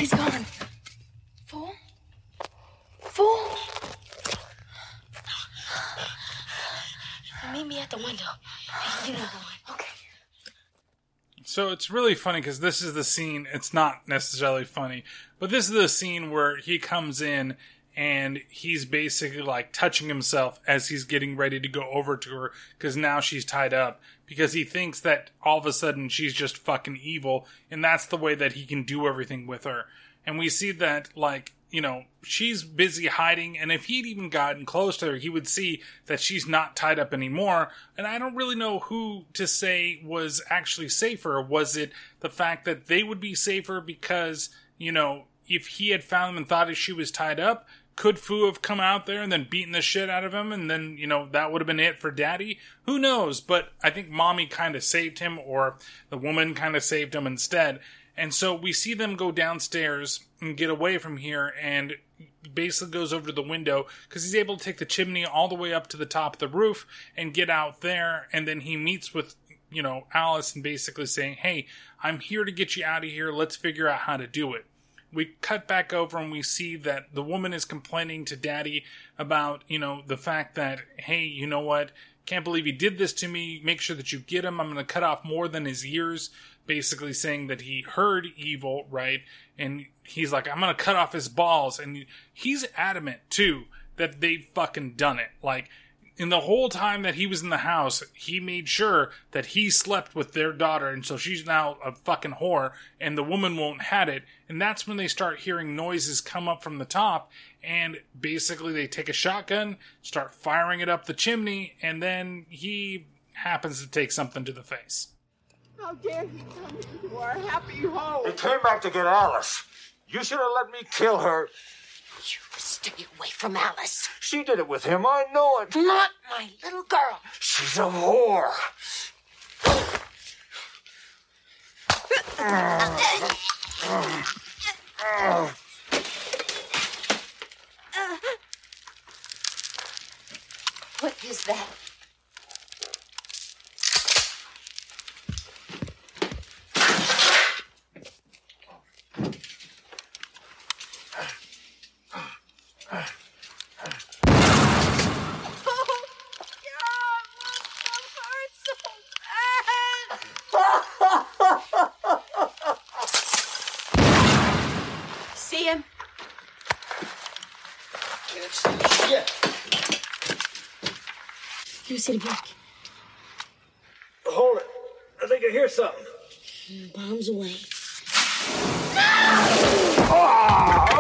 He's gone. Fool? Fool? Meet me at the window. You know the one. Okay. So it's really funny because this is the scene. It's not necessarily funny, but this is the scene where he comes in and he's basically like touching himself as he's getting ready to go over to her because now she's tied up because he thinks that all of a sudden she's just fucking evil and that's the way that he can do everything with her. And we see that, like, you know, she's busy hiding, and if he'd even gotten close to her, he would see that she's not tied up anymore. And I don't really know who to say was actually safer. Was it the fact that they would be safer because, you know, if he had found them and thought she was tied up, could Fu have come out there and then beaten the shit out of him, and then, you know, that would have been it for Daddy? Who knows? But I think Mommy kind of saved him, or the woman kind of saved him instead. And so we see them go downstairs and get away from here, and basically goes over to the window because he's able to take the chimney all the way up to the top of the roof and get out there. And then he meets with, you know, Alice and basically saying, hey, I'm here to get you out of here. Let's figure out how to do it. We cut back over and we see that the woman is complaining to Daddy about, you know, the fact that, hey, you know what? Can't believe he did this to me. Make sure that you get him. I'm going to cut off more than his ears. Basically saying that he heard evil, right? And he's like, I'm going to cut off his balls. And he's adamant, too, that they've fucking done it. Like, in the whole time that he was in the house, he made sure that he slept with their daughter. And so she's now a fucking whore. And the woman won't have it. And that's when they start hearing noises come up from the top. And basically they take a shotgun, start firing it up the chimney. And then he happens to take something to the face. How dare you come into our happy home? They came back to get Alice. You should have let me kill her. You stay away from Alice. She did it with him. I know it. Not my little girl. She's a whore. What is that? City block. Hold it. I think I hear something. Bombs away. Ah!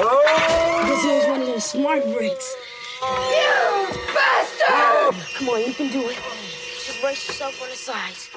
Oh! Oh! This is one of those smart breaks. You bastard! Oh. Come on, you can do it. Just brace yourself on the sides.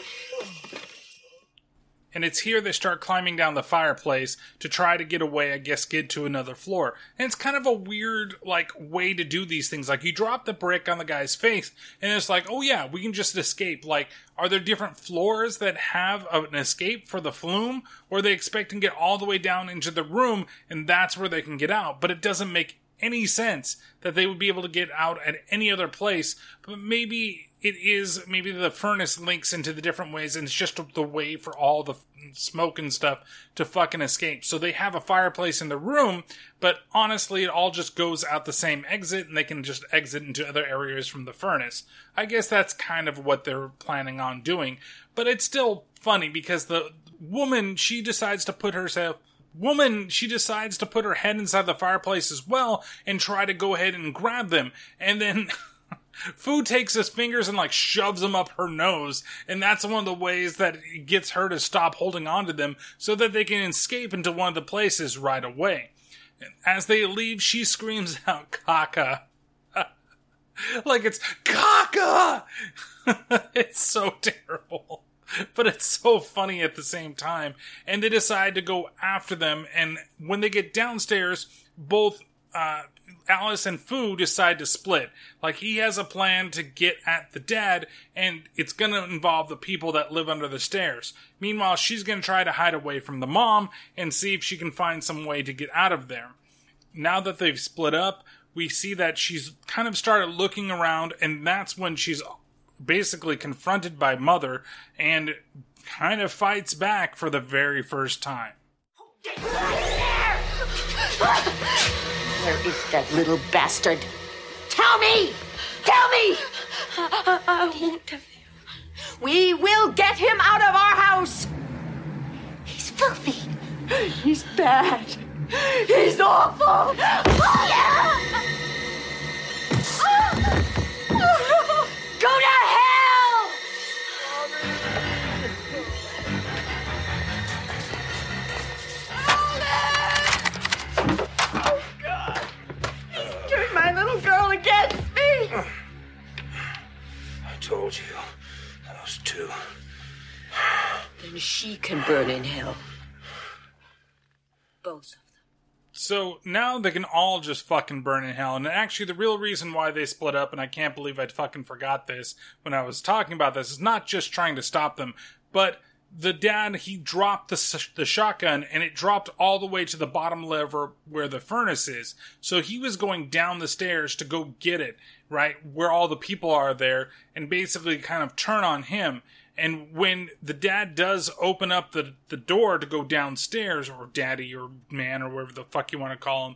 And it's here they start climbing down the fireplace to try to get away, I guess, get to another floor. And it's kind of a weird, like, way to do these things. Like, you drop the brick on the guy's face, and it's like, oh yeah, we can just escape. Like, are there different floors that have an escape for the flume? Or they expect to get all the way down into the room, and that's where they can get out. But it doesn't make any sense that they would be able to get out at any other place. But maybe... it is, maybe the furnace links into the different ways, and it's just the way for all the smoke and stuff to fucking escape. So they have a fireplace in the room, but honestly, it all just goes out the same exit, and they can just exit into other areas from the furnace. I guess that's kind of what they're planning on doing, but it's still funny because the woman, she decides to put herself... her head inside the fireplace as well, and try to go ahead and grab them, and then... Fu takes his fingers and, like, shoves them up her nose, and that's one of the ways that it gets her to stop holding on to them so that they can escape into one of the places right away. As they leave, she screams out, Kaka. Like, it's, Kaka! It's so terrible. But it's so funny at the same time. And they decide to go after them, and when they get downstairs, both, Alice and Fu decide to split. Like, he has a plan to get at the dad, and it's going to involve the people that live under the stairs. Meanwhile, she's going to try to hide away from the mom and see if she can find some way to get out of there. Now that they've split up, we see that she's kind of started looking around, and that's when she's basically confronted by Mother and kind of fights back for the very first time. Get right there! Where is that little bastard? Tell me! Tell me! I won't tell you. We will get him out of our house! He's filthy. He's bad. He's awful. Yeah! Go to hell! Oh, God. He's turned my little girl against me. I told you. Those two. Then she can burn in hell. Both of them. So now they can all just fucking burn in hell. And actually the real reason why they split up, and I can't believe I fucking forgot this when I was talking about this, is not just trying to stop them, but the dad, he dropped the shotgun and it dropped all the way to the bottom level where the furnace is. So he was going down the stairs to go get it, right? Where all the people are there, and basically kind of turn on him. And when the dad does open up the door to go downstairs, or daddy or man or whatever the fuck you want to call him,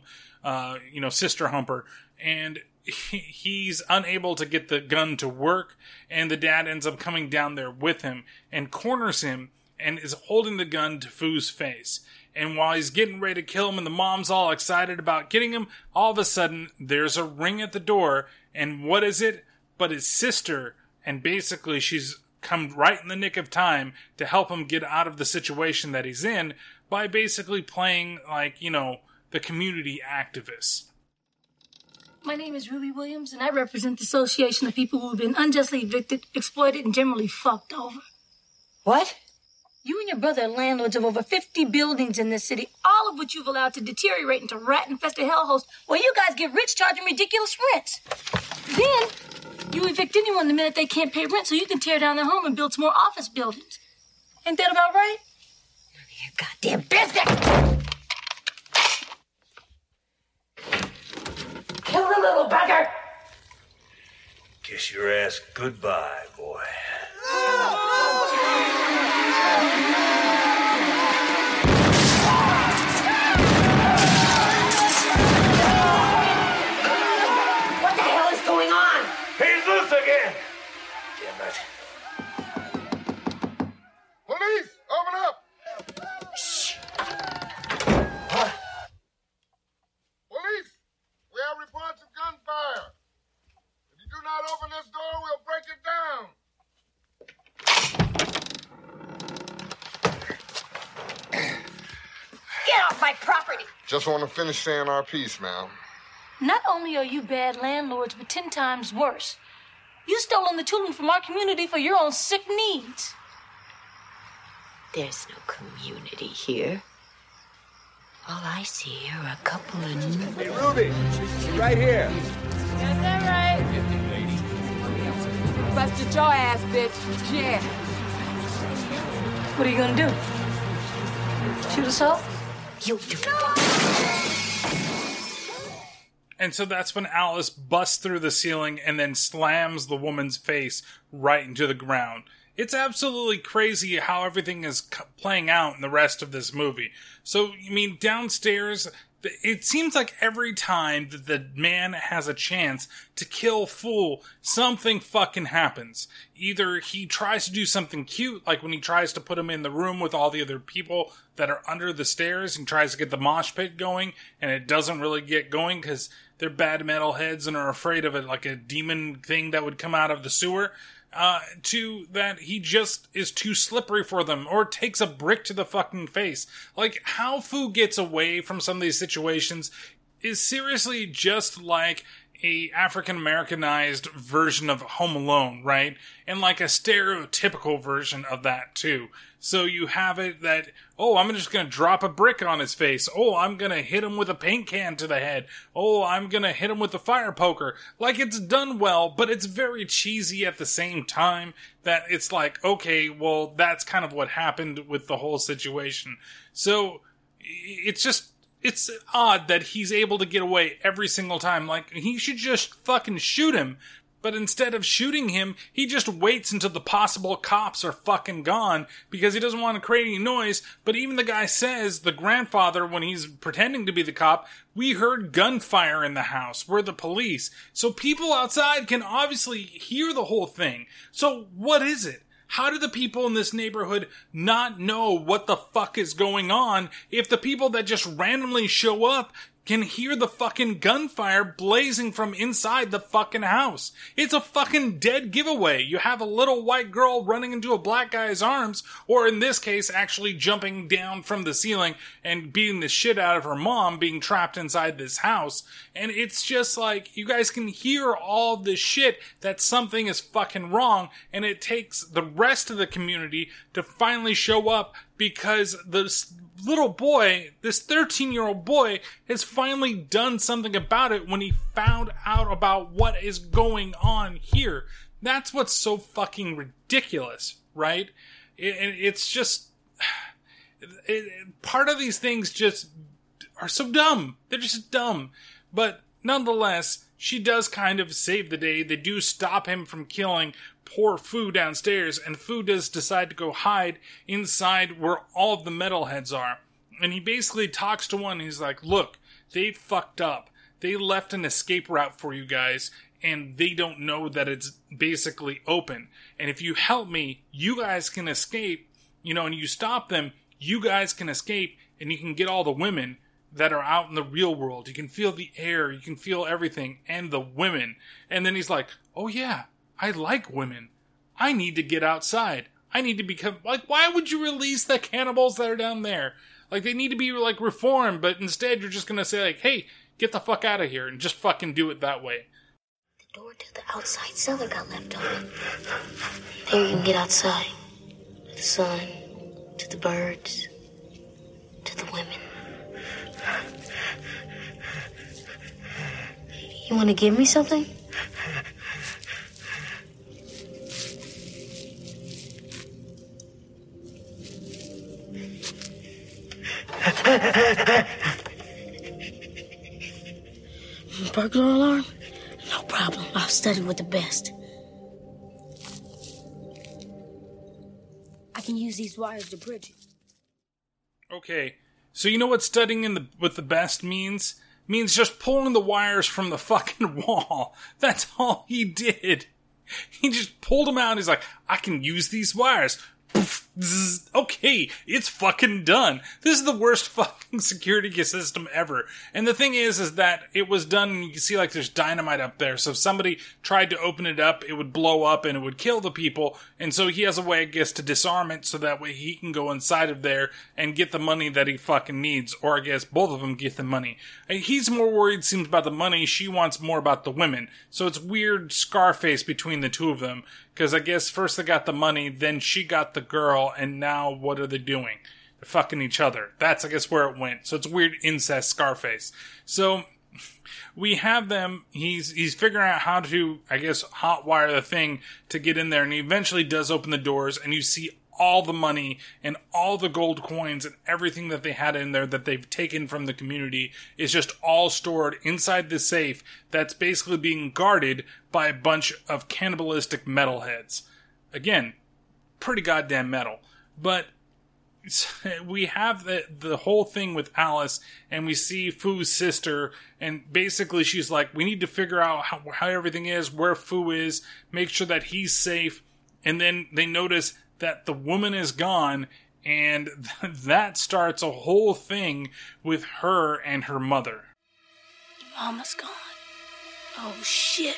sister humper, and he's unable to get the gun to work, and the dad ends up coming down there with him and corners him and is holding the gun to Foo's face. And while he's getting ready to kill him and the mom's all excited about getting him, all of a sudden there's a ring at the door, and what is it but his sister? And basically she's come right in the nick of time to help him get out of the situation that he's in by basically playing, the community activist. My name is Ruby Williams, and I represent the Association of People Who Have Been Unjustly Evicted, Exploited, and Generally Fucked Over. What? You and your brother are landlords of over 50 buildings in this city, all of which you've allowed to deteriorate into rat-infested hellholes, where you guys get rich charging ridiculous rents. Then you evict anyone the minute they can't pay rent, so you can tear down their home and build some more office buildings. Ain't that about right? None of your goddamn business! Kill the little bugger! Kiss your ass goodbye, boy. Again. Damn it. Police, open up. Shh. Huh? Police, we have reports of gunfire. If you do not open this door, we'll break it down. Get off my property. Just want to finish saying our piece, ma'am. Not only are you bad landlords, but 10 times worse. You stolen the children from our community for your own sick needs. There's no community here. All I see are a couple of... Hey, Ruby! She's right here. That's that right. Busted your ass, bitch. Yeah. What are you gonna do? Shoot us off? You do it. And so that's when Alice busts through the ceiling and then slams the woman's face right into the ground. It's absolutely crazy how everything is playing out in the rest of this movie. So, downstairs, it seems like every time that the man has a chance to kill Fool, something fucking happens. Either he tries to do something cute, like when he tries to put him in the room with all the other people that are under the stairs and tries to get the mosh pit going, and it doesn't really get going because they're bad metalheads and are afraid of it, like a demon thing that would come out of the sewer. To that he just is too slippery for them, or takes a brick to the fucking face. Like, how Fu gets away from some of these situations is seriously just like a African-Americanized version of Home Alone, right? And like a stereotypical version of that, too. So you have it that, oh, I'm just going to drop a brick on his face. Oh, I'm going to hit him with a paint can to the head. Oh, I'm going to hit him with a fire poker. Like, it's done well, but it's very cheesy at the same time, that it's like, okay, well, that's kind of what happened with the whole situation. So it's just... it's odd that he's able to get away every single time. Like, he should just fucking shoot him. But instead of shooting him, he just waits until the possible cops are fucking gone because he doesn't want to create any noise. But even the guy says, the grandfather, when he's pretending to be the cop, we heard gunfire in the house. We're the police. So people outside can obviously hear the whole thing. So what is it? How do the people in this neighborhood not know what the fuck is going on if the people that just randomly show up can hear the fucking gunfire blazing from inside the fucking house? It's a fucking dead giveaway. You have a little white girl running into a black guy's arms, or in this case, actually jumping down from the ceiling and beating the shit out of her mom being trapped inside this house. And it's just like, you guys can hear all this shit that something is fucking wrong, and it takes the rest of the community to finally show up because this little boy, this 13-year-old boy, has finally done something about it when he found out about what is going on here. That's what's so fucking ridiculous, right? It's just... part of these things just are so dumb. They're just dumb. But nonetheless, she does kind of save the day. They do stop him from killing poor Foo downstairs, and Foo does decide to go hide inside where all of the metalheads are. And he basically talks to one, and he's like, look, they fucked up. They left an escape route for you guys, and they don't know that it's basically open. And if you help me, you guys can escape, you know, and you stop them, you guys can escape, and you can get all the women that are out in the real world. You can feel the air, you can feel everything, and the women. And then he's like, oh yeah, I like women. I need to get outside. I need to become... Like, why would you release the cannibals that are down there? Like, they need to be, like, reformed, but instead you're just gonna say, like, hey, get the fuck out of here, and just fucking do it that way. The door to the outside cellar got left open. There you can get outside. To the sun, to the birds, to the women. You wanna give me something? Burglar alarm? No problem. I'll study with the best. I can use these wires to bridge it. Okay, so you know what studying with the best means? Means just pulling the wires from the fucking wall. That's all he did. He just pulled them out. He's like, I can use these wires. Okay, it's fucking done. This is the worst fucking security system ever. And the thing is that it was done, you can see, like, there's dynamite up there. So if somebody tried to open it up, it would blow up and it would kill the people. And so he has a way, I guess, to disarm it so that way he can go inside of there and get the money that he fucking needs. Or I guess both of them get the money. He's more worried, seems, about the money. She wants more about the women. So it's weird Scarface between the two of them. Because I guess first they got the money, then she got the girl, and now what are they doing? They're fucking each other. That's, I guess, where it went. So it's weird incest Scarface. So we have them, he's figuring out how to, I guess, hotwire the thing to get in there, and he eventually does open the doors, and you see all the money and all the gold coins and everything that they had in there that they've taken from the community is just all stored inside the safe that's basically being guarded by a bunch of cannibalistic metalheads. Again, pretty goddamn metal. But we have the whole thing with Alice, and we see Foo's sister, and basically she's like, we need to figure out how everything is, where Foo is, make sure that he's safe, and then they notice that the woman is gone, and that starts a whole thing with her and her mother. Your mama's gone. Oh, shit.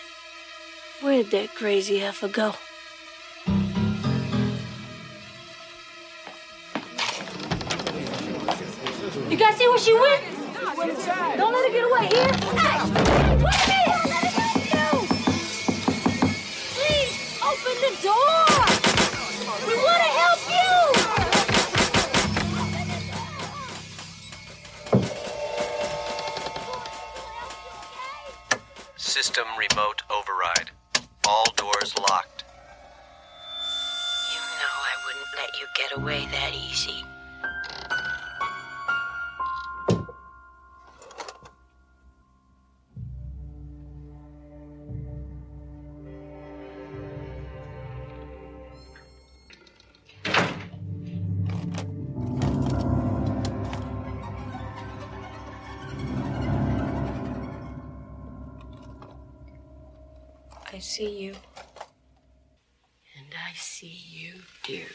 Where did that crazy heifer go? You guys see where she went? Don't let her get away here. Hey! Wait a minute! Let us help you! Please, open the door! We want to help you! System remote override. All doors locked. You know I wouldn't let you get away that easy. I see you. And I see you, dearie.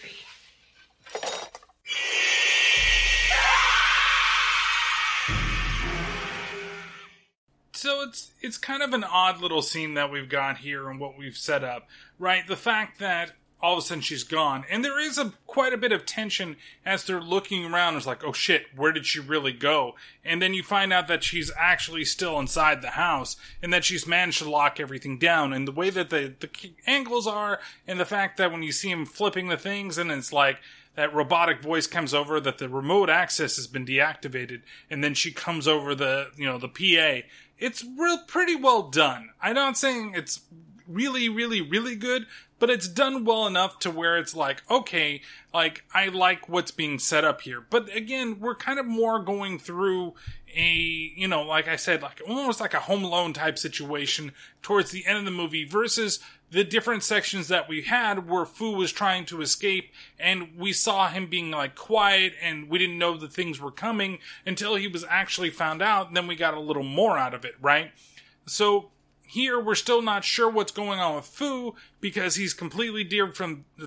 So it's kind of an odd little scene that we've got here and what we've set up, right? The fact that all of a sudden she's gone. And there is quite a bit of tension as they're looking around. It's like, oh shit, where did she really go? And then you find out that she's actually still inside the house and that she's managed to lock everything down. And the way that the angles are and the fact that when you see him flipping the things and it's like that robotic voice comes over that the remote access has been deactivated and then she comes over the PA. It's pretty well done. I'm not saying it's really, really, really good, but it's done well enough to where it's like, okay, like, I like what's being set up here. But again, we're kind of more going through almost like a Home Alone type situation towards the end of the movie versus the different sections that we had where Fu was trying to escape and we saw him being like quiet and we didn't know that things were coming until he was actually found out. And then we got a little more out of it, right? So here, we're still not sure what's going on with Fu because he's completely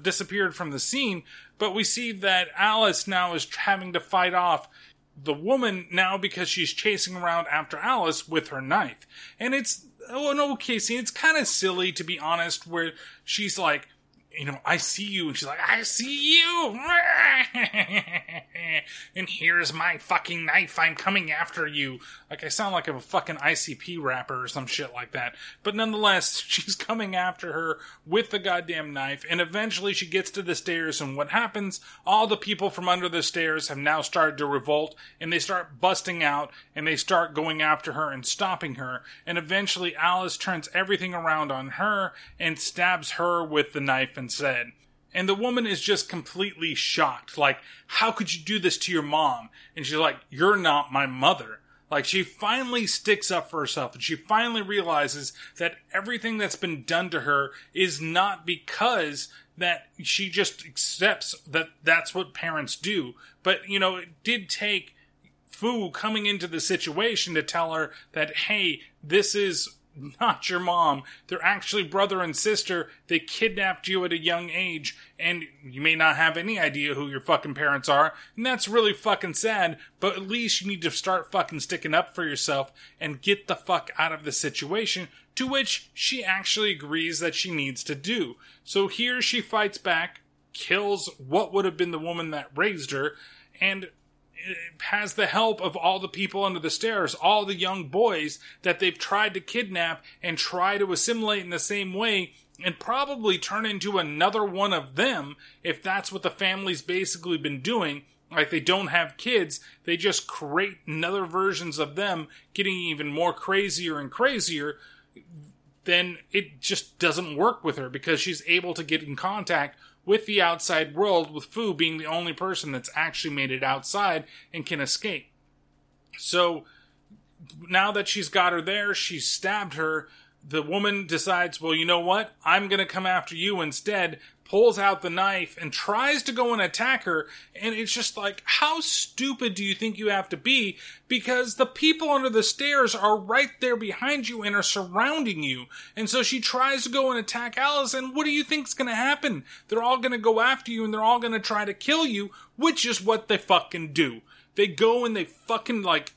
disappeared from the scene. But we see that Alice now is having to fight off the woman now because she's chasing around after Alice with her knife. And it's it's kind of silly, to be honest, where she's like, I see you. And she's like, I see you. And here's my fucking knife. I'm coming after you. Like, I sound like I'm a fucking ICP rapper or some shit like that. But nonetheless, she's coming after her with the goddamn knife. And eventually she gets to the stairs. And what happens? All the people from under the stairs have now started to revolt. And they start busting out. And they start going after her and stopping her. And eventually Alice turns everything around on her and stabs her with the knife. And the woman is just completely shocked. Like, how could you do this to your mom? And she's like, you're not my mother. Like, she finally sticks up for herself. And she finally realizes that everything that's been done to her is not because that she just accepts that that's what parents do. But, it did take Fu coming into the situation to tell her that, hey, this is not your mom. They're actually brother and sister. They kidnapped you at a young age, and you may not have any idea who your fucking parents are, and that's really fucking sad, but at least you need to start fucking sticking up for yourself and get the fuck out of the situation, to which she actually agrees that she needs to do. So here she fights back, kills what would have been the woman that raised her, and has the help of all the people under the stairs, all the young boys that they've tried to kidnap and try to assimilate in the same way and probably turn into another one of them if that's what the family's basically been doing. Like, they don't have kids, they just create another versions of them getting even more crazier and crazier. Then it just doesn't work with her because she's able to get in contact with the outside world, with Fu being the only person that's actually made it outside and can escape. So, now that she's got her there, she's stabbed her, the woman decides, well, you know what? I'm going to come after you instead, pulls out the knife, and tries to go and attack her, and it's just like, how stupid do you think you have to be? Because the people under the stairs are right there behind you and are surrounding you. And so she tries to go and attack Alice, and what do you think's going to happen? They're all going to go after you, and they're all going to try to kill you, which is what they fucking do. They go and they fucking, like,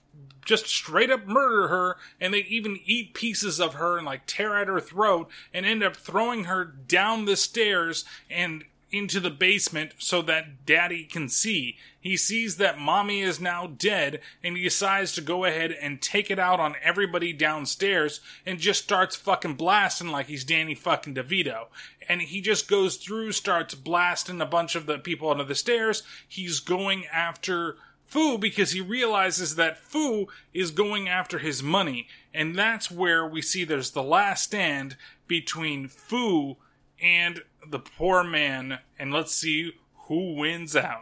just straight up murder her, and they even eat pieces of her and, like, tear at her throat and end up throwing her down the stairs and into the basement so that Daddy can see. He sees that Mommy is now dead, and he decides to go ahead and take it out on everybody downstairs and just starts fucking blasting like he's Danny fucking DeVito. And he just goes through, starts blasting a bunch of the people under the stairs. He's going after Fu because he realizes that Fu is going after his money, and that's where we see there's the last stand between Fu and the poor man, and let's see who wins out.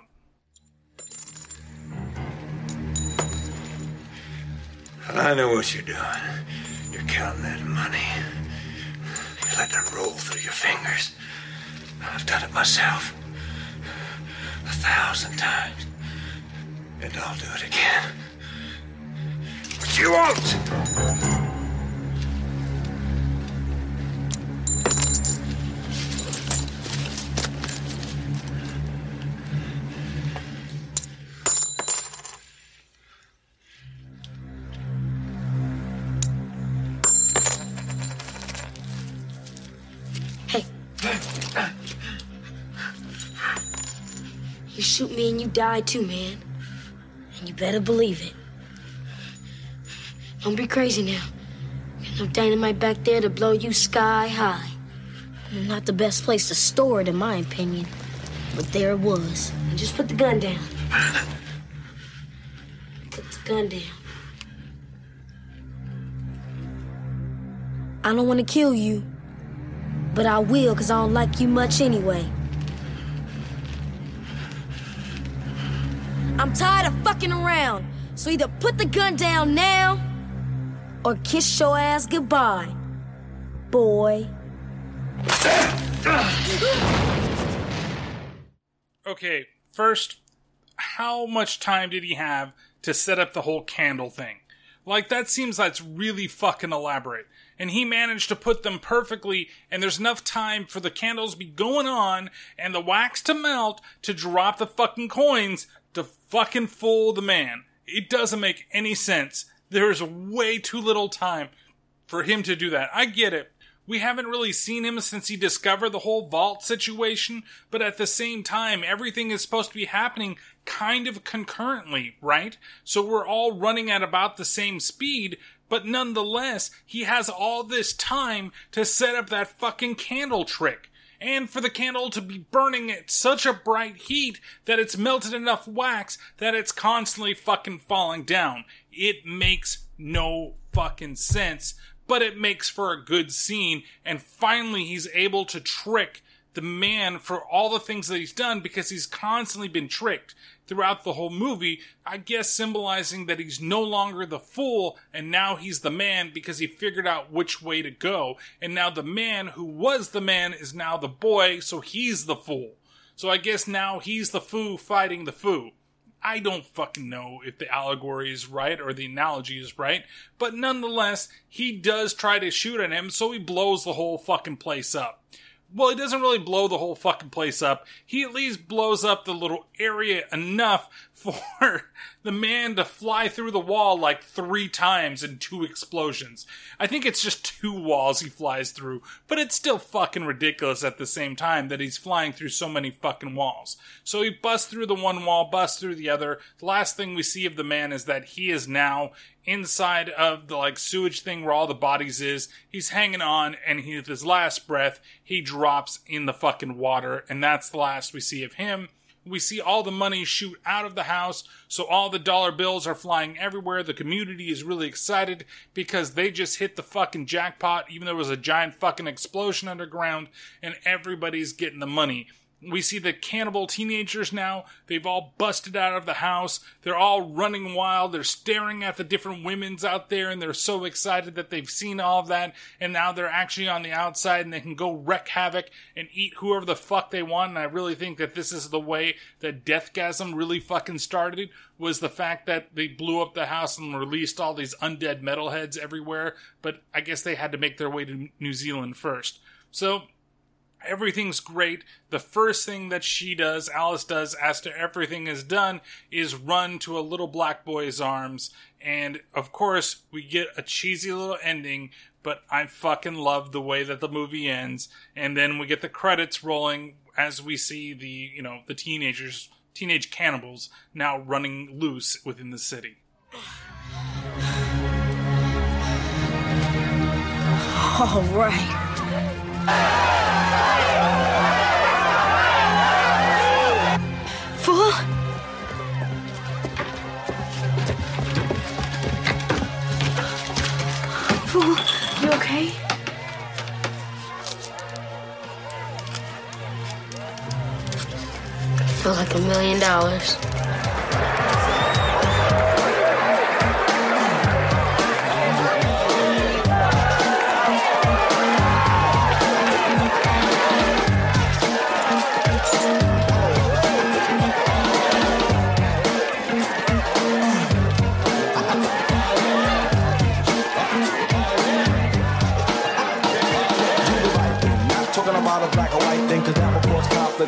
I know what you're doing. You're counting that money. You're letting it roll through your fingers. I've done it myself 1,000 times. And I'll do it again. But you won't! You shoot me and you die too, man. And you better believe it. Don't be crazy now. Got no dynamite back there to blow you sky high. Not the best place to store it, in my opinion. But there it was. And just put the gun down. Put the gun down. I don't want to kill you. But I will, because I don't like you much anyway. I'm tired of fucking around. So either put the gun down now, or kiss your ass goodbye, boy. Okay, first, how much time did he have to set up the whole candle thing? Like, that seems like it's really fucking elaborate. And he managed to put them perfectly, and there's enough time for the candles to be going on, and the wax to melt, to drop the fucking coins, to fucking fool the man. It doesn't make any sense. There is way too little time for him to do that. I get it. We haven't really seen him since he discovered the whole vault situation, but at the same time, everything is supposed to be happening kind of concurrently, right? So we're all running at about the same speed, but nonetheless, he has all this time to set up that fucking candle trick. And for the candle to be burning at such a bright heat that it's melted enough wax that it's constantly fucking falling down. It makes no fucking sense. But it makes for a good scene, and finally he's able to trick the man for all the things that he's done, because he's constantly been tricked throughout the whole movie, I guess symbolizing that he's no longer the fool, and now he's the man because he figured out which way to go, and now the man who was the man is now the boy, so he's the fool. So I guess now he's the foo fighting the foo. I don't fucking know if the allegory is right or the analogy is right, but nonetheless, he does try to shoot at him, so he blows the whole fucking place up. Well, he doesn't really blow the whole fucking place up. He at least blows up the little area enough for the man to fly through the wall like 3 times in 2 explosions. I think it's just 2 walls he flies through, but it's still fucking ridiculous at the same time that he's flying through so many fucking walls. So he busts through the one wall, busts through the other. The last thing we see of the man is that he is now inside of the like sewage thing where all the bodies is. He's hanging on, and he, with his last breath, he drops in the fucking water, and that's the last we see of him. We see all the money shoot out of the house, so all the dollar bills are flying everywhere. The community is really excited because they just hit the fucking jackpot, even though it was a giant fucking explosion underground, and everybody's getting the money. We see the cannibal teenagers now. They've all busted out of the house. They're all running wild. They're staring at the different women's out there, and they're so excited that they've seen all of that, and now they're actually on the outside, and they can go wreak havoc and eat whoever the fuck they want. And I really think that this is the way that Deathgasm really fucking started, was the fact that they blew up the house and released all these undead metalheads everywhere, but I guess they had to make their way to New Zealand first. So everything's great. The first thing that she does, Alice does, after everything is done, is run to a little black boy's arms. And, of course, we get a cheesy little ending, but I fucking love the way that the movie ends. And then we get the credits rolling as we see the, you know, the teenage cannibals now running loose within the city. All right. Fool? Fool, you okay? I feel like $1,000,000.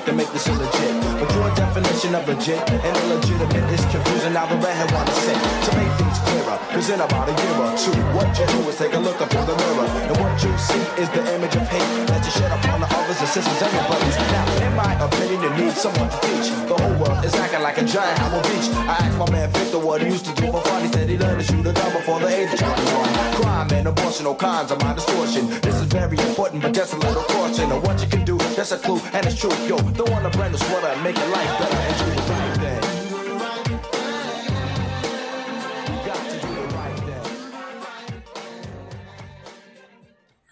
To make this illegit, but your definition of legit and illegitimate is confusing. Now the redhead wanna say, to make things clearer, cause in about a year or two, what you do is take a look up in the mirror, and what you see is the image of hate that you shed upon the others, the sisters, everybody's now. in my opinion, need someone to teach. The whole world is acting like a giant howl beach. I asked my man Victor what he used to do for fun. He said he learned to shoot a gun before the age of 21. Crime and abortion, all kinds of my distortion. This is very important, but just a little caution. And what you can do, that's a clue, and it's true. Yo, throw on a brand new sweater and make your life better. And do the right thing.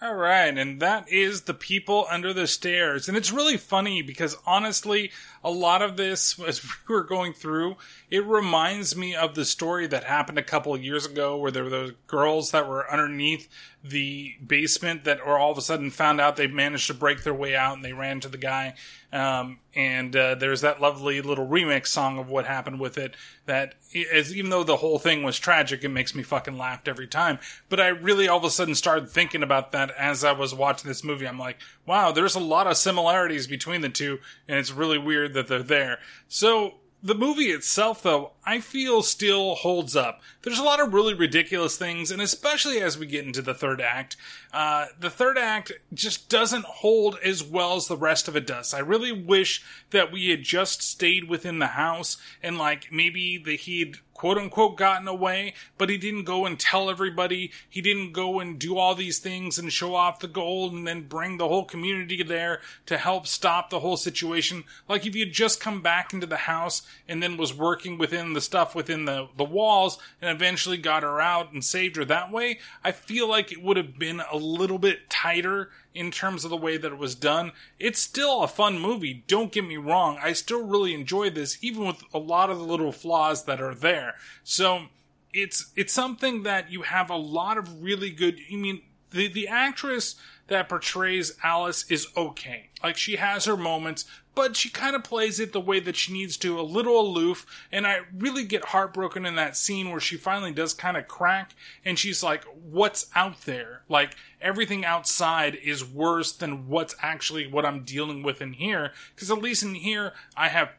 All right, and that is The People Under the Stairs. And it's really funny because, honestly, a lot of this, as we were going through, it reminds me of the story that happened a couple of years ago where there were those girls that were underneath the basement that were all of a sudden found out they managed to break their way out and they ran to the guy. There's that lovely little remix song of what happened with it that, is, even though the whole thing was tragic, it makes me fucking laugh every time. But I really all of a sudden started thinking about that as I was watching this movie. I'm like, wow, there's a lot of similarities between the two, and it's really weird that they're there. So the movie itself, though, I feel still holds up. There's a lot of really ridiculous things, and especially as we get into the third act. The third act just doesn't hold as well as the rest of it does. I really wish that we had just stayed within the house and, like, maybe that he'd quote-unquote gotten away, but he didn't go and tell everybody. He didn't go and do all these things and show off the gold and then bring the whole community there to help stop the whole situation. Like, if you had just come back into the house and then was working within the stuff within the walls and eventually got her out and saved her that way, I feel like it would have been a little bit tighter in terms of the way that it was done. It's still a fun movie, don't get me wrong. I still really enjoy this, even with a lot of the little flaws that are there. So it's something that you have a lot of really good... I mean, the actress that portrays Alice is okay. Like, she has her moments, but she kind of plays it the way that she needs to, a little aloof, and I really get heartbroken in that scene where she finally does kind of crack, and she's like, what's out there? Like, everything outside is worse than what's actually what I'm dealing with in here, because at least in here, I have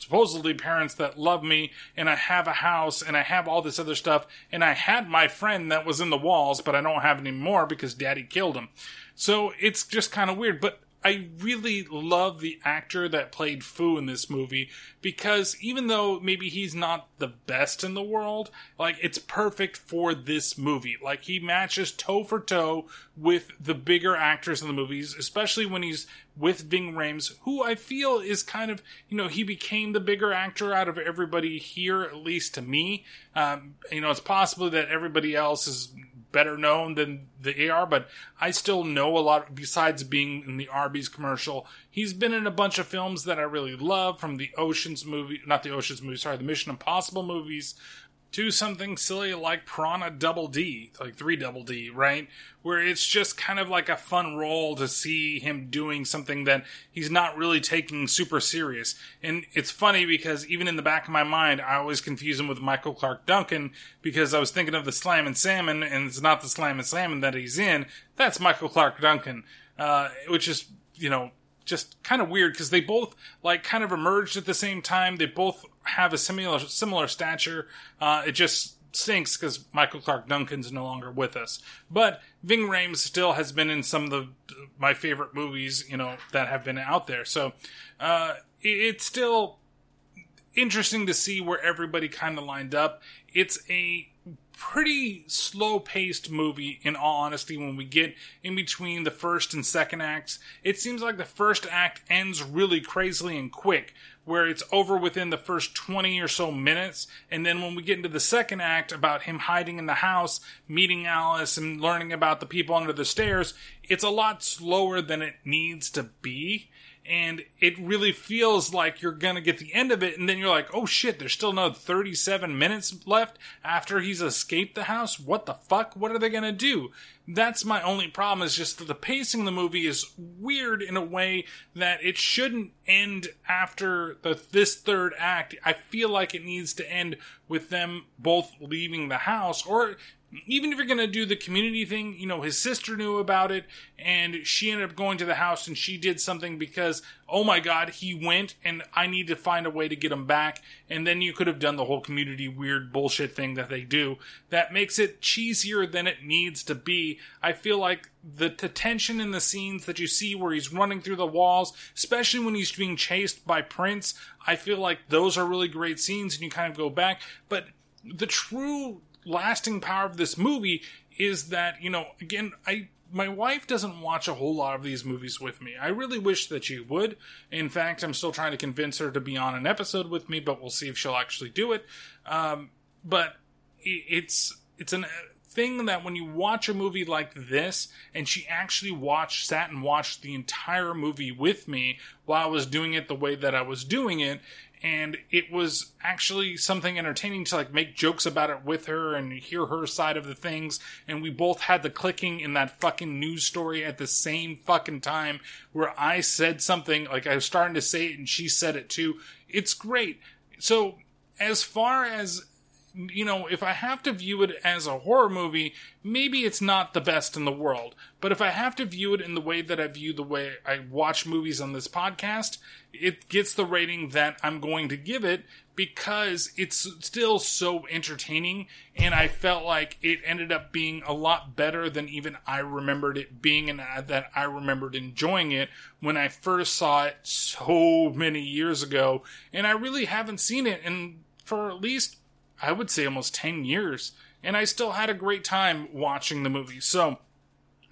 supposedly parents that love me, and I have a house, and I have all this other stuff, and I had my friend that was in the walls, but I don't have any more because Daddy killed him. So it's just kind of weird, but I really love the actor that played Foo in this movie, because even though maybe he's not the best in the world, like, it's perfect for this movie. Like, he matches toe for toe with the bigger actors in the movies, especially when he's with Ving Rhames, who I feel is kind of, you know, he became the bigger actor out of everybody here, at least to me. It's possible that everybody else is better known than the AR, but I still know a lot, besides being in the Arby's commercial. He's been in a bunch of films that I really love, from the Mission Impossible movies, to something silly like Piranha Double D, like 3 Double D, right? Where it's just kind of like a fun role to see him doing something that he's not really taking super serious. And it's funny because even in the back of my mind, I always confuse him with Michael Clark Duncan, because I was thinking of the Slam and Salmon, and it's not the Slam and Salmon that he's in. That's Michael Clark Duncan, which is, just kind of weird because they both, like, kind of emerged at the same time. They both have a similar stature. It just stinks because Michael Clark Duncan's no longer with us. But Ving Rhames still has been in some of my favorite movies, that have been out there. So it's still interesting to see where everybody kind of lined up. It's a pretty slow-paced movie, in all honesty. When we get in between the first and second acts, it seems like the first act ends really crazily and quick, where it's over within the first 20 or so minutes, and then when we get into the second act about him hiding in the house, meeting Alice, and learning about the people under the stairs, it's a lot slower than it needs to be. And it really feels like you're going to get the end of it, and then you're like, oh shit, there's still another 37 minutes left after he's escaped the house? What the fuck? What are they going to do? That's my only problem, is just that the pacing of the movie is weird in a way that it shouldn't end after this third act. I feel like it needs to end with them both leaving the house, or... even if you're going to do the community thing, his sister knew about it, and she ended up going to the house, and she did something because, oh my god, he went, and I need to find a way to get him back, and then you could have done the whole community weird bullshit thing that they do. That makes it cheesier than it needs to be. I feel like the tension in the scenes that you see where he's running through the walls, especially when he's being chased by Prince. I feel like those are really great scenes, and you kind of go back. But the true lasting power of this movie is that, you know, again, my wife doesn't watch a whole lot of these movies with me. I really wish that she would. In fact, I'm still trying to convince her to be on an episode with me, but we'll see if she'll actually do it. But it's a thing that when you watch a movie like this, and she actually sat and watched the entire movie with me while I was doing it the way that I was doing it, and it was actually something entertaining to like make jokes about it with her and hear her side of the things. And we both had the clicking in that fucking news story at the same fucking time where I said something, like I was starting to say it and she said it too. It's great. So as far as, you know, if I have to view it as a horror movie, maybe it's not the best in the world. But if I have to view it in the way that I view the way I watch movies on this podcast, it gets the rating that I'm going to give it because it's still so entertaining. And I felt like it ended up being a lot better than even I remembered it being, and that I remembered enjoying it when I first saw it so many years ago. And I really haven't seen it in, for at least, I would say almost 10 years, and I still had a great time watching the movie. So,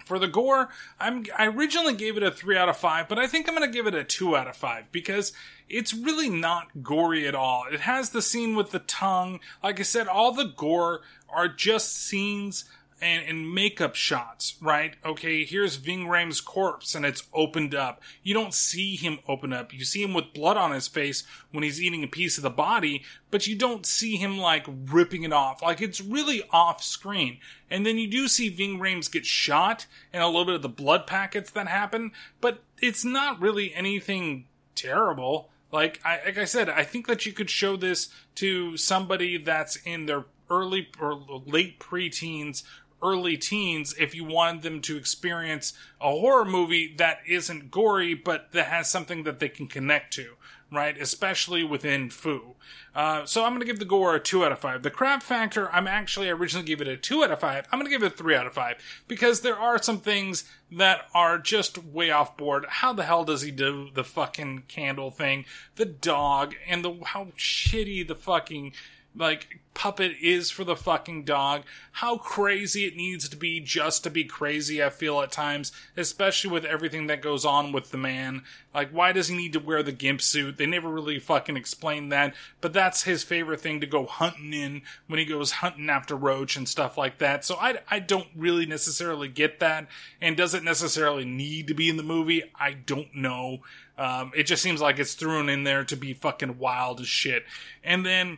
for the gore, I originally gave it a 3 out of 5, but I think I'm going to give it a 2 out of 5, because it's really not gory at all. It has the scene with the tongue. Like I said, all the gore are just scenes and makeup shots, right? Okay, here's Ving Rhames' corpse, and it's opened up. You don't see him open up. You see him with blood on his face when he's eating a piece of the body, but you don't see him, like, ripping it off. Like, it's really off-screen. And then you do see Ving Rhames get shot, and a little bit of the blood packets that happen, but it's not really anything terrible. Like I said, I think that you could show this to somebody that's in their early or late preteens, early teens, if you wanted them to experience a horror movie that isn't gory, but that has something that they can connect to, right? Especially within Foo. So I'm going to give the gore a 2 out of 5. The crap factor, I originally gave it a 2 out of 5. I'm going to give it a 3 out of 5, because there are some things that are just way off board. How the hell does he do the fucking candle thing? The dog, and how shitty the fucking puppet is for the fucking dog. How crazy it needs to be just to be crazy, I feel at times, especially with everything that goes on with the man. Like, why does he need to wear the gimp suit? They never really fucking explain that, but that's his favorite thing to go hunting in when he goes hunting after Roach and stuff like that. So I don't really necessarily get that, and does it necessarily need to be in the movie? I don't know. It just seems like it's thrown in there to be fucking wild as shit. And then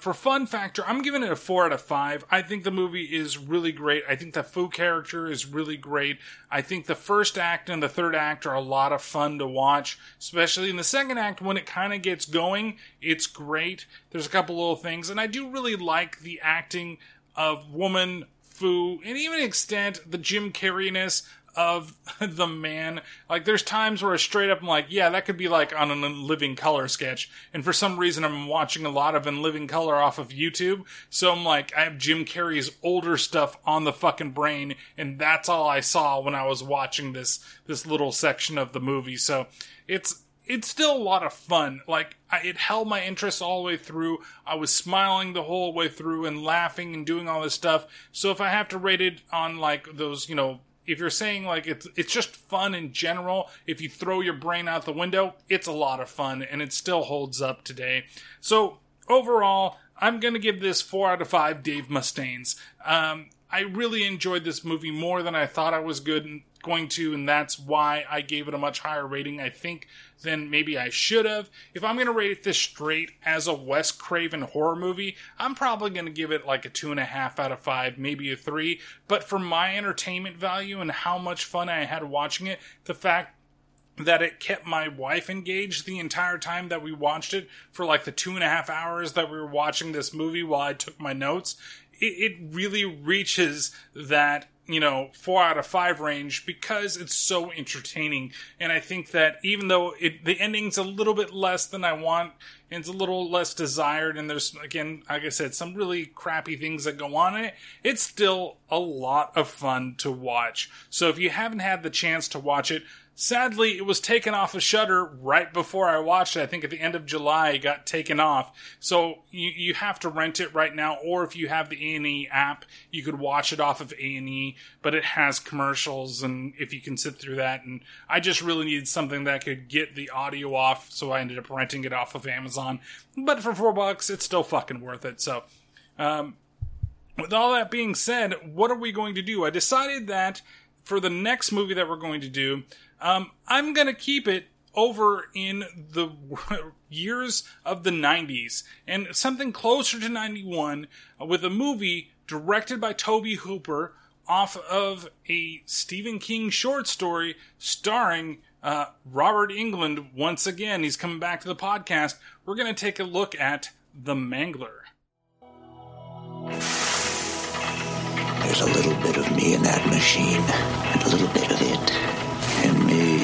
for fun factor, I'm giving it a 4 out of 5. I think the movie is really great. I think the Foo character is really great. I think the first act and the third act are a lot of fun to watch, especially in the second act when it kind of gets going. It's great. There's a couple little things, and I do really like the acting of woman Foo, and even extent the Jim Carrey-ness of the man. Like, there's times where straight up I'm like, yeah, that could be like on an In Living Color sketch, and for some reason I'm watching a lot of In Living Color off of YouTube, so I'm like, I have Jim Carrey's older stuff on the fucking brain, and that's all I saw when I was watching this little section of the movie. So it's still a lot of fun. Like, it held my interest all the way through. I was smiling the whole way through and laughing and doing all this stuff. So if I have to rate it on like those, you know, if you're saying, like, it's just fun in general, if you throw your brain out the window, it's a lot of fun, and it still holds up today. So, overall, I'm going to give this 4 out of 5 Dave Mustaines. I really enjoyed this movie more than I thought I was going to, and that's why I gave it a much higher rating, I think, than maybe I should have. If I'm going to rate this straight as a Wes Craven horror movie, I'm probably going to give it like a 2.5 out of 5, maybe a 3. But for my entertainment value and how much fun I had watching it, the fact that it kept my wife engaged the entire time that we watched it, for like the 2.5 hours that we were watching this movie while I took my notes, it really reaches that you know, 4 out of 5 range because it's so entertaining. And I think that even though the ending's a little bit less than I want, and it's a little less desired, and there's, again, like I said, some really crappy things that go on in it, it's still a lot of fun to watch. So if you haven't had the chance to watch it, sadly, it was taken off of Shudder right before I watched it. I think at the end of July, it got taken off. So you have to rent it right now, or if you have the A&E app, you could watch it off of A&E, but it has commercials, and if you can sit through that. And I just really needed something that could get the audio off, so I ended up renting it off of Amazon. But for $4, it's still fucking worth it. So, with all that being said, what are we going to do? I decided that for the next movie that we're going to do, I'm going to keep it over in the years of the 90s, and something closer to 91 with a movie directed by Tobe Hooper off of a Stephen King short story starring Robert Englund. Once again, he's coming back to the podcast. We're going to take a look at The Mangler. There's a little bit of me in that machine, and a little bit of it. And me.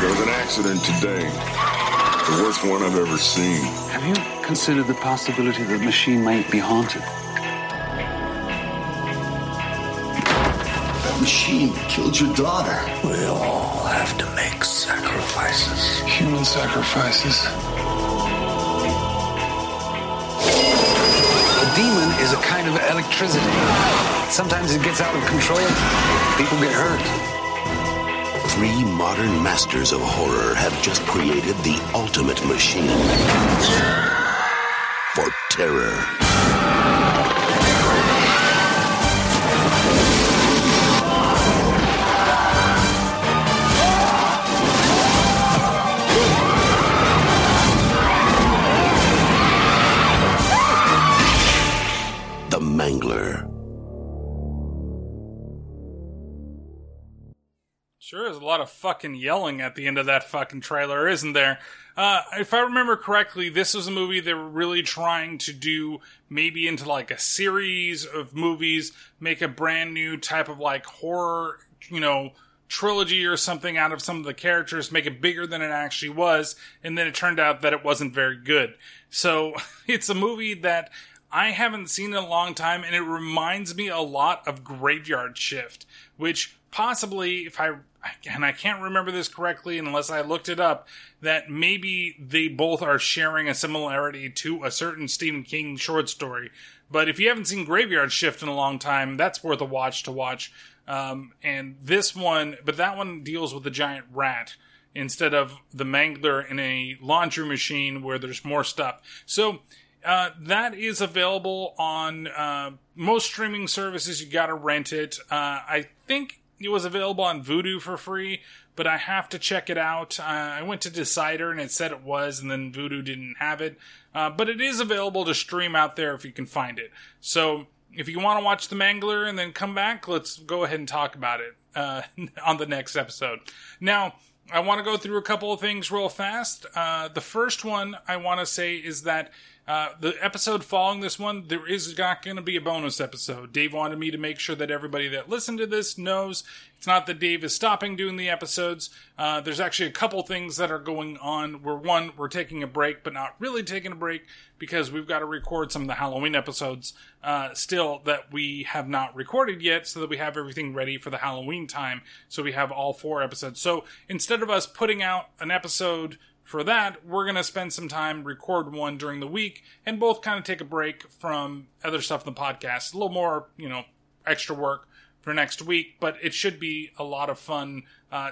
There was an accident today. The worst one I've ever seen. Have you considered the possibility that the machine might be haunted? That machine killed your daughter. We'll all have to make sacrifices. Human sacrifices. A demon is a kind of electricity. Sometimes it gets out of control. People get hurt. 3 modern masters of horror have just created the ultimate machine for terror. The Mangler. Sure is a lot of fucking yelling at the end of that fucking trailer, isn't there? If I remember correctly, this was a movie they were really trying to do maybe into like a series of movies, make a brand new type of like horror, you know, trilogy or something out of some of the characters, make it bigger than it actually was, and then it turned out that it wasn't very good. So it's a movie that I haven't seen in a long time, and it reminds me a lot of Graveyard Shift, which possibly, if I can't remember this correctly unless I looked it up, that maybe they both are sharing a similarity to a certain Stephen King short story. But if you haven't seen Graveyard Shift in a long time, that's worth a watch to watch. And this one, but that one deals with the giant rat instead of the Mangler in a laundry machine where there's more stuff. So that is available on most streaming services. You gotta rent it. I think it was available on Vudu for free, but I have to check it out. I went to Decider and it said it was, and then Vudu didn't have it. But it is available to stream out there if you can find it. So if you want to watch The Mangler and then come back, let's go ahead and talk about it on the next episode. Now, I want to go through a couple of things real fast. The first one I want to say is that the episode following this one, there is not going to be a bonus episode. Dave wanted me to make sure that everybody that listened to this knows it's not that Dave is stopping doing the episodes. There's actually a couple things that are going on where, one, we're taking a break, but not really taking a break because we've got to record some of the Halloween episodes still that we have not recorded yet, so that we have everything ready for the Halloween time, so we have all 4 episodes. So instead of us putting out an episode for that, we're going to spend some time, record one during the week, and both kind of take a break from other stuff in the podcast. A little more, you know, extra work for next week, but it should be a lot of fun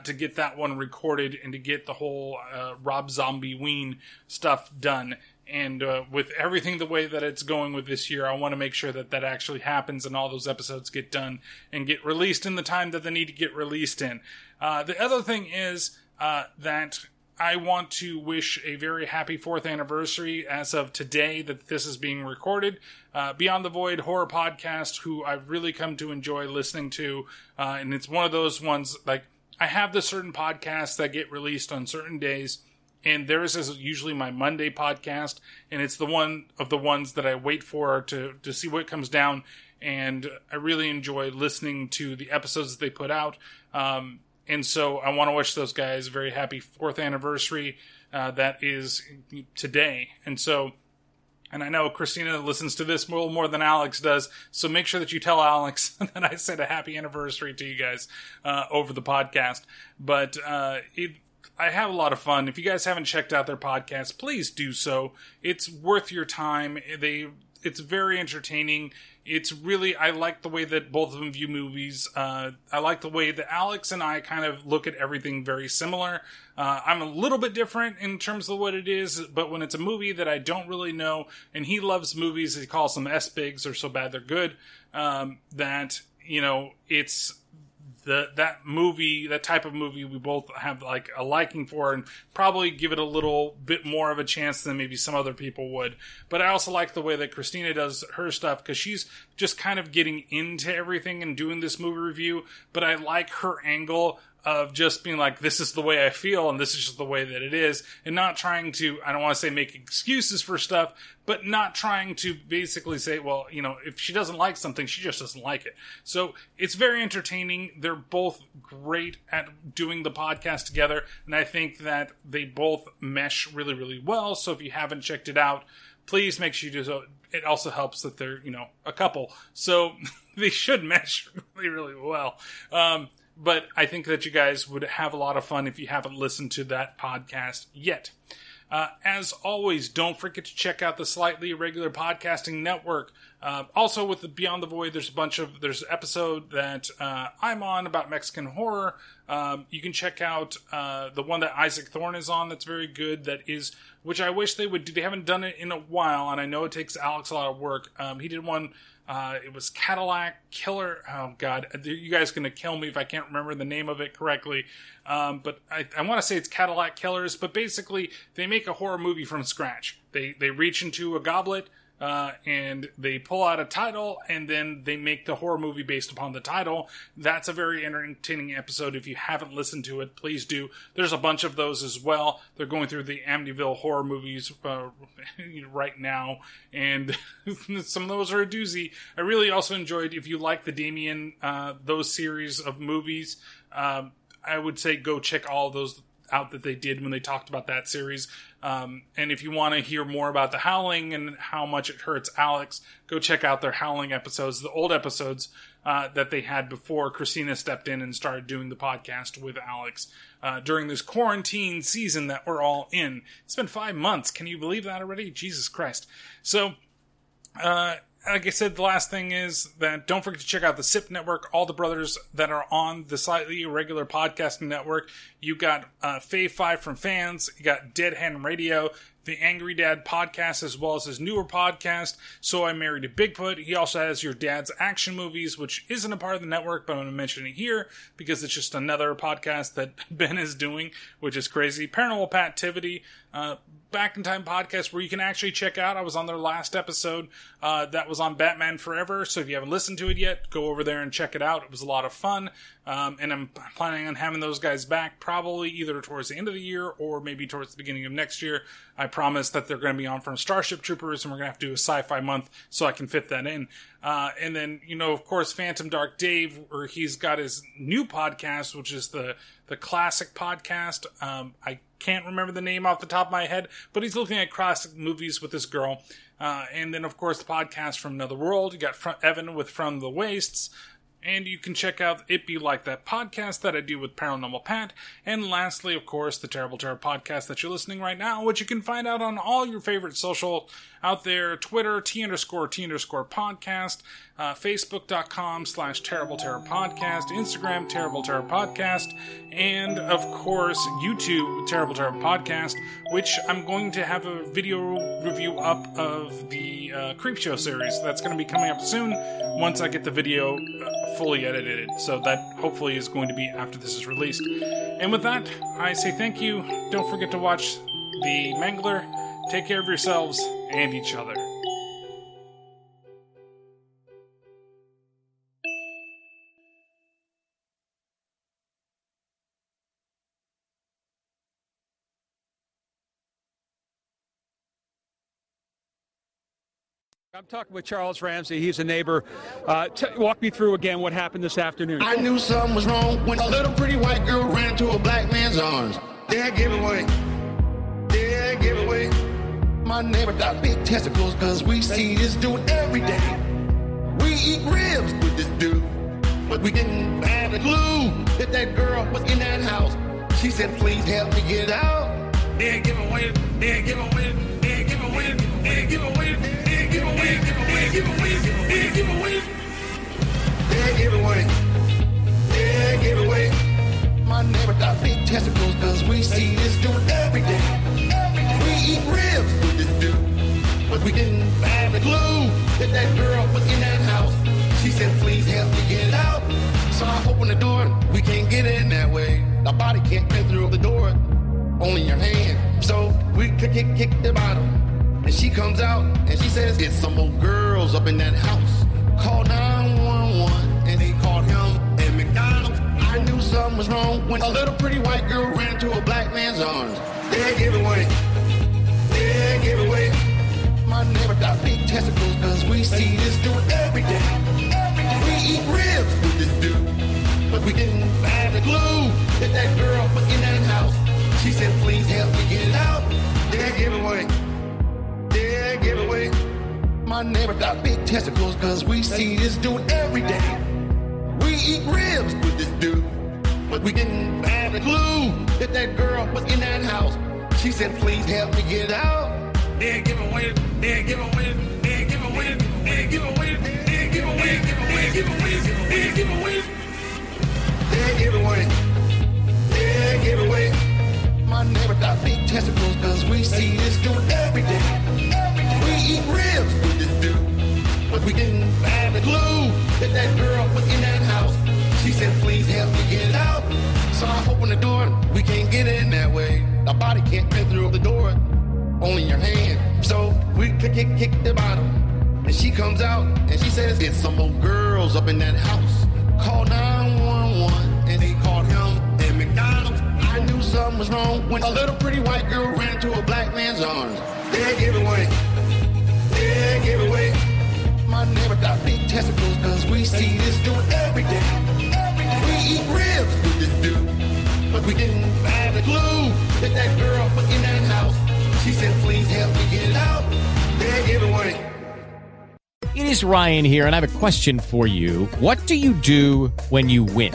to get that one recorded and to get the whole Rob Zombie-ween stuff done. And with everything the way that it's going with this year, I want to make sure that that actually happens and all those episodes get done and get released in the time that they need to get released in. The other thing is that I want to wish a very happy 4th anniversary as of today that this is being recorded. Beyond the Void Horror Podcast, who I've really come to enjoy listening to. And it's one of those ones, like, I have the certain podcasts that get released on certain days And theirs is usually my Monday podcast, and it's the one of the ones that I wait for to see what comes down. And I really enjoy listening to the episodes that they put out. And so I want to wish those guys a very happy 4th anniversary. That is today. And so, and I know Christina listens to this a little more than Alex does, so make sure that you tell Alex that I said a happy anniversary to you guys over the podcast. But I have a lot of fun. If you guys haven't checked out their podcast, please do so. It's worth your time. It's very entertaining. It's really, I like the way that both of them view movies. I like the way that Alex and I kind of look at everything very similar. I'm a little bit different in terms of what it is, but when it's a movie that I don't really know, and he loves movies, he calls them S-Bigs, or So Bad They're Good, that, you know, it's that movie, that type of movie we both have like a liking for, and probably give it a little bit more of a chance than maybe some other people would. But I also like the way that Christina does her stuff, because she's just kind of getting into everything and doing this movie review, but I like her angle of just being like, this is the way I feel, and this is just the way that it is, and not trying to, I don't want to say make excuses for stuff, but not trying to basically say, well, you know, if she doesn't like something, she just doesn't like it. So it's very entertaining. They're both great at doing the podcast together, and I think that they both mesh really, really well. So if you haven't checked it out, please make sure you do so. It also helps that they're, you know, a couple, so they should mesh really, really well. But I think that you guys would have a lot of fun if you haven't listened to that podcast yet. As always, don't forget to check out the Slightly Irregular Podcasting Network. Also with the Beyond the Void, there's an episode that I'm on about Mexican horror. You can check out the one that Isaac Thorne is on that's very good, which I wish they would do. They haven't done it in a while, and I know it takes Alex a lot of work. He did one, it was Cadillac Killer, oh god, you guys are going to kill me if I can't remember the name of it correctly, but I want to say it's Cadillac Killers, but basically they make a horror movie from scratch. They reach into a goblet, and they pull out a title, and then they make the horror movie based upon the title. That's a very entertaining episode. If you haven't listened to it, please do. There's a bunch of those as well. They're going through the Amityville horror movies right now, and some of those are a doozy. I really also enjoyed, if you like the Damien, those series of movies, I would say go check all those out that they did when they talked about that series. And if you want to hear more about the Howling and how much it hurts Alex, go check out their Howling episodes, the old episodes that they had before Christina stepped in and started doing the podcast with Alex during this quarantine season that we're all in. It's been 5 months. Can you believe that already? Jesus Christ. So, like I said, the last thing is that don't forget to check out the SIP Network, all the brothers that are on the Slightly Irregular Podcasting Network. You got Fave 5 from Fans, you got Dead Hand Radio, the Angry Dad Podcast, as well as his newer podcast, So I Married a Bigfoot. He also has Your Dad's Action Movies, which isn't a part of the network, but I'm going to mention it here because it's just another podcast that Ben is doing, which is crazy. Paranormal Pat-tivity, Back in Time podcast, where you can actually check out. I was on their last episode that was on Batman Forever, so if you haven't listened to it yet, go over there and check it out. It was a lot of fun, and I'm planning on having those guys back probably either towards the end of the year or maybe towards the beginning of next year. I promise that they're going to be on from Starship Troopers, and we're going to have to do a sci-fi month so I can fit that in. And then, you know, of course, Phantom Dark Dave, where he's got his new podcast, which is the classic podcast. I can't remember the name off the top of my head, but he's looking at classic movies with this girl. And then, of course, the podcast from Another World. You got Evan with From the Wastes. And you can check out It Be Like That podcast that I do with Paranormal Pat. And lastly, of course, the Terrible Terror podcast that you're listening right now, which you can find out on all your favorite social out there. Twitter, T_T_ podcast. Facebook.com/Terrible Terror Podcast. Instagram, Terrible Terror Podcast. And, of course, YouTube, Terrible Terror Podcast, which I'm going to have a video review up of the Creepshow series. That's going to be coming up soon once I get the video fully edited, so that hopefully is going to be after this is released. And with that, I say thank you. Don't forget to watch The Mangler. Take care of yourselves and each other. I'm talking with Charles Ramsey. He's a neighbor. Walk me through again what happened this afternoon. I knew something was wrong when a little pretty white girl ran into a black man's arms. Dad gave away. Dad gave away. My neighbor got big testicles because we see this dude every day. We eat ribs with this dude, but we didn't have a clue that that girl was in that house. She said, please help me get out. Dad gave away. Dad gave away. Dad gave away. Dad gave away. Give away, give away, give away, give away, give away. They give away. They give away. My neighbor got big testicles because we see this dude every day. We eat ribs with this dude, but we didn't have a clue that that girl was in that house. She said, please help me get out. So I opened the door. We can't get in that way. The body can't get through the door. Only your hand. So we kick the bottom. And she comes out and she says, it's some old girls up in that house. Call 911 and they called him at McDonald's. I knew something was wrong when a little pretty white girl ran into a black man's arms. They gave away. They gave away. My neighbor got big testicles because we see this dude every day. We eat ribs with this dude, but we didn't have a clue that that girl was in that house. She said, please help me get out. They gave away. Give away. My neighbor got big testicles because we see this dude every day. We eat ribs with this dude, but we didn't have a clue that that girl was in that house. She said, please help me get out. They give away. They give away. They give away. They give away. They give away. They give away. They give away. They give away. They give away. My neighbor got big testicles because we see this dude every day. We eat ribs with this dude, but we didn't have a clue that that girl was in that house. She said, please help me get out. So I opened the door. We can't get in that way. The body can't fit through the door. Only your hand. So we kick the bottom. And she comes out and she says, it's some old girls up in that house. Call 911 and they called him at McDonald's. I knew something was wrong when a little pretty white girl ran into a black man's arms. They gave away. They gave away. My neighbor got big testicles because we see this dude every day. We eat ribs with this dude, but we didn't have a clue that that girl was in that house. She said, please help me get out. They gave away. It is Ryan here, and I have a question for you. What do you do when you win?